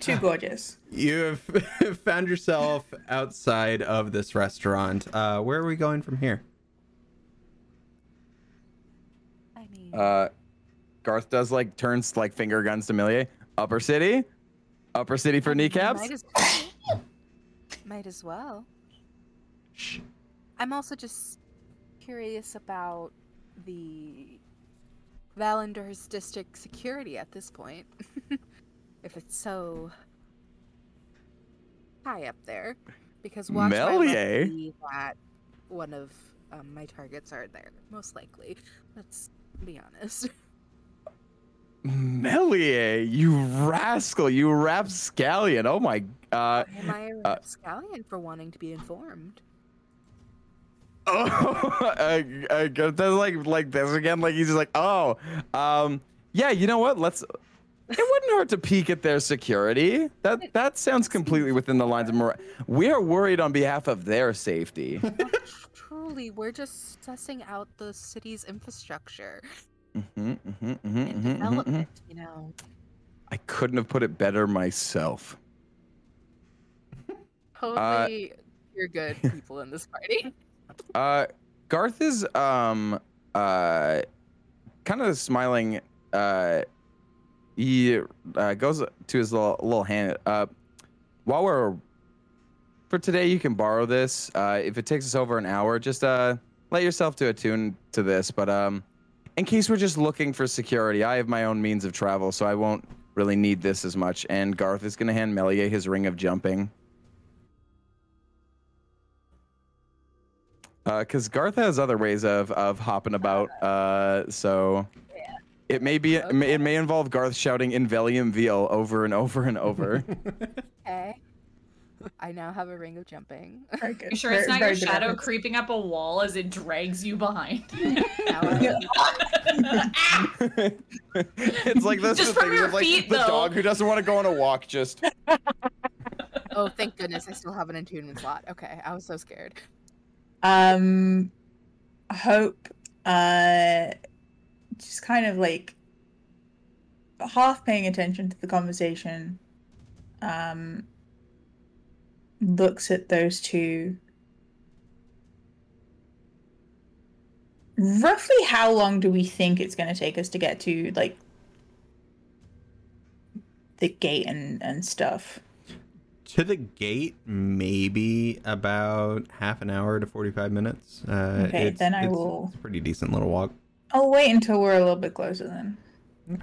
Too gorgeous. You have found yourself outside of this restaurant. Where are we going from here? I mean, Garth does like turns like finger guns to Meliae. Upper city for kneecaps. Might as well. Shh. I'm also just curious about the Valander's district security at this point. If it's so high up there, because watch Meliae, that one of my targets are there, most likely. Let's be honest. Meliae, you rascal, you rapscallion! Oh my! Why am I a rapscallion for wanting to be informed? Oh, like this again. Like he's just like, yeah. You know what? It wouldn't hurt to peek at their security. That sounds completely within the lines of morality. We are worried on behalf of their safety. Truly, we're just sussing out the city's infrastructure and development, you know. I couldn't have put it better myself. Totally, you're good people in this party. Garth is kind of smiling. He goes to his little hand. While we're for today, you can borrow this. If it takes us over an hour, just let yourself to attune to this. But in case we're just looking for security, I have my own means of travel, so I won't really need this as much. And Garth is going to hand Meliae his ring of jumping. Because Garth has other ways of hopping about, so... It may be. Okay. It may involve Garth shouting "Invelium Veal" over and over and over. Okay. I now have a ring of jumping. Are you sure it's not your shadow creeping up a wall as it drags you behind? It's like this. Just from your feet, though. The dog who doesn't want to go on a walk just. Oh, thank goodness! I still have an attunement slot. Okay, I was so scared. Hope. Just kind of like half paying attention to the conversation, looks at those two Roughly how long do we think it's going to take us to get to, like, the gate and stuff? To the gate, maybe about half an hour to 45 minutes. Okay, then I will... It's a pretty decent little walk. I'll wait until we're a little bit closer then. Okay.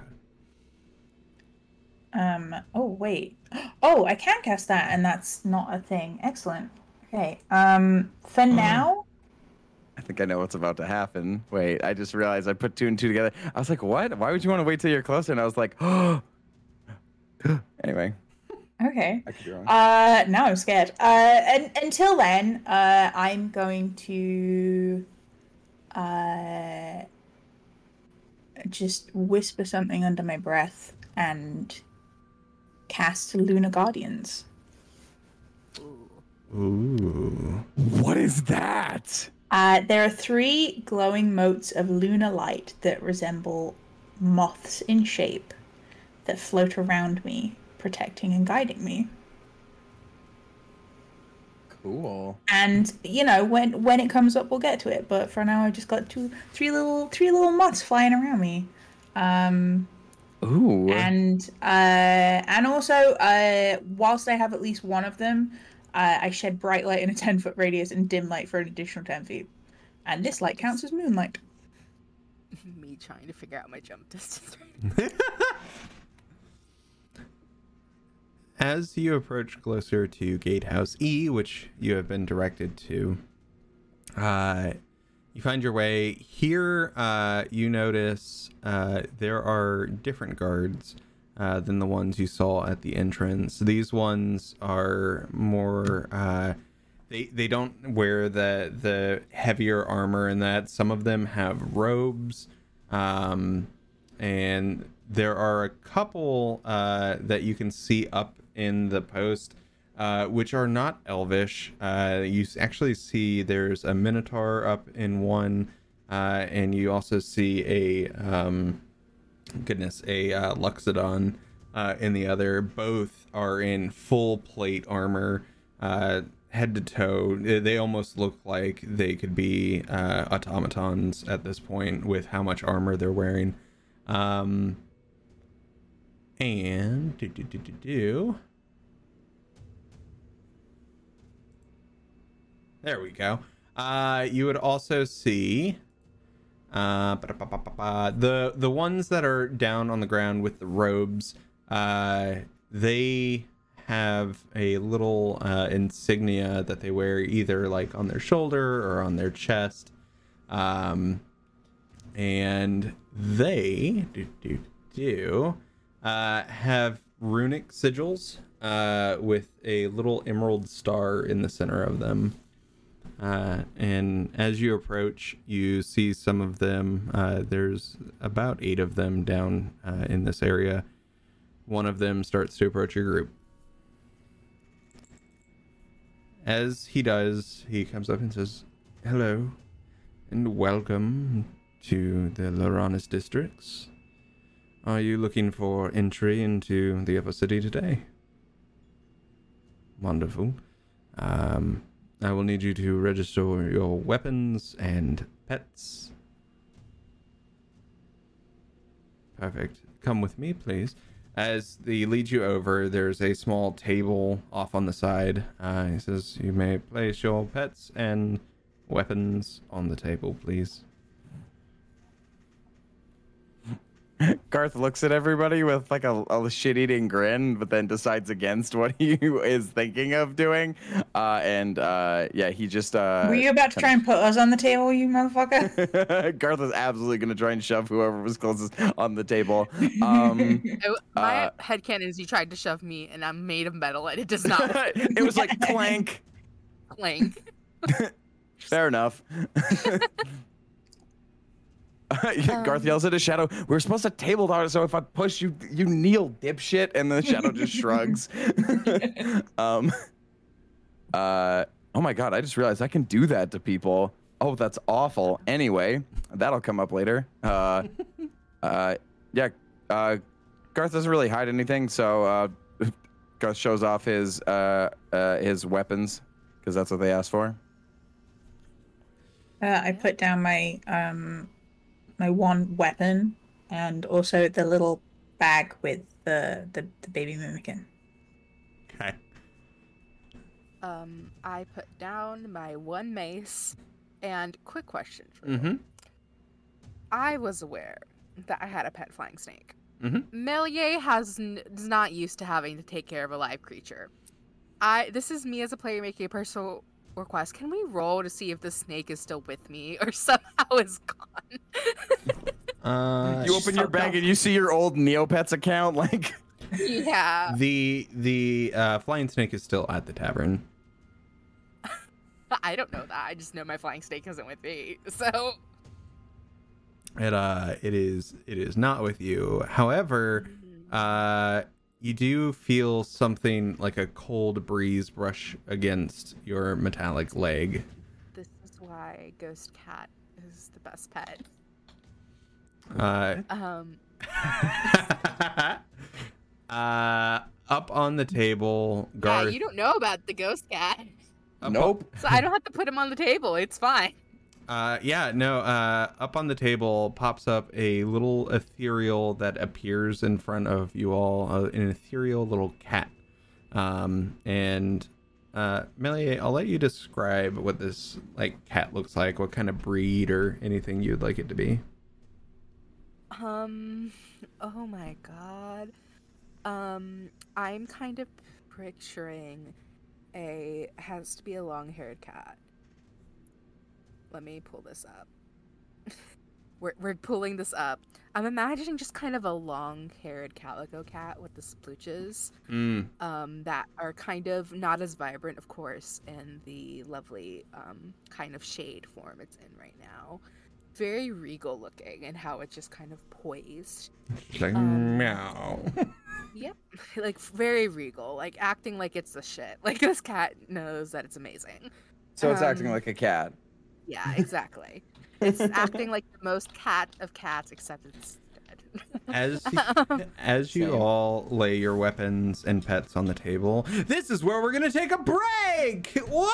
Oh, wait. Oh, I can cast that, and that's not a thing. Excellent. Okay. For now... I think I know what's about to happen. Wait, I just realized I put two and two together. I was like, what? Why would you want to wait till you're closer? And I was like, oh. Anyway. Okay. I could be wrong. Now I'm scared. And until then, I'm going to just whisper something under my breath and cast Lunar Guardians. Ooh. What is that? There are three glowing motes of lunar light that resemble moths in shape that float around me, protecting and guiding me. Cool. And, you know, when it comes up, we'll get to it. But for now, I've just got three little moths flying around me. Ooh. And also, whilst I have at least one of them, I shed bright light in a 10-foot radius and dim light for an additional 10 feet. And this light counts as moonlight. Me trying to figure out my jump distance right now. As you approach closer to Gatehouse E, which you have been directed to, you find your way. Here, you notice there are different guards than the ones you saw at the entrance. These ones are more, they don't wear the heavier armor and that. Some of them have robes, and there are a couple that you can see up in the post, which are not elvish. You actually see there's a minotaur up in one, and you also see a Luxodon in the other. Both are in full plate armor, head to toe. They almost look like they could be automatons at this point with how much armor they're wearing. And there we go. You would also see the ones that are down on the ground with the robes. They have a little insignia that they wear either like on their shoulder or on their chest, and they have runic sigils with a little emerald star in the center of them. And as you approach, you see some of them. There's about 8 of them down in this area. One of them starts to approach your group. As he does, he comes up and says, "Hello and welcome to the Loranis districts. Are you looking for entry into the upper city today?" Wonderful. I will need you to register your weapons and pets. Perfect. Come with me, please. As they lead you over, there's a small table off on the side. He says, "You may place your pets and weapons on the table, please." Garth looks at everybody with like a shit-eating grin, but then decides against what he is thinking of doing. He just... Were you about to try and put us on the table, you motherfucker? Garth is absolutely going to try and shove whoever was closest on the table. My headcanon is you tried to shove me, and I'm made of metal, and it does not. It was like clank. Clank. Fair enough. Garth yells at his shadow, "We were supposed to table dart, so if I push you, you kneel, dipshit," and the shadow just shrugs. Oh my god, I just realized I can do that to people. Oh, that's awful. Anyway, that'll come up later. Garth doesn't really hide anything, so Garth shows off his weapons, because that's what they asked for. I put down my my one weapon and also the little bag with the baby mimikin. Okay. I put down my one mace. And quick question for you. Mm-hmm. I was aware that I had a pet flying snake. Mm-hmm. Meliae is not used to having to take care of a live creature. This is me as a player making a personal request. Can we roll to see if the snake is still with me or somehow is gone? You open your bag and you see your old Neopets account, like. Yeah. The flying snake is still at the tavern. I don't know that. I just know my flying snake isn't with me. So. It is not with you. However, you do feel something like a cold breeze brush against your metallic leg. This is why Ghost Cat is the best pet. Up on the table, Garth. Yeah, you don't know about the Ghost Cat. Nope. So I don't have to put him on the table. It's fine. Up on the table pops up a little ethereal that appears in front of you all, an ethereal little cat. Meliae, I'll let you describe what this, cat looks like, what kind of breed or anything you'd like it to be. Oh my god. I'm kind of picturing has to be a long-haired cat. Let me pull this up. We're pulling this up. I'm imagining just kind of a long-haired calico cat with the splooches that are kind of not as vibrant, of course, in the lovely kind of shade form it's in right now. Very regal looking and how it's just kind of poised. Like, meow. Yep. Very regal. Acting like it's the shit. This cat knows that it's amazing. So it's acting like a cat. Yeah, exactly. It's acting like the most cat of cats, except it's dead. As you all lay your weapons and pets on the table, this is where we're going to take a break! Whoa!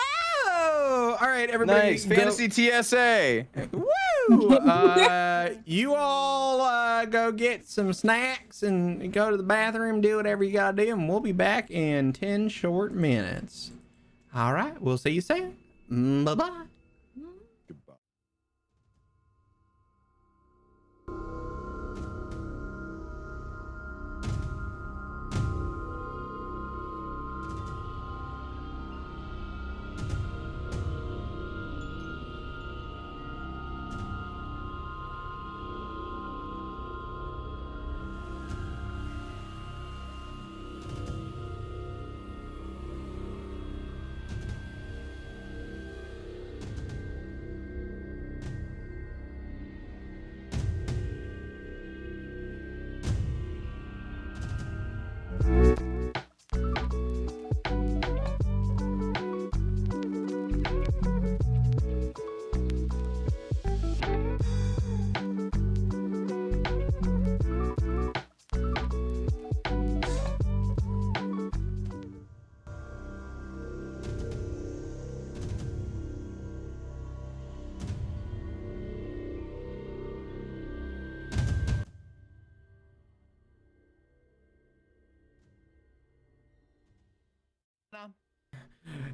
All right, everybody. Nice. Fantasy TSA. Woo! You all go get some snacks and go to the bathroom, do whatever you gotta do, and we'll be back in 10 short minutes. All right, we'll see you soon. Bye-bye.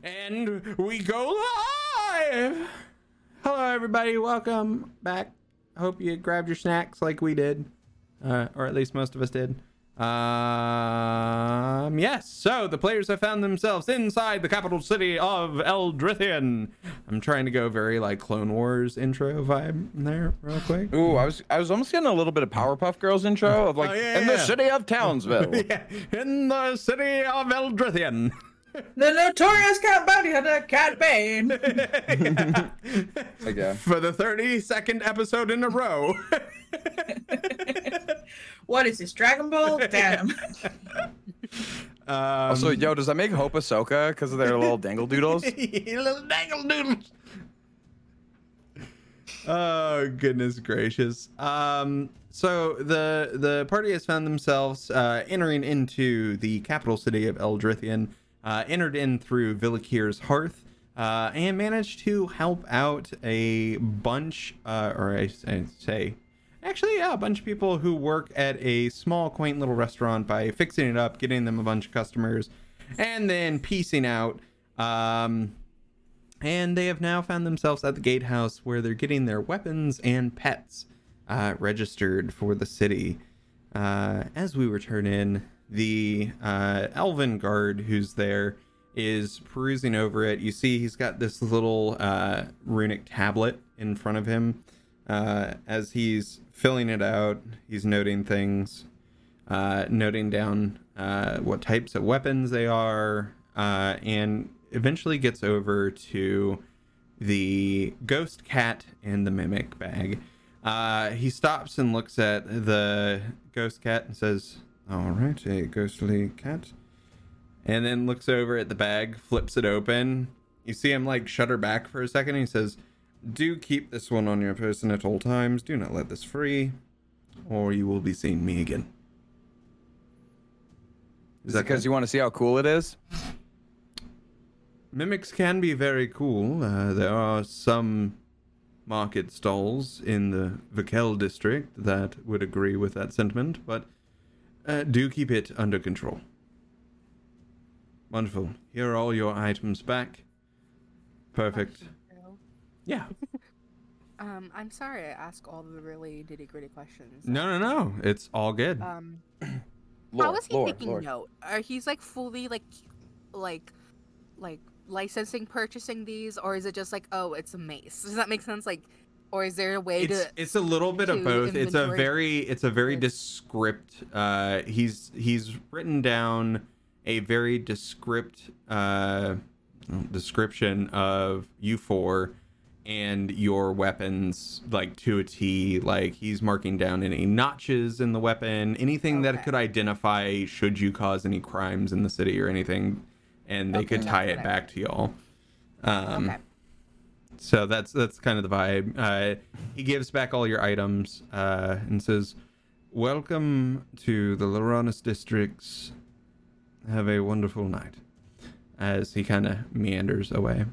And we go live! Hello, everybody. Welcome back. I hope you grabbed your snacks like we did. Or at least most of us did. Yes, so the players have found themselves inside the capital city of Eldritheon. I'm trying to go very Clone Wars intro vibe there real quick. Ooh, I was almost getting a little bit of Powerpuff Girls intro of the city of Townsville. Yeah. In the city of Eldritheon. The notorious cat bounty hunter, Cat Bane. Yeah. For the 32nd episode in a row. What is this, Dragon Ball? Damn. Also, yo, does that make Hope Ahsoka because of their little dangle doodles? Little dangle doodles. Oh, goodness gracious. So the party has found themselves entering into the capital city of Eldritheon. Entered in through Villakir's Hearth, and managed to help out a bunch, a bunch of people who work at a small, quaint little restaurant by fixing it up, getting them a bunch of customers, and then piecing out. And they have now found themselves at the gatehouse where they're getting their weapons and pets registered for the city. As we return in, the elven guard who's there is perusing over it. You see he's got this little runic tablet in front of him. As he's filling it out, he's noting things, noting down what types of weapons they are, and eventually gets over to the ghost cat and the mimic bag. He stops and looks at the ghost cat and says, "All right, a ghostly cat." And then looks over at the bag, flips it open. You see him like shudder back for a second. He says, "Do keep this one on your person at all times. Do not let this free, or you will be seeing me again." Is that because you want to see how cool it is? Mimics can be very cool. There are some market stalls in the Vikele district that would agree with that sentiment, but do keep it under control. Wonderful. Here are all your items back. Perfect. Yeah. I'm sorry I ask all the really nitty-gritty questions. No. It's all good. How is he taking note? He's like fully like licensing, purchasing these, or is it just like, oh, it's a mace? Does that make sense? Like, or is there a way to? It's a little bit of both. Inventory? It's a very descript. He's written down a very descript description of you four and your weapons, like to a T. Like he's marking down any notches in the weapon, anything that could identify should you cause any crimes in the city or anything, and they could tie it back to y'all. So that's kind of the vibe. He gives back all your items and says, "Welcome to the Loranis districts. Have a wonderful night." As he kind of meanders away.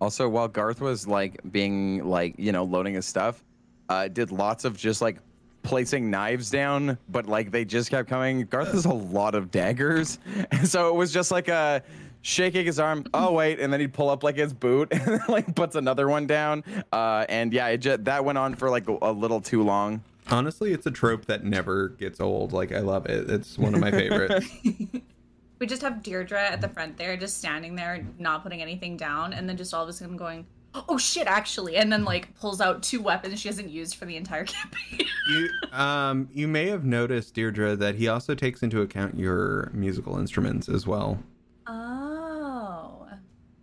Also, while Garth was loading his stuff, did lots of just like placing knives down, but like they just kept coming. Garth has a lot of daggers, and so it was just like a shaking his arm. Oh wait, and then he'd pull up like his boot and then, like puts another one down. That went on for like a little too long. Honestly, it's a trope that never gets old. Like I love it. It's one of my favorites. We just have Deirdre at the front there, just standing there, not putting anything down, and then just all of a sudden going, "Oh shit, actually," and then like pulls out two weapons she hasn't used for the entire campaign. You may have noticed, Deirdre, that he also takes into account your musical instruments as well. Oh.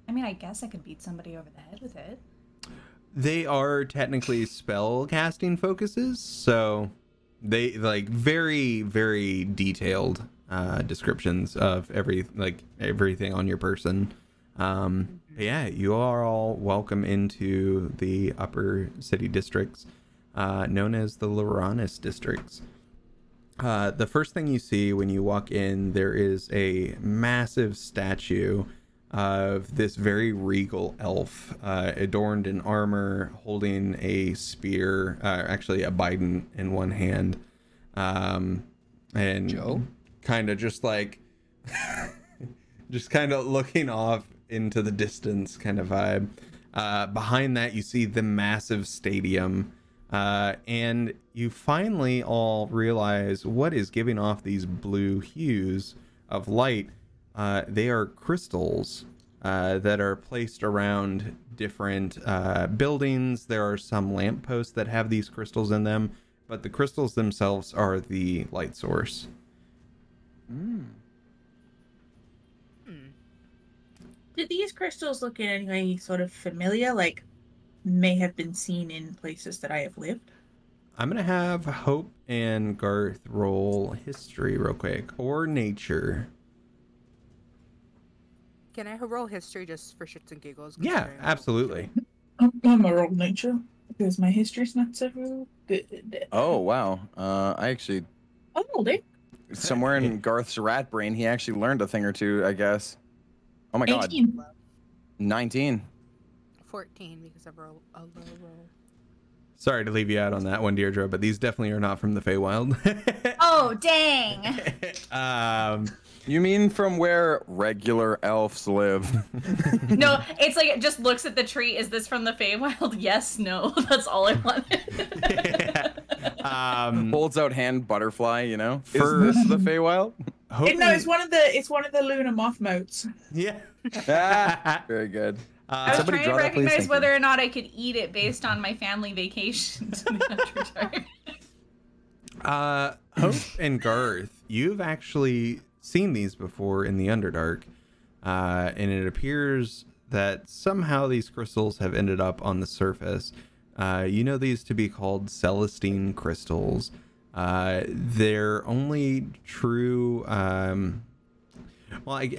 I mean, I guess I could beat somebody over the head with it. They are technically spell casting focuses, so they like very, very detailed descriptions of everything on your person. You are all welcome into the upper city districts, known as the Loranis districts. The first thing you see when you walk in, there is a massive statue of this very regal elf, adorned in armor, holding a spear, actually a biden in one hand, and Joe kind of just like just kind of looking off into the distance kind of vibe. Behind that you see the massive stadium, and you finally all realize what is giving off these blue hues of light. They are crystals that are placed around different buildings. There are some lampposts that have these crystals in them, but the crystals themselves are the light source. Did these crystals look in any way sort of familiar, like may have been seen in places that I have lived? I'm going to have Hope and Garth roll history real quick, or nature. Can I roll history just for shits and giggles? Yeah, absolutely. I'm going to roll nature because my history's not so good. Oh, wow. I actually... I rolled it. Somewhere in Garth's rat brain, he actually learned a thing or two, I guess. Oh my 18. God. 19. 14 because of a low roll. Sorry to leave you out on that one, Deirdre, but these definitely are not from the Feywild. Oh, dang. You mean from where regular elves live? No, it's like it just looks at the tree. Is this from the Feywild? Yes, no. That's all I wanted. Yeah. Holds out hand butterfly, you know? For... Is this the Feywild? No, it's one of the Lunar Moth motes. Yeah. Very good. I was trying to recognize whether or not I could eat it based on my family vacation to the countryside. Hope and Garth, you've actually seen these before in the Underdark, and it appears that somehow these crystals have ended up on the surface. You know these to be called Celestine Crystals. They're only true... Well, I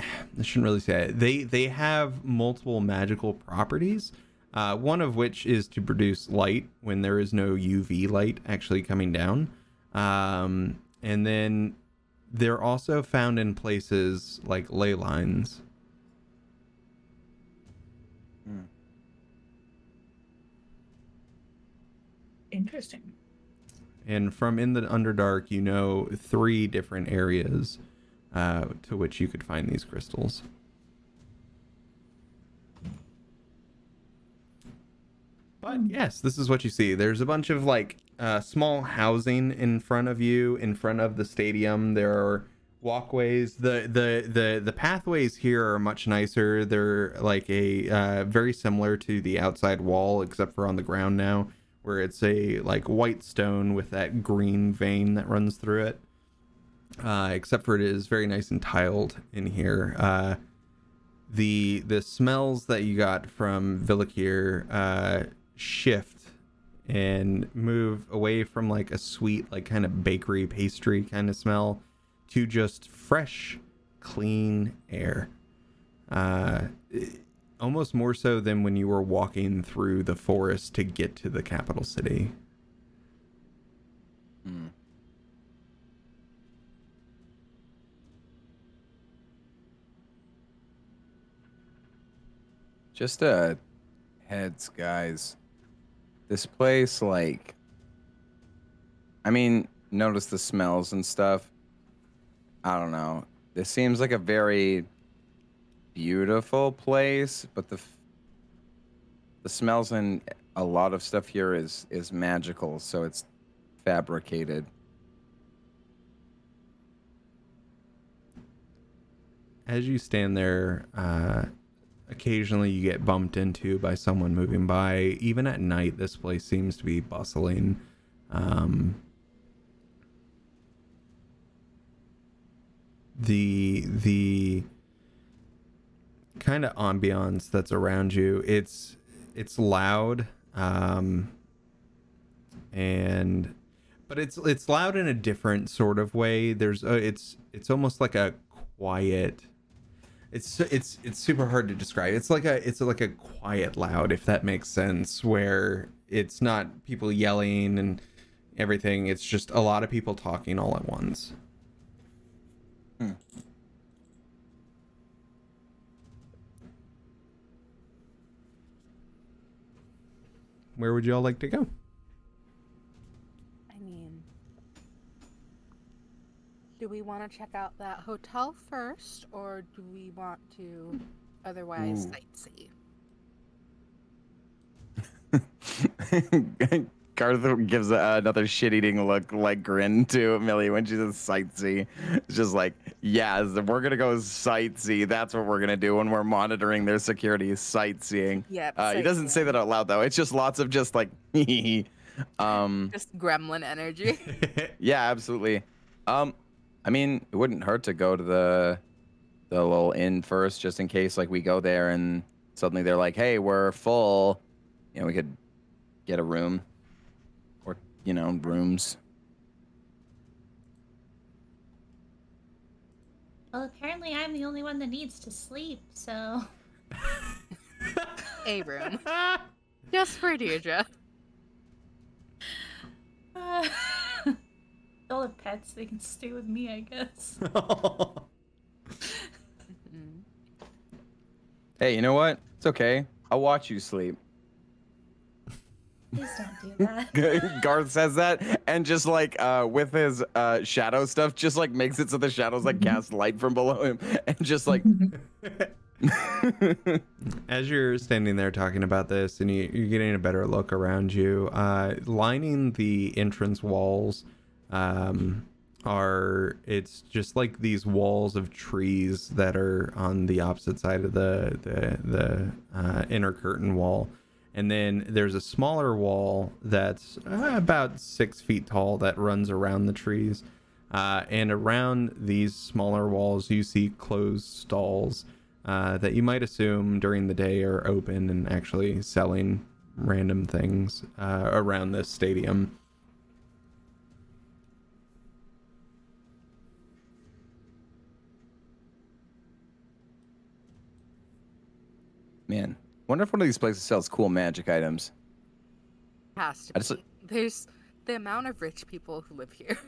shouldn't really say it. They have multiple magical properties, one of which is to produce light when there is no UV light actually coming down. And then they're also found in places like ley lines. Interesting. And from in the Underdark, you know 3 different areas to which you could find these crystals. But yes, this is what you see. There's a bunch of small housing in front of you, in front of the stadium. There are walkways. The pathways here are much nicer. They're very similar to the outside wall, except for on the ground now, where it's a white stone with that green vein that runs through it. Except for it is very nice and tiled in here. The smells that you got from Villakir shift and move away from a sweet kind of bakery pastry kind of smell to just fresh, clean air. Almost more so than when you were walking through the forest to get to the capital city. Mm. Just heads, guys. This place, notice the smells and stuff. I don't know. This seems like a very beautiful place, but the smells and a lot of stuff here is magical, so it's fabricated. As you stand there, occasionally you get bumped into by someone moving by. Even at night, this place seems to be bustling. The kind of ambiance that's around you, it's loud, but it's loud in a different sort of way. It's almost like a quiet. It's super hard to describe. It's like a quiet loud, if that makes sense, where it's not people yelling and everything. It's just a lot of people talking all at once. Hmm. Where would y'all like to go? Do we want to check out that hotel first, or do we want to otherwise sightsee? Garth gives another shit-eating look, grin to Millie when she says sightsee. It's just we're going to go sightsee. That's what we're going to do when we're monitoring their security, is sightseeing. Yep, sightseeing. He doesn't say that out loud, though. It's just lots of just gremlin energy. Yeah, absolutely. It wouldn't hurt to go to the little inn first, just in case, we go there and suddenly they're like, hey, we're full. You know, we could get a room or, rooms. Well, apparently I'm the only one that needs to sleep, so. A room. Just for Deirdre. They'll have pets. They can stay with me, I guess. Hey, you know what? It's okay. I'll watch you sleep. Please don't do that. Garth says that, and just like with his shadow stuff, just like makes it so the shadows like cast light from below him, and just like. As you're standing there talking about this, and you're getting a better look around you, lining the entrance walls it's just like these walls of trees that are on the opposite side of the inner curtain wall. And then there's a smaller wall that's about 6 feet tall that runs around the trees. And around these smaller walls, you see closed stalls that you might assume during the day are open and actually selling random things around this stadium. Man. Wonder if one of these places sells cool magic items. Has to be. There's the amount of rich people who live here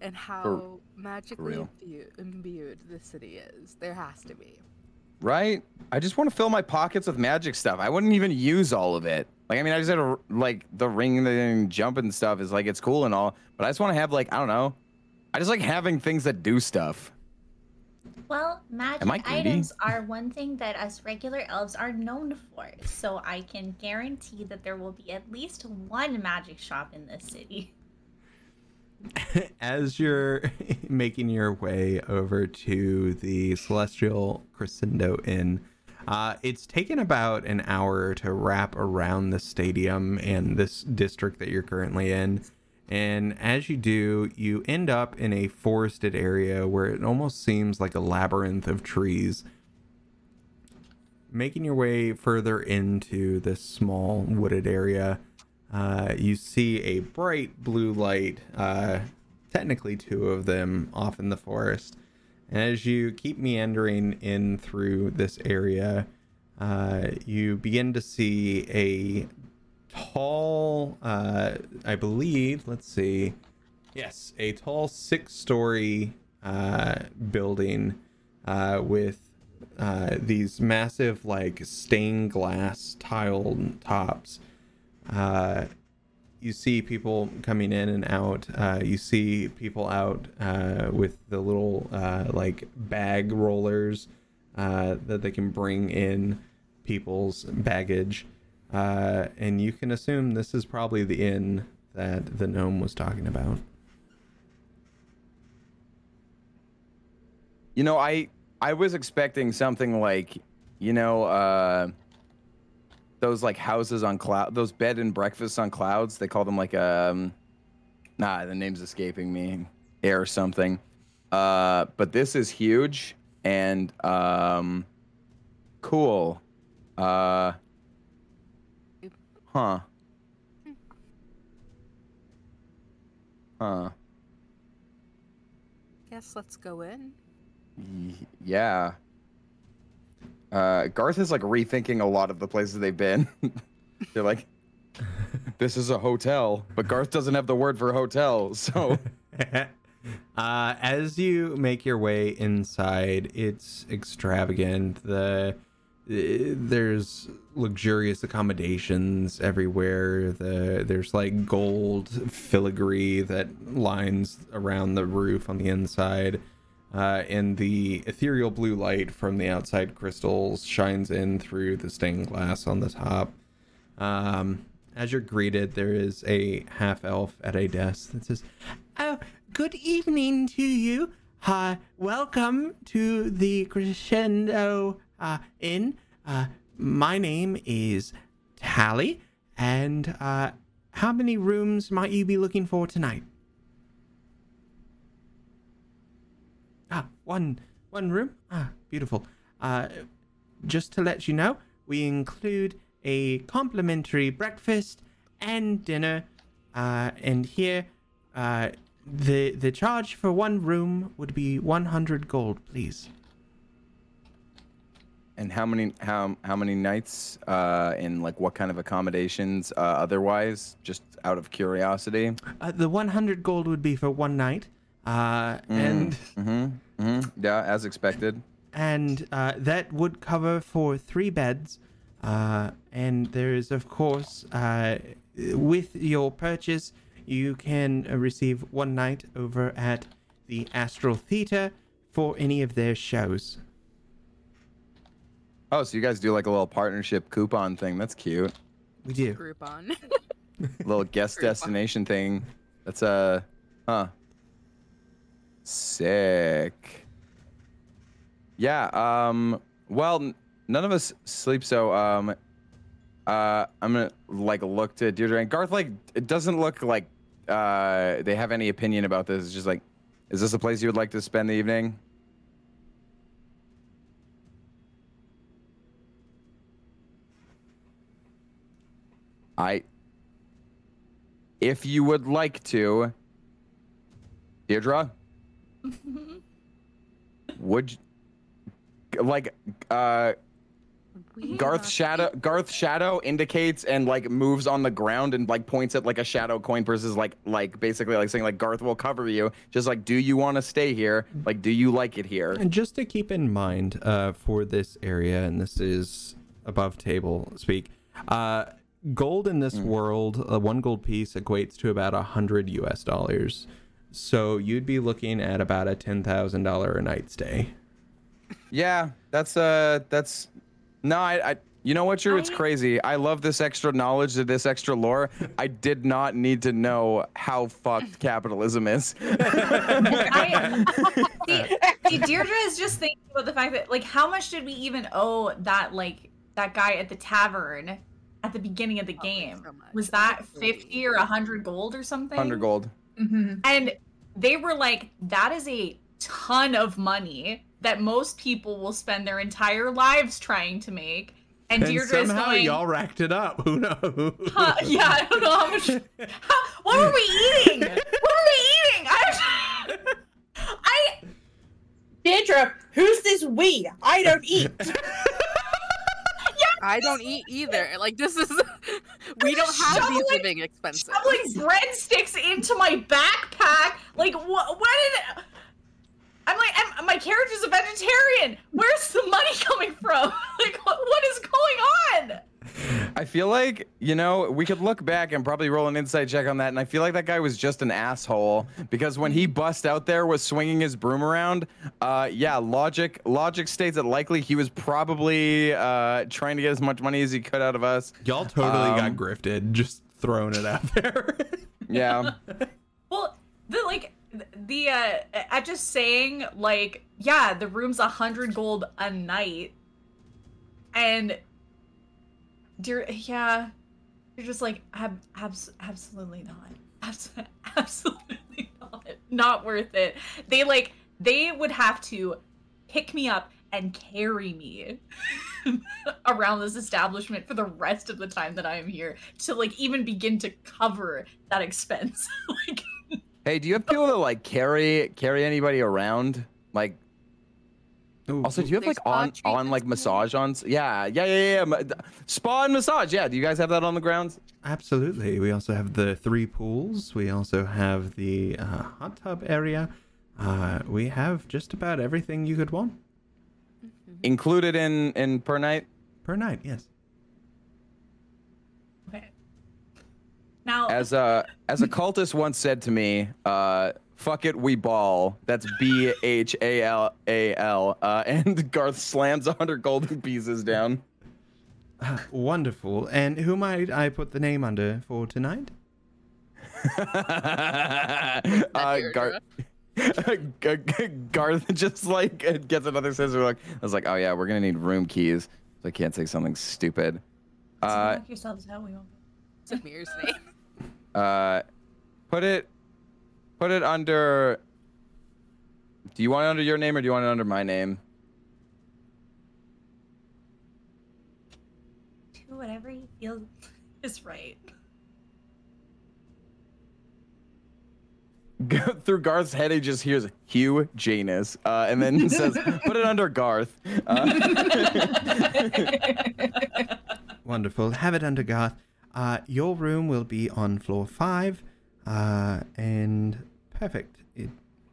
and how magically imbued the city is. There has to be. Right? I just want to fill my pockets with magic stuff. I wouldn't even use all of it. Like, I mean, I just had the ring and jump and stuff is like, it's cool and all, but I just want to have like, I don't know. I just like having things that do stuff. Well, magic items are one thing that us regular elves are known for, so I can guarantee that there will be at least one magic shop in this city. As you're making your way over to the Celestial Crescendo Inn, it's taken about an hour to wrap around the stadium and this district that you're currently in. And as you do, you end up in a forested area where it almost seems like a labyrinth of trees. Making your way further into this small wooded area, you see a bright blue light, technically two of them off in the forest. And as you keep meandering in through this area, you begin to see a tall, I believe, let's see. Yes, a tall 6-story building with these massive, like, stained glass tiled tops. You see people coming in and out. You see people out with the little, like, bag rollers that they can bring in people's baggage. And you can assume this is probably the inn that the gnome was talking about. You know, I was expecting something like, you know, those like houses on cloud, those bed and breakfasts on clouds. They call them like the name's escaping me, air something. But this is huge and cool. Guess let's go in. Yeah. Garth is like rethinking a lot of the places they've been. They're like, this is a hotel, but Garth doesn't have the word for hotel, so. As you make your way inside, it's extravagant. There's luxurious accommodations everywhere. There's like gold filigree that lines around the roof on the inside, and the ethereal blue light from the outside crystals shines in through the stained glass on the top. As you're greeted, there is a half-elf at a desk that says, "Oh, good evening to you. Welcome to the Crescendo Inn. My name is Tally, and how many rooms might you be looking for tonight?" One room. Beautiful. Just to let you know, we include a complimentary breakfast and dinner, and here the charge for one room would be 100 gold, please. And how many nights and like what kind of accommodations otherwise, just out of curiosity? The 100 gold would be for one night. And yeah, as expected. and that would cover for 3 beds. And there is, of course, with your purchase, you can receive 1 night over at the Astral Theater for any of their shows. Oh, so you guys do like a little partnership coupon thing. That's cute. We do. Groupon. Little guest destination thing. That's a... Sick. Yeah, well, none of us sleep, so I'm gonna like look to Deirdre and Garth. Like, it doesn't look like they have any opinion about this. It's just like, is this a place you would like to spend the evening? If you would like to, Deirdre, would you, like Garth's shadow indicates and like moves on the ground and like points at like a shadow coin versus like basically like saying like Garth will cover you. Just like, do you want to stay here? Like, do you like it here? And just to keep in mind for this area, and this is above table speak, gold in this world, one gold piece equates to about $100 US. So you'd be looking at about a $10,000 a night stay. Yeah, that's no, I you know what, Drew? It's crazy. I love this extra knowledge, this extra lore. I did not need to know how fucked capitalism is. See, Deirdre is just thinking about the fact that, like, how much did we even owe that, like, that guy at the tavern at the beginning of the game? So was that 50 or 100 gold or something? 100 gold. Mm-hmm. And they were like, that is a ton of money that most people will spend their entire lives trying to make. And Deirdre's somehow going, y'all racked it up. Who knows? Huh, yeah, I don't know how much. What were we eating? Deirdre, who's this we? I don't eat. I don't eat either. Like, this is... we don't have these living expenses. Shoveling breadsticks into my backpack. Like, what did... I'm like, my character's a vegetarian. Where's the money coming from? Like, what is going on? I feel like, you know, we could look back and probably roll an insight check on that, and I feel like that guy was just an asshole, because when he bust out there was swinging his broom around, yeah, logic states that likely he was probably trying to get as much money as he could out of us. Y'all totally got grifted, just throwing it out there. Yeah. Well, I'm just saying, like, yeah, the room's 100 gold a night, and... you're just like, absolutely not, not worth it. They would have to pick me up and carry me around this establishment for the rest of the time that I am here to, like, even begin to cover that expense. Like, hey, do you have people that, like, carry anybody around? Like, also, do you have like on like massage on? Yeah. Spa and massage. Yeah. Do you guys have that on the grounds? Absolutely. We also have the 3 pools. We also have the hot tub area. We have just about everything you could want. Mm-hmm. Included in per night? Per night, yes. Okay. Now, as a cultist once said to me, fuck it, we ball. That's BHALAL. And Garth slams 100 golden pieces down. Wonderful. And who might I put the name under for tonight? Garth just like gets another scissor. Look. I was like, oh yeah, we're gonna need room keys. So I can't say something stupid. Knock yourselves out. We won't. It's Amir's name. Put it under. Do you want it under your name or do you want it under my name? Do whatever you feel is right. Through Garth's head, he just hears Hugh Janus, and then says, "Put it under Garth." Wonderful. Have it under Garth. Your room will be on floor 5. And perfect. It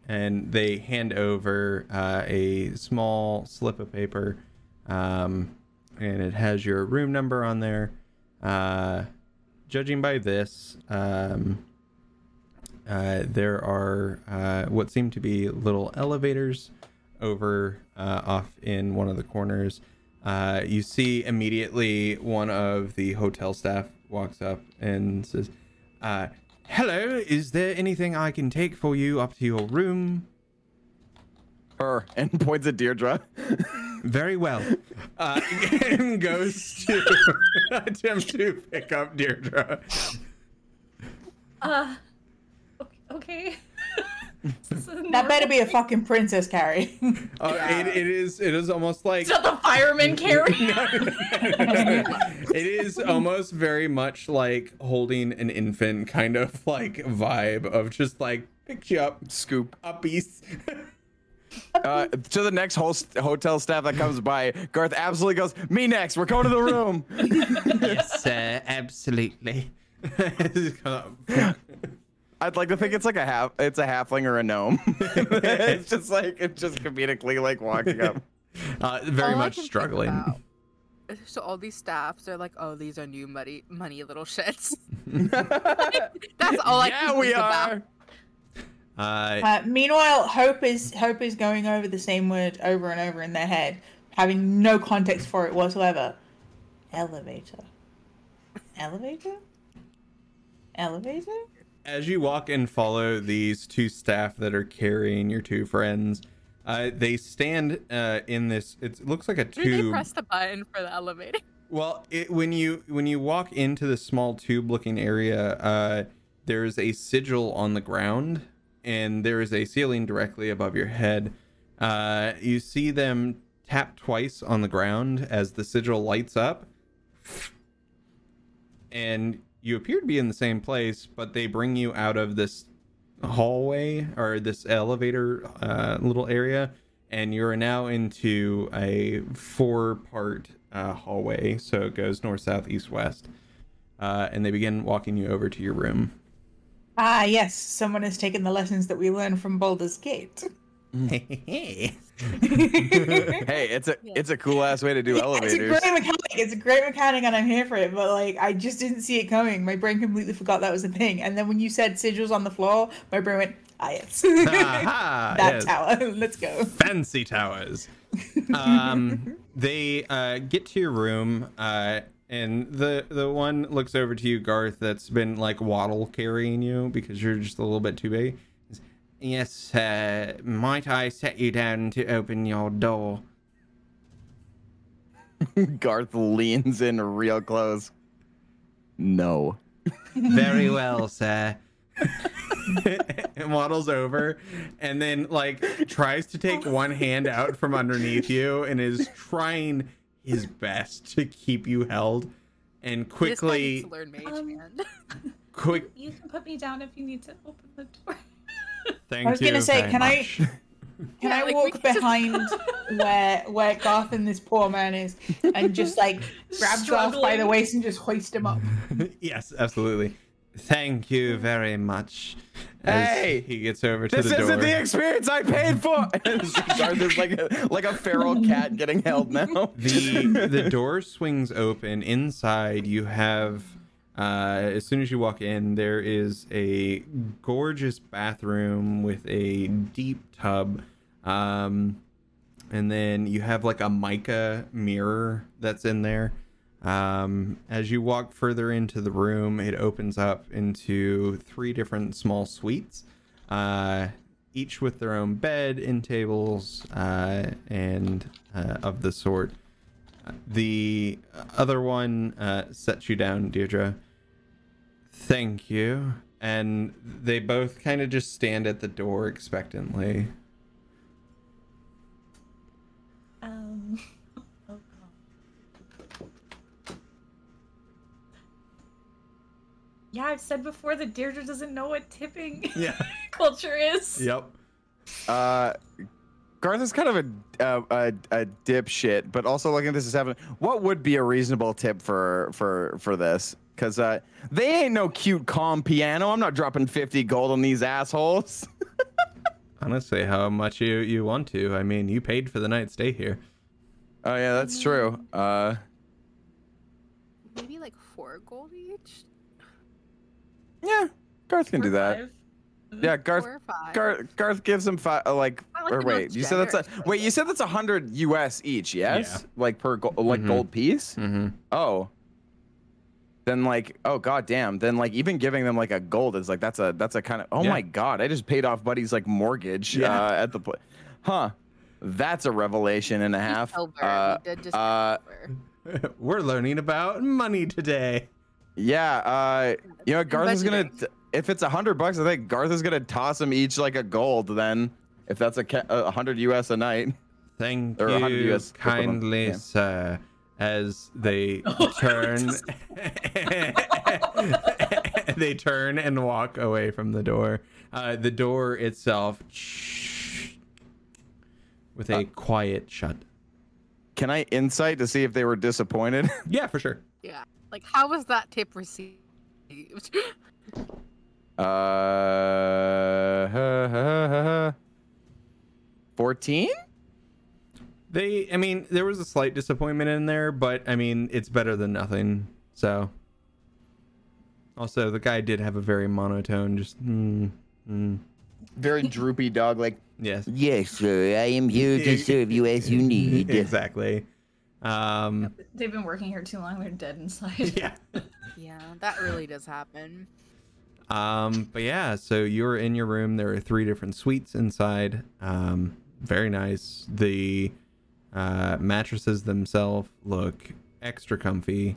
and they hand over a small slip of paper, and it has your room number on there. Judging by this, there are what seem to be little elevators over off in one of the corners. You see immediately one of the hotel staff walks up and says, hello, is there anything I can take for you up to your room? And points at Deirdre. Very well. And goes to attempt to pick up Deirdre. Okay. That better be a fucking princess carry. It is almost like... It's not the fireman carry? No. It is almost very much like holding an infant kind of like vibe of just like, pick you up, scoop, uppies. To the next hotel staff that comes by, Garth absolutely goes, me next, we're going to the room. Yes, sir, absolutely. I'd like to think it's like it's a halfling or a gnome. it's just comedically like walking up. Very much struggling. So all these staffs are like, oh, these are new money little shits. That's all I can think about. Meanwhile, Hope is going over the same word over and over in their head, having no context for it whatsoever. Elevator? As you walk and follow these two staff that are carrying your two friends, they stand in this. It looks like a tube. Did they press the button for the elevator? Well, when you walk into the small tube-looking area, there's a sigil on the ground, and there is a ceiling directly above your head. You see them tap twice on the ground as the sigil lights up, and you appear to be in the same place, but they bring you out of this hallway or this elevator little area, and you're now into a four-part hallway. So it goes north, south, east, west, and they begin walking you over to your room. Ah, yes. Someone has taken the lessons that we learned from Baldur's Gate. Hey, it's a cool ass way to do elevators. It's a great mechanic, and I'm here for it. But like, I just didn't see it coming. My brain completely forgot that was a thing. And then when you said sigils on the floor, my brain went, ah, yes, that tower. Let's go. Fancy towers. They get to your room, and the one looks over to you, Garth. That's been like waddle carrying you because you're just a little bit too big. Yes, might I set you down to open your door? Garth leans in real close. No. Very well, sir. And waddles over and then, like, tries to take one hand out from underneath you and is trying his best to keep you held. And quickly... learn mage, man. You can put me down if you need to open the door. Thank I was going to say, can I walk behind where Garth and this poor man is and just like grab Garth by the waist and just hoist him up? Yes, absolutely. Thank you very much. Hey, he gets over to the door. This isn't the experience I paid for. Garth is like a feral cat getting held now. The door swings open. Inside, you have... as soon as you walk in, there is a gorgeous bathroom with a deep tub. And then you have like a mica mirror that's in there. As you walk further into the room, it opens up into three different small suites, each with their own bed and tables and of the sort. The other one sets you down, Deirdre. Thank you. And they both kind of just stand at the door expectantly. Oh God. Yeah, I've said before that Deirdre doesn't know what tipping culture is. Yep. Garth is kind of a dipshit, but also looking at this as happening. What would be a reasonable tip for this? Because they ain't no cute calm piano. I'm not dropping $50 gold on these assholes. Honestly, how much you want to. I mean, you paid for the night stay here. Oh, yeah, that's true. Maybe like 4 gold each? Yeah, Garth can do that. 5. Yeah, Garth gives him 5, like, or wait, you said that's $100 US each, yes? Yeah. Like per gold piece? Mm-hmm. Oh. Then like, oh god damn, then like even giving them like a gold is like that's a kind of, oh yeah. My god, I just paid off buddy's like mortgage, yeah. At the place. Huh. That's a revelation and a half. We're learning about money today. Yeah, you know, Garth is gonna, if it's $100, I think Garth is gonna toss them each like a gold then, if that's $100 US a night. Thank you US kindly, yeah. Sir. As they turn, they turn and walk away from the door. The door itself, with a quiet shut. Can I insight to see if they were disappointed? Yeah, for sure. Yeah, like how was that tip received? Uh, 14. I mean, there was a slight disappointment in there, but I mean, it's better than nothing. So, also the guy did have a very monotone, just very droopy dog. Like, yes, sir, I am here to serve you as you need. Exactly. They've been working here too long; they're dead inside. Yeah, yeah, that really does happen. But yeah, so you're in your room. There are 3 different suites inside. Very nice. The mattresses themselves look extra comfy.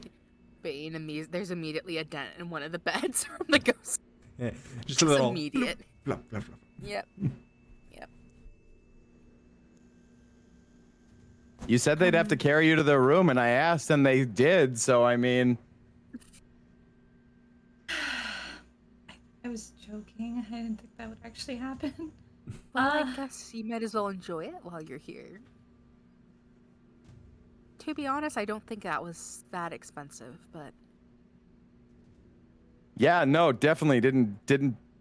There's immediately a dent in one of the beds from the ghost. Yeah, just a little immediate. Yep. You said they'd have to carry you to their room, and I asked, and they did. So I mean, I was joking. I didn't think that would actually happen. Well, I guess you might as well enjoy it while you're here. To be honest, I don't think that was that expensive, but yeah, no, definitely didn't.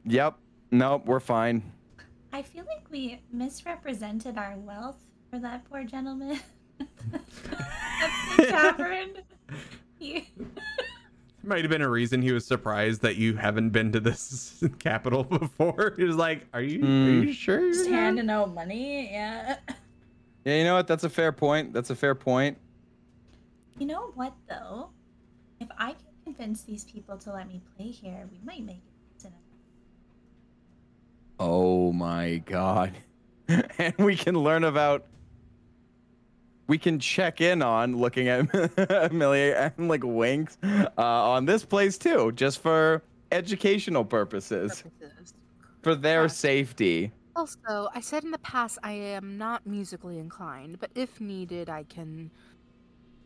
Yep, no, we're fine. I feel like we misrepresented our wealth for that poor gentleman at the tavern. Yeah. Might have been a reason he was surprised that you haven't been to this capital before. He was like, "Are you sure?" Just handing out money, yeah. Yeah, you know what? That's a fair point. You know what, though? If I can convince these people to let me play here, we might make it. Oh my god! And we can learn about. We can check in on looking at Meliae and like winks on this place too, just for educational purposes. For their safety. Also, I said in the past I am not musically inclined, but if needed, I can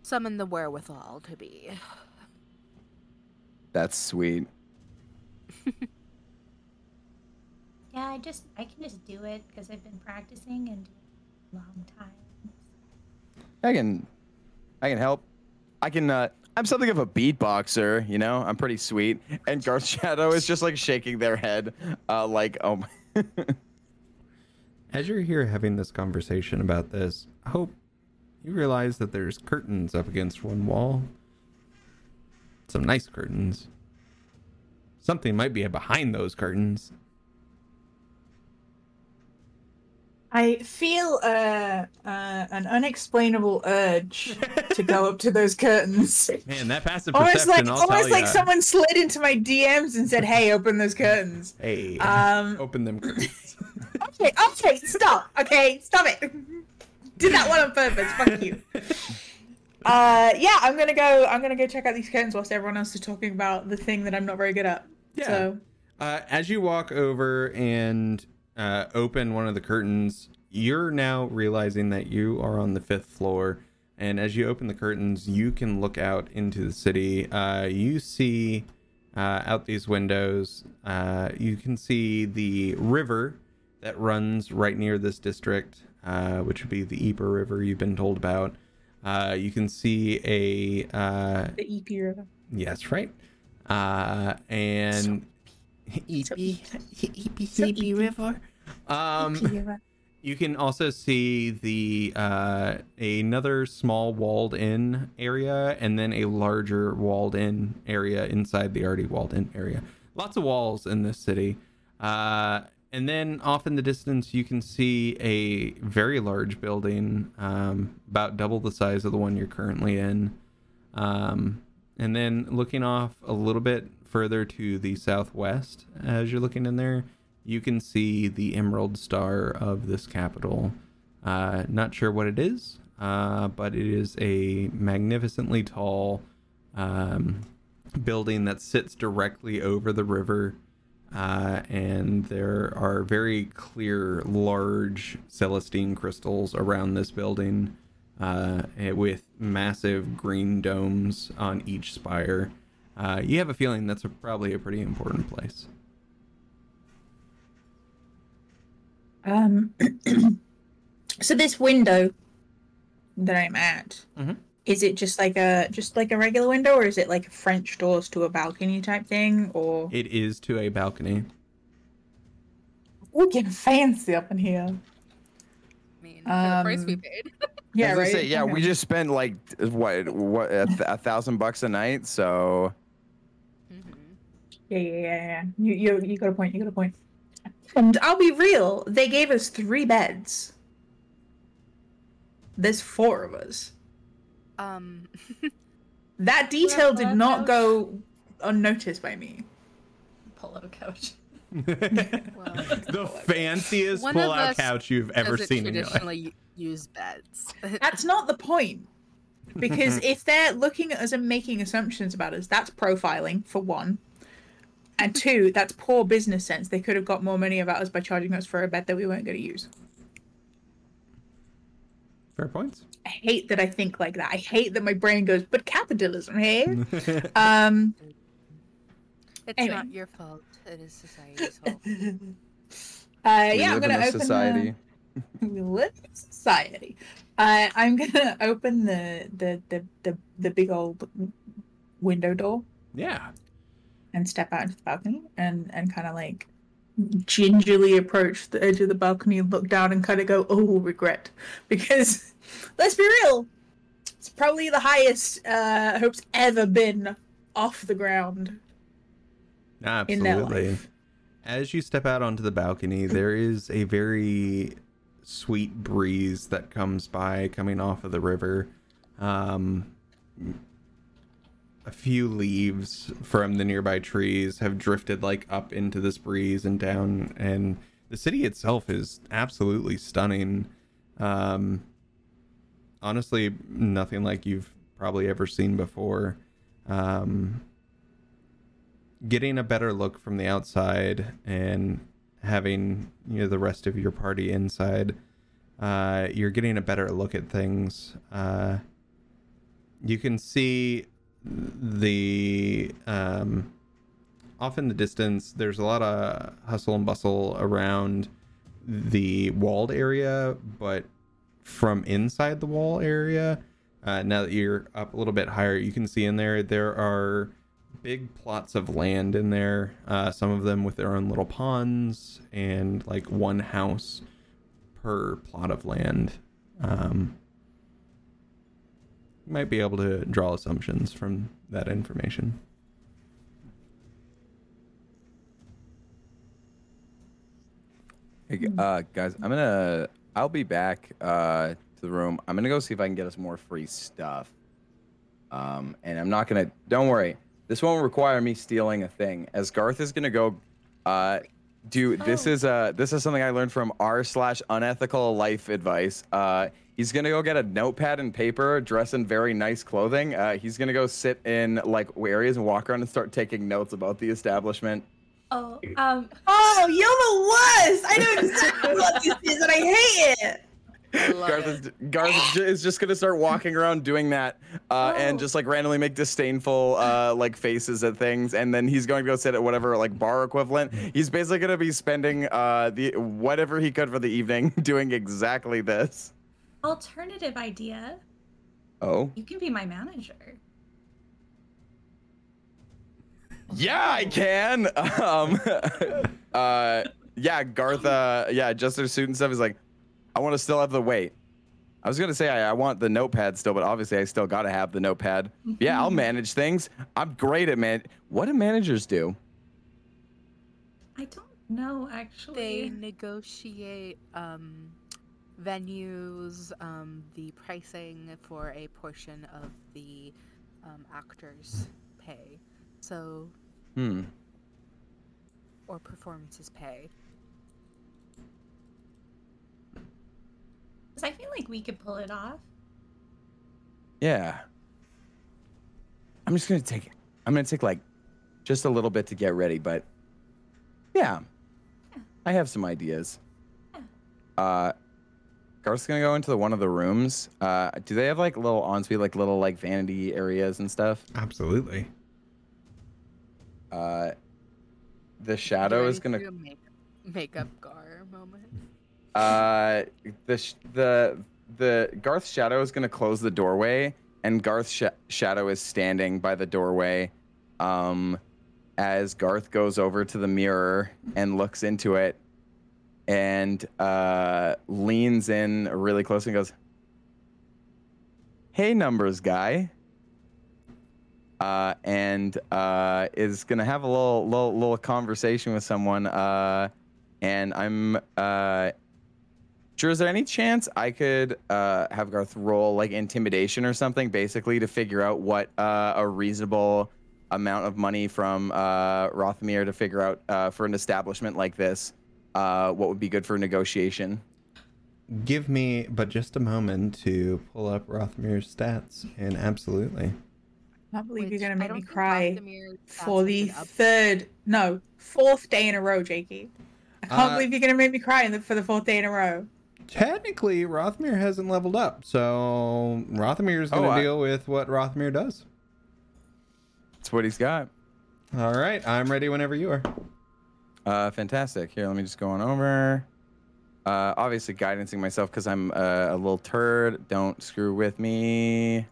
summon the wherewithal to be. That's sweet. Yeah, I can just do it because I've been practicing and a long time. I can help. I'm something of a beatboxer, you know? I'm pretty sweet. And Garth Shadow is just like shaking their head, like, oh my. As you're here having this conversation about this, I hope you realize that there's curtains up against one wall. Some nice curtains. Something might be behind those curtains. I feel an unexplainable urge to go up to those curtains. Man, that passive perception. Almost like someone slid into my DMs and said, "Hey, open those curtains." Hey, open them curtains. Okay, stop. Okay, stop it. Did that one on purpose. Fuck you. Yeah, I'm gonna go check out these curtains whilst everyone else is talking about the thing that I'm not very good at. Yeah. So. As you walk over and. Open one of the curtains, you're now realizing that you are on the 5th floor, and as you open the curtains you can look out into the city. You see out these windows, you can see the river that runs right near this district, which would be the Eper River you've been told about. You can see a the Eper River. Yes, right. And Eepy River. You can also see the another small walled-in area and then a larger walled-in area inside the already walled-in area. Lots of walls in this city. And then off in the distance, you can see a very large building, about double the size of the one you're currently in. And then looking off a little bit further to the southwest, as you're looking in there, you can see the emerald star of this capital. Not sure what it is, but it is a magnificently tall building that sits directly over the river. And there are very clear, large Celestine crystals around this building, with massive green domes on each spire. You have a feeling that's probably a pretty important place. So this window that I'm at, mm-hmm. Is it just like a regular window, or is it like French doors to a balcony type thing, or? It is to a balcony. We're getting fancy up in here. I mean, for the price we paid. Yeah, right? Say, yeah, okay. We just spent like what $1,000 a night, so. Mm-hmm. Yeah. You got a point. And I'll be real. They gave us 3 beds. There's 4 of us. That detail did not go unnoticed by me. Polo couch. The fanciest pullout couch you've ever seen in your life. Traditionally use beds. That's not the point. Because if they're looking at us and making assumptions about us, that's profiling, for one. And 2, that's poor business sense. They could have got more money about us by charging us for a bed that we weren't going to use. Fair points. I hate that I think like that. I hate that my brain goes, but capitalism, hey? It's anyway. Not your fault. It is society's fault. I'm going to open society. We live in society. I'm going to open the big old window door. Yeah. And step out into the balcony and kind of like gingerly approach the edge of the balcony and look down and kind of go, oh, regret. Because let's be real, it's probably the highest Hope's ever been off the ground. Absolutely. As you step out onto the balcony, there is a very sweet breeze that comes by, coming off of the river. A few leaves from the nearby trees have drifted like up into this breeze and down, and the city itself is absolutely stunning. Honestly, nothing like you've probably ever seen before. Getting a better look from the outside and having, you know, the rest of your party inside, you're getting a better look at things. You can see the off in the distance, there's a lot of hustle and bustle around the walled area, but from inside the wall area, now that you're up a little bit higher, you can see in there are big plots of land in there, some of them with their own little ponds, and like one house per plot of land. Might be able to draw assumptions from that information. Hey, guys, I'll be back to the room. I'm gonna go see if I can get us more free stuff. And I'm not gonna. Don't worry. This won't require me stealing a thing, as Garth is gonna go do. This is something I learned from r/unethical life advice. He's gonna go get a notepad and paper, dress in very nice clothing. He's gonna go sit in like areas and walk around and start taking notes about the establishment. Oh, you're the worst! I know exactly what this is, and I hate it. Garth is just gonna start walking around doing that, and just like randomly make disdainful like faces at things, and then he's going to go sit at whatever like bar equivalent. He's basically gonna be spending the whatever he could for the evening doing exactly this. Alternative idea. Oh. You can be my manager. Yeah, I can. yeah, Garth, adjusts their suit and stuff. He's like, I want to still have the weight. I was going to say I want the notepad still, but obviously I still got to have the notepad. Mm-hmm. Yeah, I'll manage things. I'm great at What do managers do? I don't know, actually. They negotiate venues, the pricing for a portion of the actors' pay. So... Or performances pay. Because I feel like we could pull it off. Yeah. I'm going to take like just a little bit to get ready, but yeah. I have some ideas. Yeah. Garth's going to go into one of the rooms. Do they have like little ensuite, like little like vanity areas and stuff? Absolutely. The shadow is going to makeup Gar moment. The Garth's shadow is going to close the doorway, and Garth's shadow is standing by the doorway. As Garth goes over to the mirror and looks into it, and leans in really close and goes, "Hey, numbers guy." And is going to have a little conversation with someone. And I'm sure, is there any chance I could have Garth roll like intimidation or something, basically to figure out what a reasonable amount of money from Rothmere to figure out for an establishment like this, what would be good for negotiation? Give me but just a moment to pull up Rothmere's stats, and absolutely. I can't believe you're going to make me cry for the fourth day in a row, Jakey. I can't believe you're going to make me cry for the fourth day in a row. Technically, Rothmere hasn't leveled up, so Rothmere is going to deal with what Rothmere does. That's what he's got. All right, I'm ready whenever you are. Fantastic. Here, let me just go on over. Obviously, guidancing myself because I'm a little turd. Don't screw with me.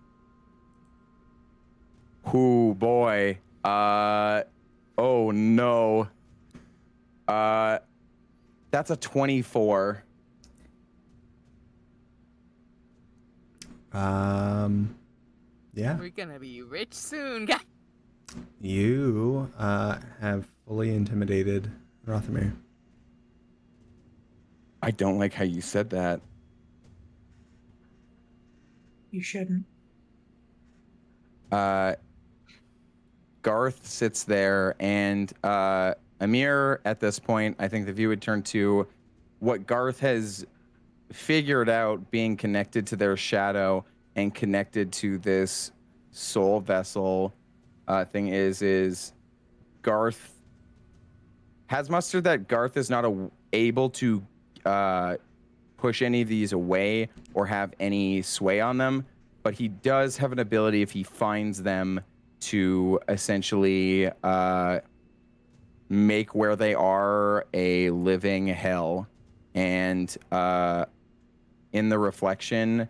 Oh boy. Oh no. That's a 24. Yeah. We're gonna be rich soon, guys. You have fully intimidated Rothmere. I don't like how you said that. You shouldn't. Garth sits there, and Amir, at this point, I think the view would turn to what Garth has figured out being connected to their shadow and connected to this soul vessel thing is Garth has mustered that Garth is not able to push any of these away or have any sway on them, but he does have an ability if he finds them to essentially make where they are a living hell, and in the reflection,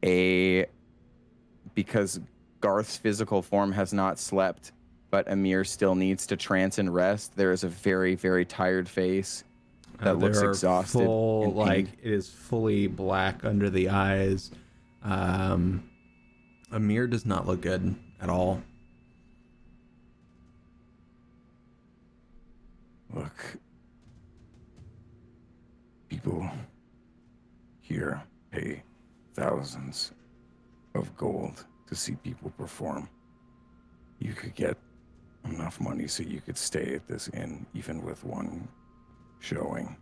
because Garth's physical form has not slept, but Amir still needs to trance and rest. There is a very, very tired face that looks exhausted. It is fully black under the eyes. Amir does not look good at all. Look, people here pay thousands of gold to see people perform. You could get enough money so you could stay at this inn even with one showing.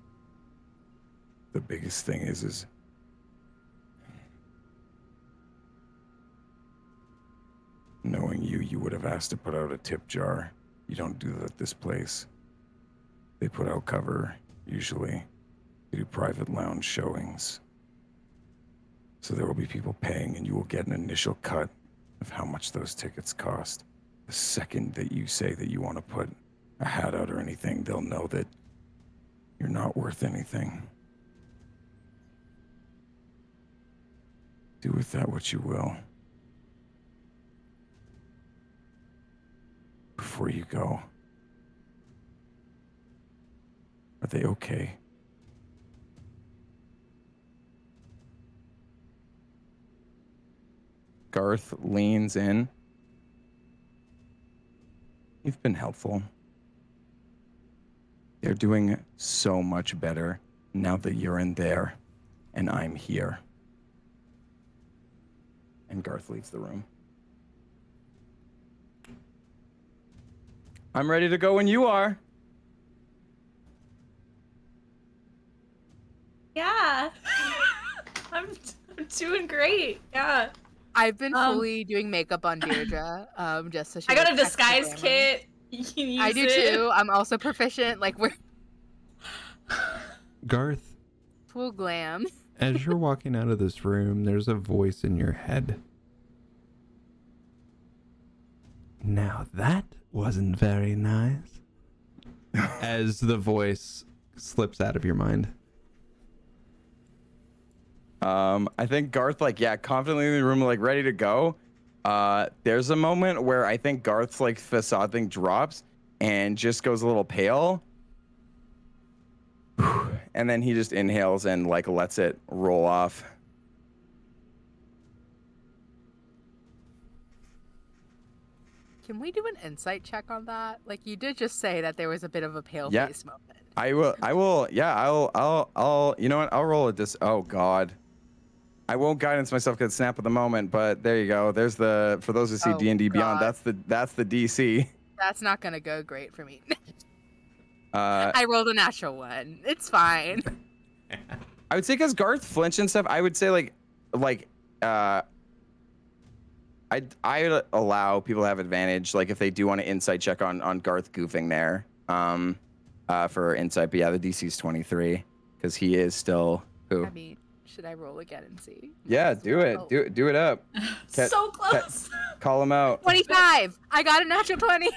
The biggest thing is knowing you would have asked to put out a tip jar. You don't do that at this place. They put out cover, usually. They do private lounge showings. So there will be people paying, and you will get an initial cut of how much those tickets cost. The second that you say that you want to put a hat out or anything, they'll know that you're not worth anything. Do with that what you will. Before you go, Are they okay? Garth leans in. You've been helpful. They're doing so much better now that you're in there and I'm here. And Garth leaves the room. I'm ready to go when you are. Yeah. I'm doing great. Yeah. I've been fully doing makeup on Deirdre. Just so she I got a disguise kit. You can use I do too. I'm also proficient. Like we're Garth. Full glam. As you're walking out of this room, there's a voice in your head. Now that wasn't very nice. As the voice slips out of your mind. I think Garth, confidently in the room, ready to go. There's a moment where I think Garth's, facade thing drops and just goes a little pale. And then he just inhales and, lets it roll off. Can we do an insight check on that? You did just say that there was a bit of a pale face moment. I'll you know what? I'll roll a oh, God. I won't guidance myself because snap at the moment, but there you go. There's the for those who see D&D Beyond, that's the DC. That's not gonna go great for me. I rolled a natural one. It's fine. I would say because Garth flinched and stuff. I would say I allow people to have advantage if they do want to insight check on Garth goofing there for insight. But yeah, the DC's 23 because he is still who. I mean. Should I roll again and see? Yeah, do it. Oh. Do it up. So close. Call him out. 25. I got a natural 20.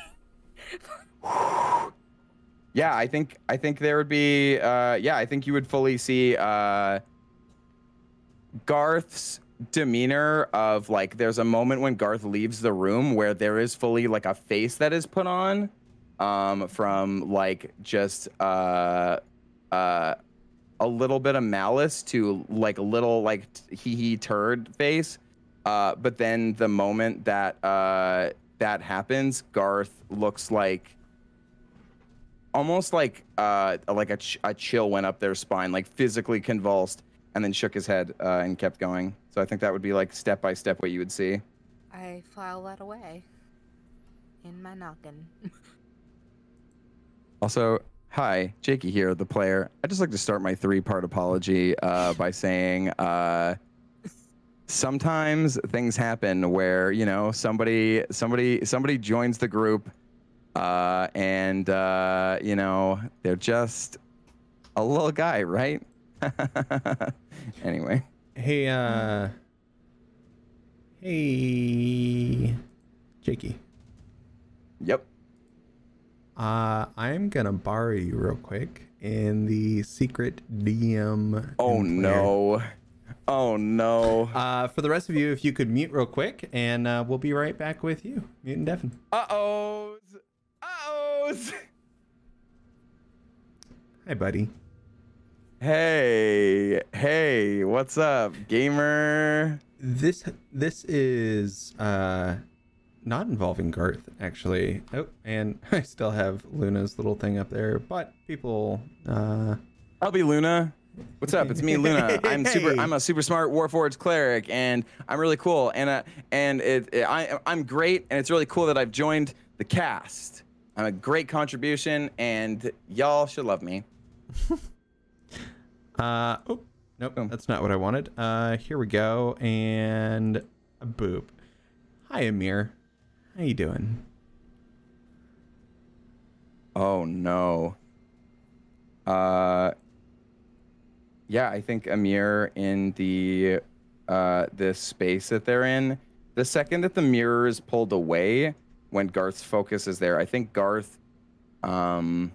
Yeah, I think there would be. I think you would fully see Garth's demeanor of there's a moment when Garth leaves the room where there is fully a face that is put on from just a little bit of malice to a little hee-hee turd face. But then the moment that that happens, Garth looks almost a chill went up their spine, physically convulsed, and then shook his head and kept going. So I think that would be step by step what you would see. I file that away in my noggin. Also, hi, Jakey here, the player. I'd just like to start my three-part apology by saying sometimes things happen where, somebody joins the group and, they're just a little guy, right? Anyway. Hey, Jakey. Yep. I'm going to borrow you real quick in the secret DM. Oh, no. Oh, no. For the rest of you, if you could mute real quick, and we'll be right back with you. Mute and deafen. Uh-ohs. Hi, buddy. Hey, what's up, gamer? This is... not involving Garth, actually. Oh, and I still have Luna's little thing up there, but people... I'll be Luna. What's up? It's me, Luna. I'm a super smart Warforged cleric, and I'm really cool, and I'm great, and it's really cool that I've joined the cast. I'm a great contribution, and y'all should love me. Nope, that's not what I wanted. Here we go, and boop. Hi, Amir. How you doing? Oh no. I think Amir in the this space that they're in, the second that the mirror is pulled away when Garth's focus is there, I think Garth while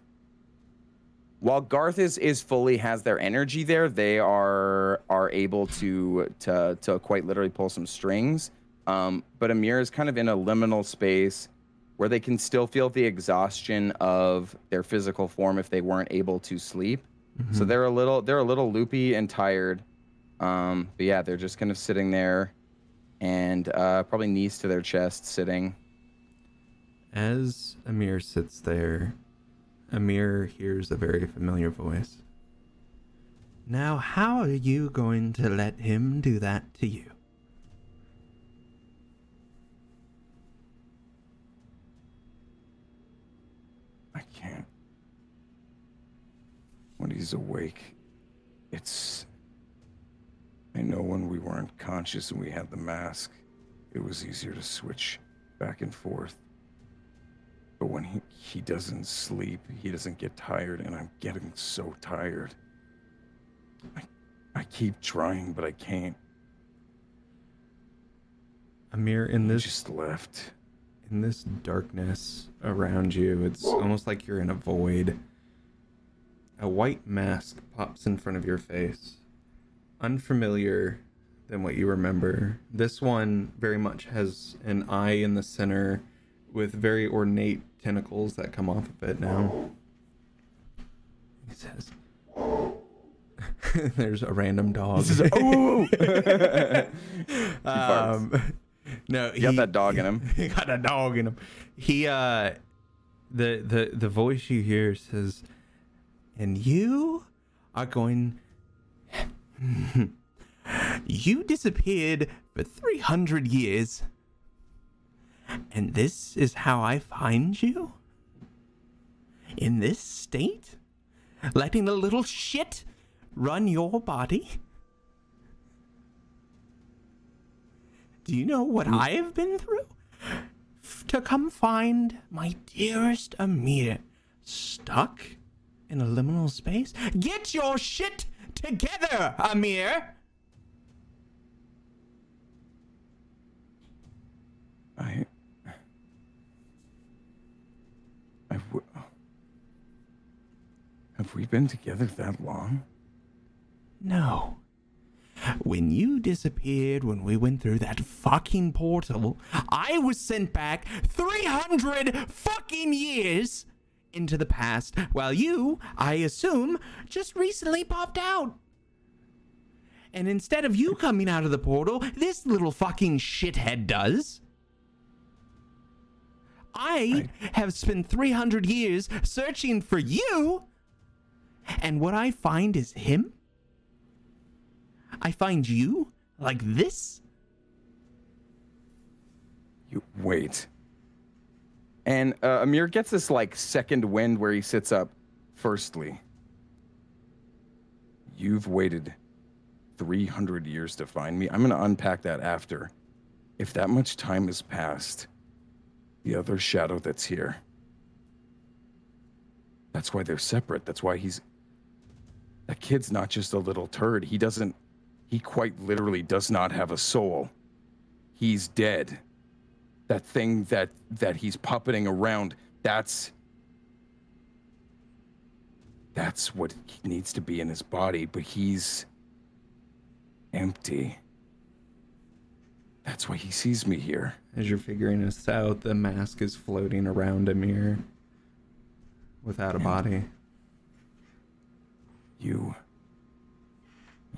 Garth is fully has their energy there, they are able to quite literally pull some strings. But Amir is kind of in a liminal space where they can still feel the exhaustion of their physical form if they weren't able to sleep. Mm-hmm. So they're a little loopy and tired. But yeah, they're just kind of sitting there and probably knees to their chest sitting. As Amir sits there, Amir hears a very familiar voice. Now, how are you going to let him do that to you? I can't. When he's awake, it's... I know when we weren't conscious and we had the mask, it was easier to switch back and forth. But when he doesn't sleep, he doesn't get tired, and I'm getting so tired. I keep trying, but I can't. Amir, in this... just left. In this darkness around you, it's almost like you're in a void. A white mask pops in front of your face. Unfamiliar than what you remember. This one very much has an eye in the center with very ornate tentacles that come off of it now. He says... There's a random dog. This is, oh! No, he got that dog in him. He got a dog in him. He, the voice you hear says, and you are going... You disappeared for 300 years, and this is how I find you? In this state? Letting the little shit run your body? Do you know what I have been through? To come find my dearest Amir stuck in a liminal space? Get your shit together, Amir! Have we been together that long? No. When you disappeared, when we went through that fucking portal, I was sent back 300 fucking years into the past, while you, I assume, just recently popped out. And instead of you coming out of the portal, this little fucking shithead does. I have spent 300 years searching for you, and what I find is him. I find you like this? You wait. And Amir gets this like second wind where he sits up. Firstly, you've waited 300 years to find me. I'm going to unpack that after. If that much time has passed, the other shadow that's here, that's why they're separate. That's why that kid's not just a little turd. He quite literally does not have a soul. He's dead. That thing that he's puppeting around, that's what needs to be in his body, but he's empty. That's why he sees me here. As you're figuring this out, the mask is floating around Amir without a body.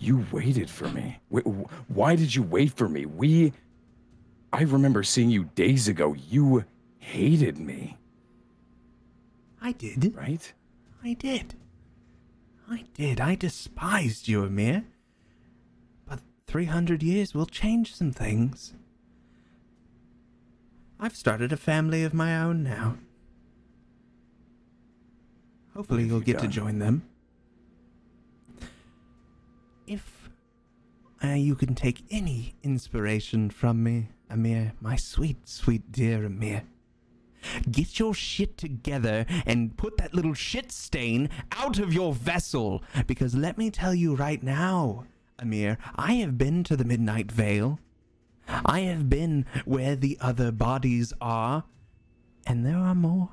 You waited for me. Why did you wait for me? I remember seeing you days ago. You hated me. I did. Right? I did. I despised you, Amir. But 300 years will change some things. I've started a family of my own now. Hopefully you'll get to join them. If you can take any inspiration from me, Amir, my sweet, sweet dear Amir, get your shit together and put that little shit stain out of your vessel. Because let me tell you right now, Amir, I have been to the Midnight Vale. I have been where the other bodies are. And there are more.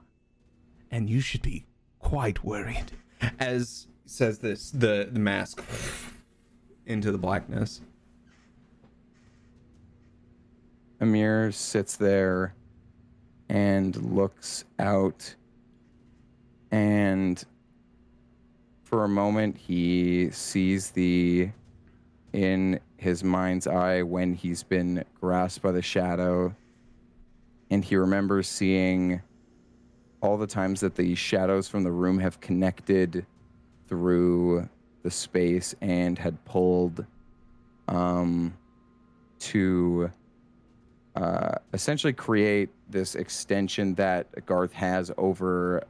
And you should be quite worried. As says this, the mask... into the blackness. Amir sits there and looks out, and for a moment he sees in his mind's eye when he's been grasped by the shadow, and he remembers seeing all the times that the shadows from the room have connected through the space and had pulled to essentially create this extension that Garth has over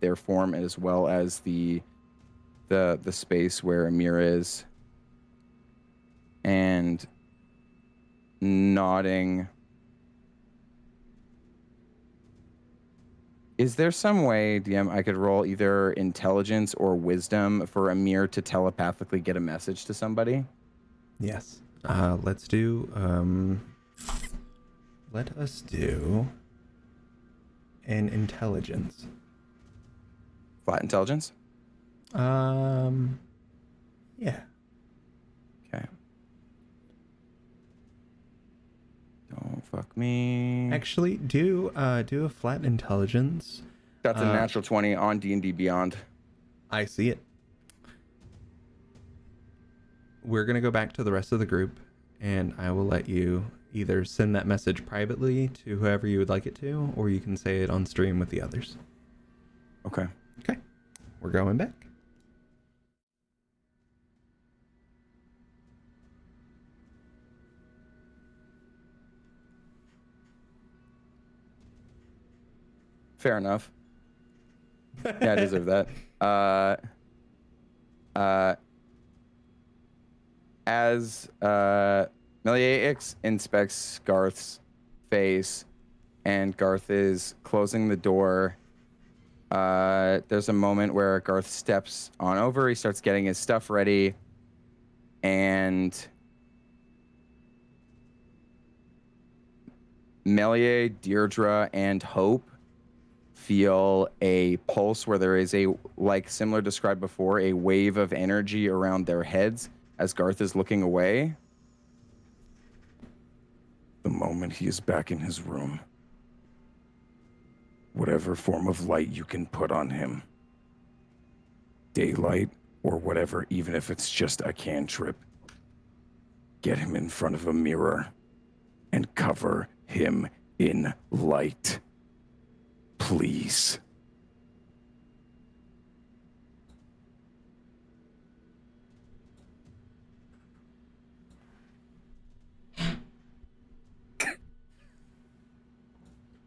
their form, as well as the space where Amir is. And nodding, is there some way, DM, I could roll either intelligence or wisdom for Amir to telepathically get a message to somebody? Yes. Let's do... let us do an intelligence. Flat intelligence? Yeah. Okay. Don't fuck me. Actually, do a flat intelligence. That's a natural 20 on D&D Beyond. I see it. We're going to go back to the rest of the group, and I will let you either send that message privately to whoever you would like it to, or you can say it on stream with the others. Okay. Okay. We're going back. Fair enough. Yeah, I deserve that. As Meliae inspects Garth's face, and Garth is closing the door, there's a moment where Garth steps on over. He starts getting his stuff ready, and Meliae, Deirdre, and Hope feel a pulse where there is a, like similar described before, a wave of energy around their heads as Garth is looking away. The moment he is back in his room, whatever form of light you can put on him, daylight or whatever, even if it's just a cantrip, get him in front of a mirror and cover him in light. Please.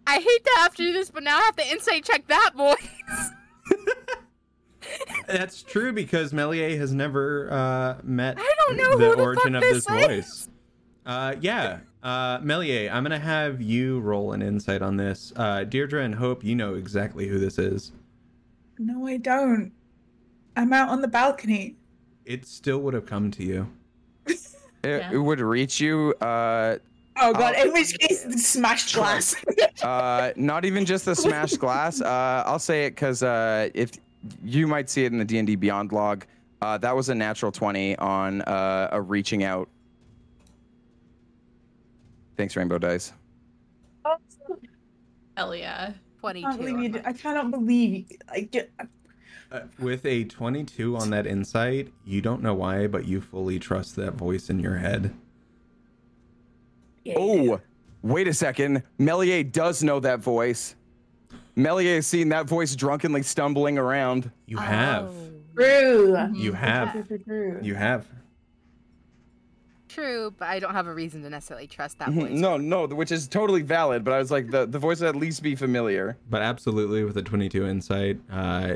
I hate to have to do this, but now I have to insight check that voice. That's true, because Meliae has never met the origin of this voice. Yeah. Meliae, I'm going to have you roll an insight on this. Deirdre and Hope, you know exactly who this is. No, I don't. I'm out on the balcony. It still would have come to you. It would reach you. Oh, God. In which case, smashed glass. Not even just the smashed glass. I'll say it because if you might see it in the D&D Beyond log. That was a natural 20 on a reaching out. Thanks, Rainbow Dice. Awesome. Hell yeah. 22. I cannot believe you. With a 22 on that insight, you don't know why, but you fully trust that voice in your head. Yeah. Oh, wait a second. Meliae does know that voice. Meliae has seen that voice drunkenly stumbling around. You have. True. You have. Yeah. You have. True, but I don't have a reason to necessarily trust that voice. No, which is totally valid, but I was like, the voice would at least be familiar. But absolutely, with a 22 insight,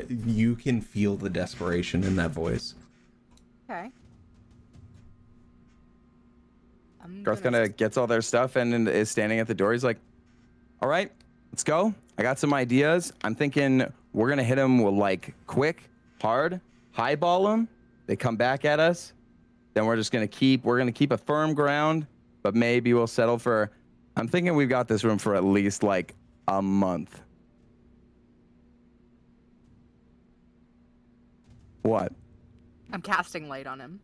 you can feel the desperation in that voice. Okay. Garth kind of gets all their stuff and is standing at the door. He's like, all right, let's go. I got some ideas. I'm thinking we're going to hit them with, like, quick, hard, highball them. They come back at us. Then we're just going to keep a firm ground, but maybe we'll settle for, I'm thinking we've got this room for at least like a month. What? I'm casting light on him.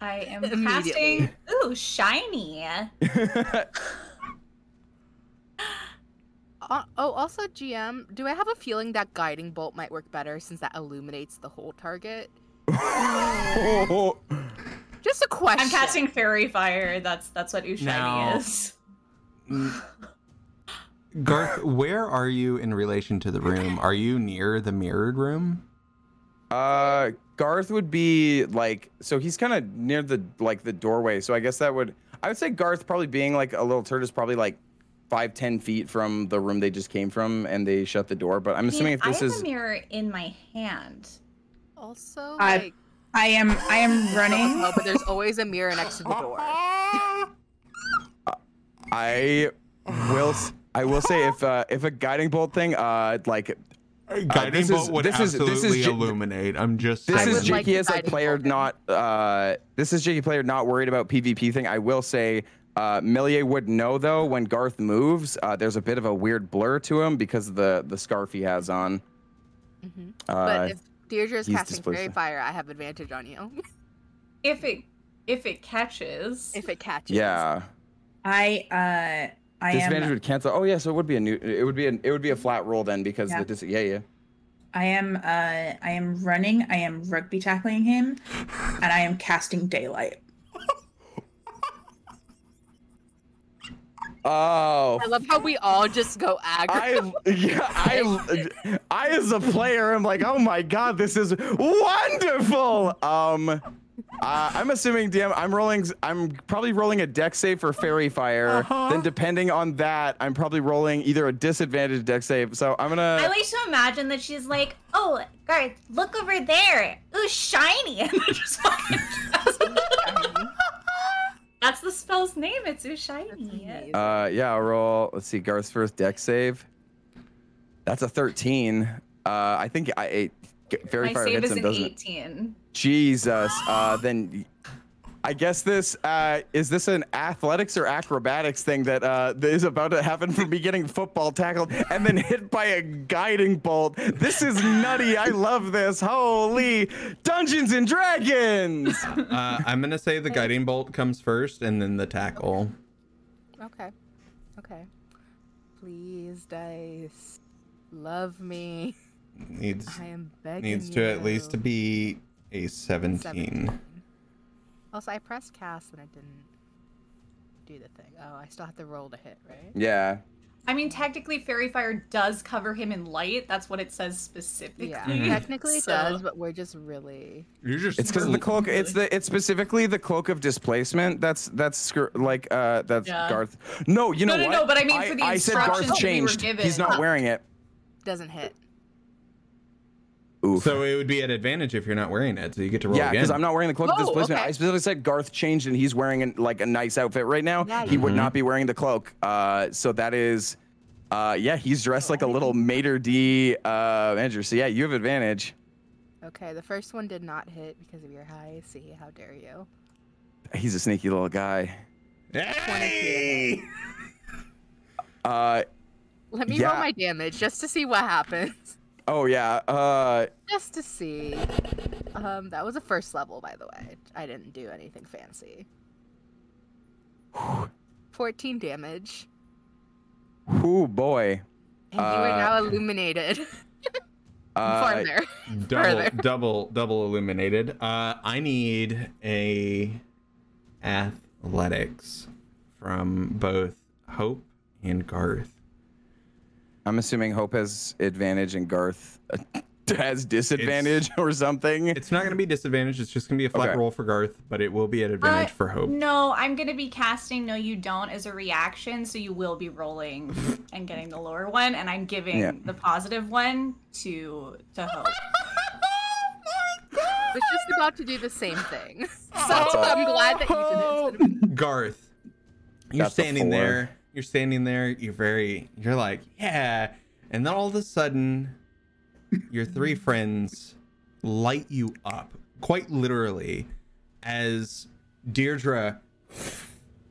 I am casting, ooh, shiny. Oh, also, GM, do I have a feeling that Guiding Bolt might work better since that illuminates the whole target? Just a question. I'm casting Fairy Fire. That's what Ushiny is. Garth, where are you in relation to the room? Are you near the mirrored room? Garth would be like, so he's kind of near the doorway. So I guess I would say Garth probably being like a little turd is probably like 5-10 feet from the room they just came from, and they shut the door. But I'm assuming if this is a mirror in my hand. Also, I am running. But there's always a mirror next to the door. I will say if a guiding bolt thing, like guiding bolt would absolutely illuminate. I'm just saying. This is Jakey as a player not worried about PvP thing. I will say Meliae would know though when Garth moves. There's a bit of a weird blur to him because of the scarf he has on. Mm-hmm. But if Deirdre is casting Fairy Fire, I have advantage on you. If it catches. If it catches. Yeah. I disadvantage would cancel. Oh yeah, so it would be a flat roll then because yeah. I am running, I am rugby tackling him, and I am casting Daylight. Oh. I love how we all just go aggro. I as a player am like, oh my god, this is wonderful. I'm assuming, DM, I'm probably rolling a dex save for Fairy Fire. Uh-huh. Then depending on that, I'm probably rolling either a disadvantage dex save. So I like to imagine that she's like, oh, Garth, look over there. Ooh, shiny. And I just fucking that's the spell's name. It's Ooh, shiny. Yeah, I'll roll. Let's see, Garth's first dex save. That's a 13. I think I ate. Fairy Fire hits him, doesn't it? My save is an 18. Jesus. Then I guess this is this an athletics or acrobatics thing that is about to happen from me getting football tackled and then hit by a guiding bolt. This is nutty. I love this. Holy Dungeons and Dragons. I'm going to say the guiding bolt comes first and then the tackle. Okay. Please, dice. Love me. Needs to at least be a 17. Also, I pressed cast and I didn't do the thing. Oh, I still have to roll to hit, right? Yeah. I mean, technically, Fairy Fire does cover him in light. That's what it says specifically. Yeah, technically it does, but we're just really. It's because the cloak. It's specifically the cloak of displacement. That's Garth. No, you know what? No. But I mean, for the instructions I said Garth changed. We were given. He's not wearing it. Doesn't hit. Oof. So it would be an advantage if you're not wearing it, so you get to roll again. Yeah, because I'm not wearing the cloak of displacement. Okay. I specifically said Garth changed, and he's wearing a nice outfit right now. Yeah, he would not be wearing the cloak. So that is, he's dressed like a little maitre d' manager. So yeah, you have advantage. Okay, the first one did not hit because of your high AC. How dare you? He's a sneaky little guy. Hey! Let me roll my damage just to see what happens. Oh yeah. Just to see. That was a first level, by the way. I didn't do anything fancy. 14 damage. Oh boy. And you are now illuminated. Farther. Double illuminated. I need a athletics from both Hope and Garth. I'm assuming Hope has advantage and Garth has disadvantage or something. It's not going to be disadvantage. It's just going to be a flat roll for Garth, but it will be an advantage for Hope. No, I'm going to be casting No You Don't as a reaction, so you will be rolling and getting the lower one, and I'm giving the positive one to Hope. I was just about to do the same thing. So I'm glad that you did it. Garth, you're standing there. You're standing there, you're like, yeah. And then all of a sudden, your three friends light you up, quite literally, as Deirdre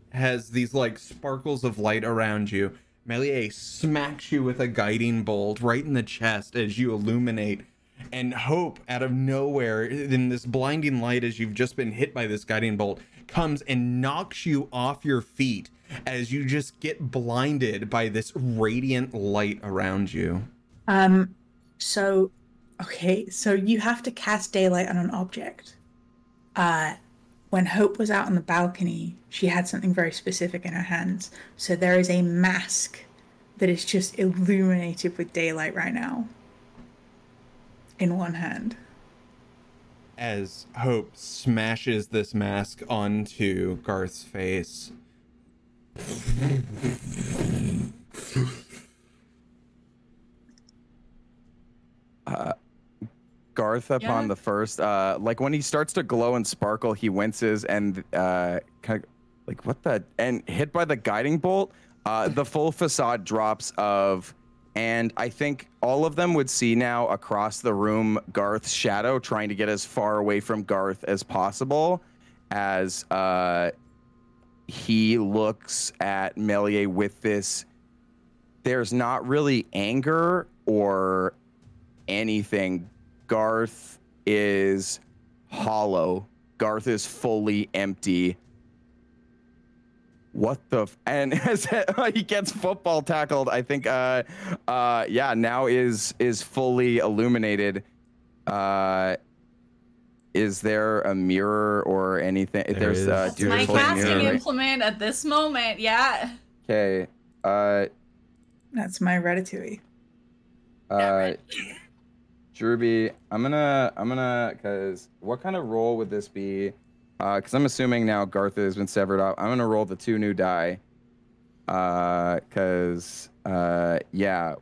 has these like sparkles of light around you. Meliae smacks you with a guiding bolt right in the chest as you illuminate. And Hope, out of nowhere, in this blinding light as you've just been hit by this guiding bolt, comes and knocks you off your feet as you just get blinded by this radiant light around you. So you have to cast daylight on an object. When Hope was out on the balcony, she had something very specific in her hands. So there is a mask that is just illuminated with daylight right now in one hand. As Hope smashes this mask onto Garth's face. Garth, upon the first, like when he starts to glow and sparkle, he winces and kind of like, what the? And hit by the guiding bolt, the full facade drops of, and I think all of them would see now across the room Garth's shadow trying to get as far away from Garth as possible as he looks at Meliae with this. There's not really anger or anything. Garth is hollow. Garth is fully empty. What the and as he gets football tackled, I think now is fully illuminated. Is there a mirror or anything? There's my casting implement at this moment, yeah. Okay. That's my ratatouille. Druby, I'm gonna cause what kind of role would this be? Because I'm assuming now Garth has been severed off. I'm going to roll the 2 new die. I'm going to use,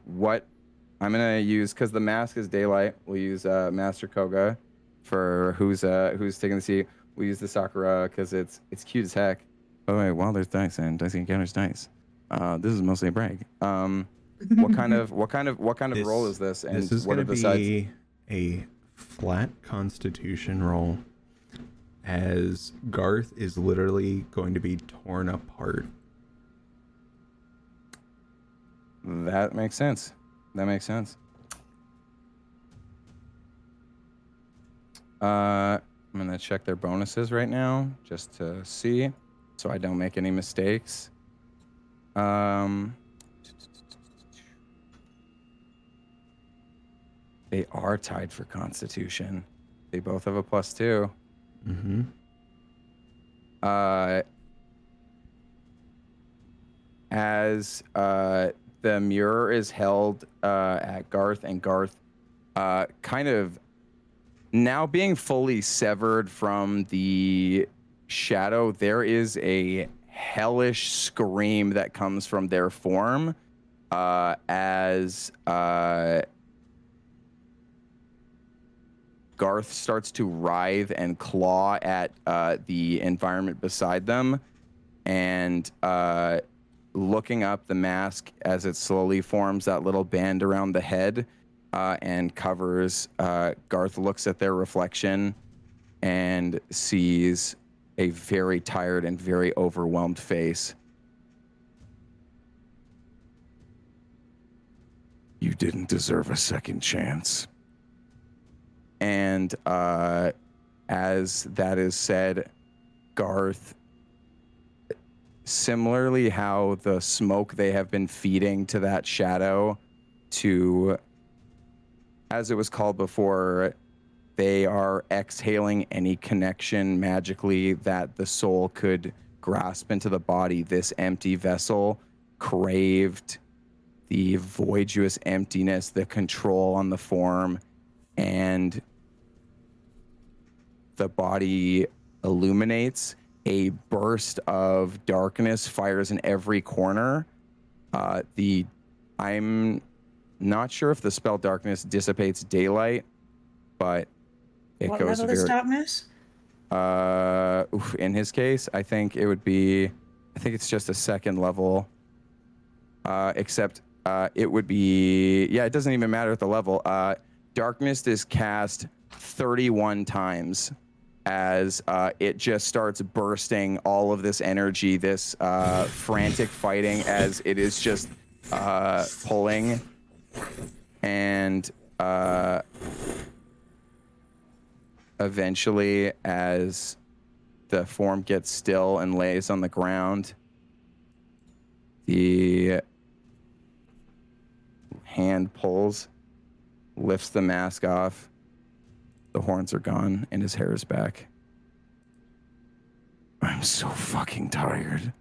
because the mask is daylight, we'll use Master Koga for who's taking the seat. We'll use the Sakura because it's cute as heck. By the way, Wild Earth Dice and Dicey Encounters Dice. This is mostly a brag. What kind of roll is this? And this is going to be a flat Constitution roll, as Garth is literally going to be torn apart. That makes sense. I'm gonna check their bonuses right now just to see so I don't make any mistakes. They are tied for Constitution. They both have a +2. Mm-hmm. As the mirror is held at Garth, and Garth kind of now being fully severed from the shadow, there is a hellish scream that comes from their form as Garth starts to writhe and claw at the environment beside them, and looking up, the mask, as it slowly forms that little band around the head and covers, Garth looks at their reflection and sees a very tired and very overwhelmed face. You didn't deserve a second chance. And as that is said, Garth, similarly how the smoke they have been feeding to that shadow to, as it was called before, they are exhaling any connection magically that the soul could grasp into the body. This empty vessel craved the voiduous emptiness, the control on the form, and the body illuminates. A burst of darkness fires in every corner. I'm not sure if the spell darkness dissipates daylight, but it what goes. What level is darkness? In his case, I think it would be. I think it's just a 2nd level. It would be. Yeah, it doesn't even matter at the level. Darkness is cast 31 times as it just starts bursting all of this energy, this frantic fighting as it is just pulling. And eventually, as the form gets still and lays on the ground, The hand pulls, lifts the mask off. The horns are gone, and his hair is back. I'm so fucking tired.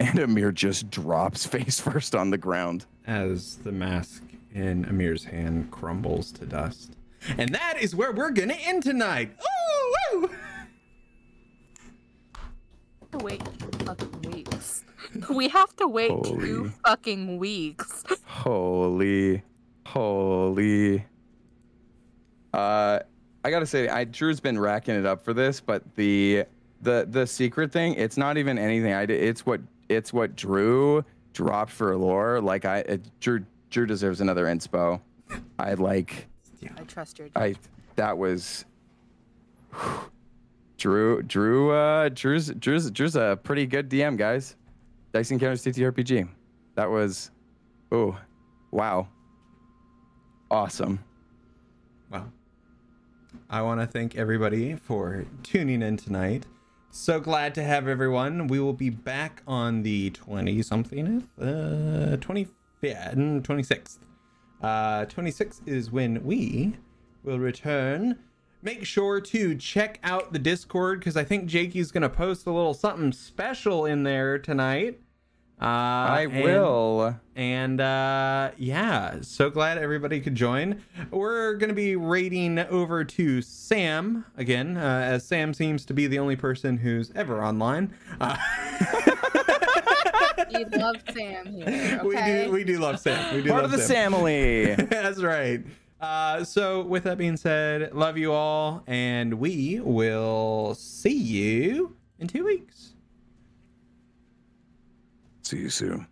And Amir just drops face first on the ground as the mask in Amir's hand crumbles to dust. And that is where we're gonna end tonight. Ooh, woo! Wait, fucking weeks. We have to wait 2 fucking weeks. Holy. I gotta say, Drew's been racking it up for this, but the secret thing, it's not even anything I did. It's what Drew dropped for lore. Like Drew deserves another inspo. I trust your judgment. Drew's a pretty good DM, guys. Dice Encounters TTRPG. That was, wow. Awesome. Wow. I want to thank everybody for tuning in tonight. So glad to have everyone. We will be back on the 26th. 26th is when we will return. Make sure to check out the Discord, because I think Jakey's going to post a little something special in there tonight. I will. And so glad everybody could join. We're going to be raiding over to Sam again, as Sam seems to be the only person who's ever online. We love Sam here. Okay? We do love Sam. Part of the family. That's right. So with that being said, love you all, and we will see you in 2 weeks. See you soon.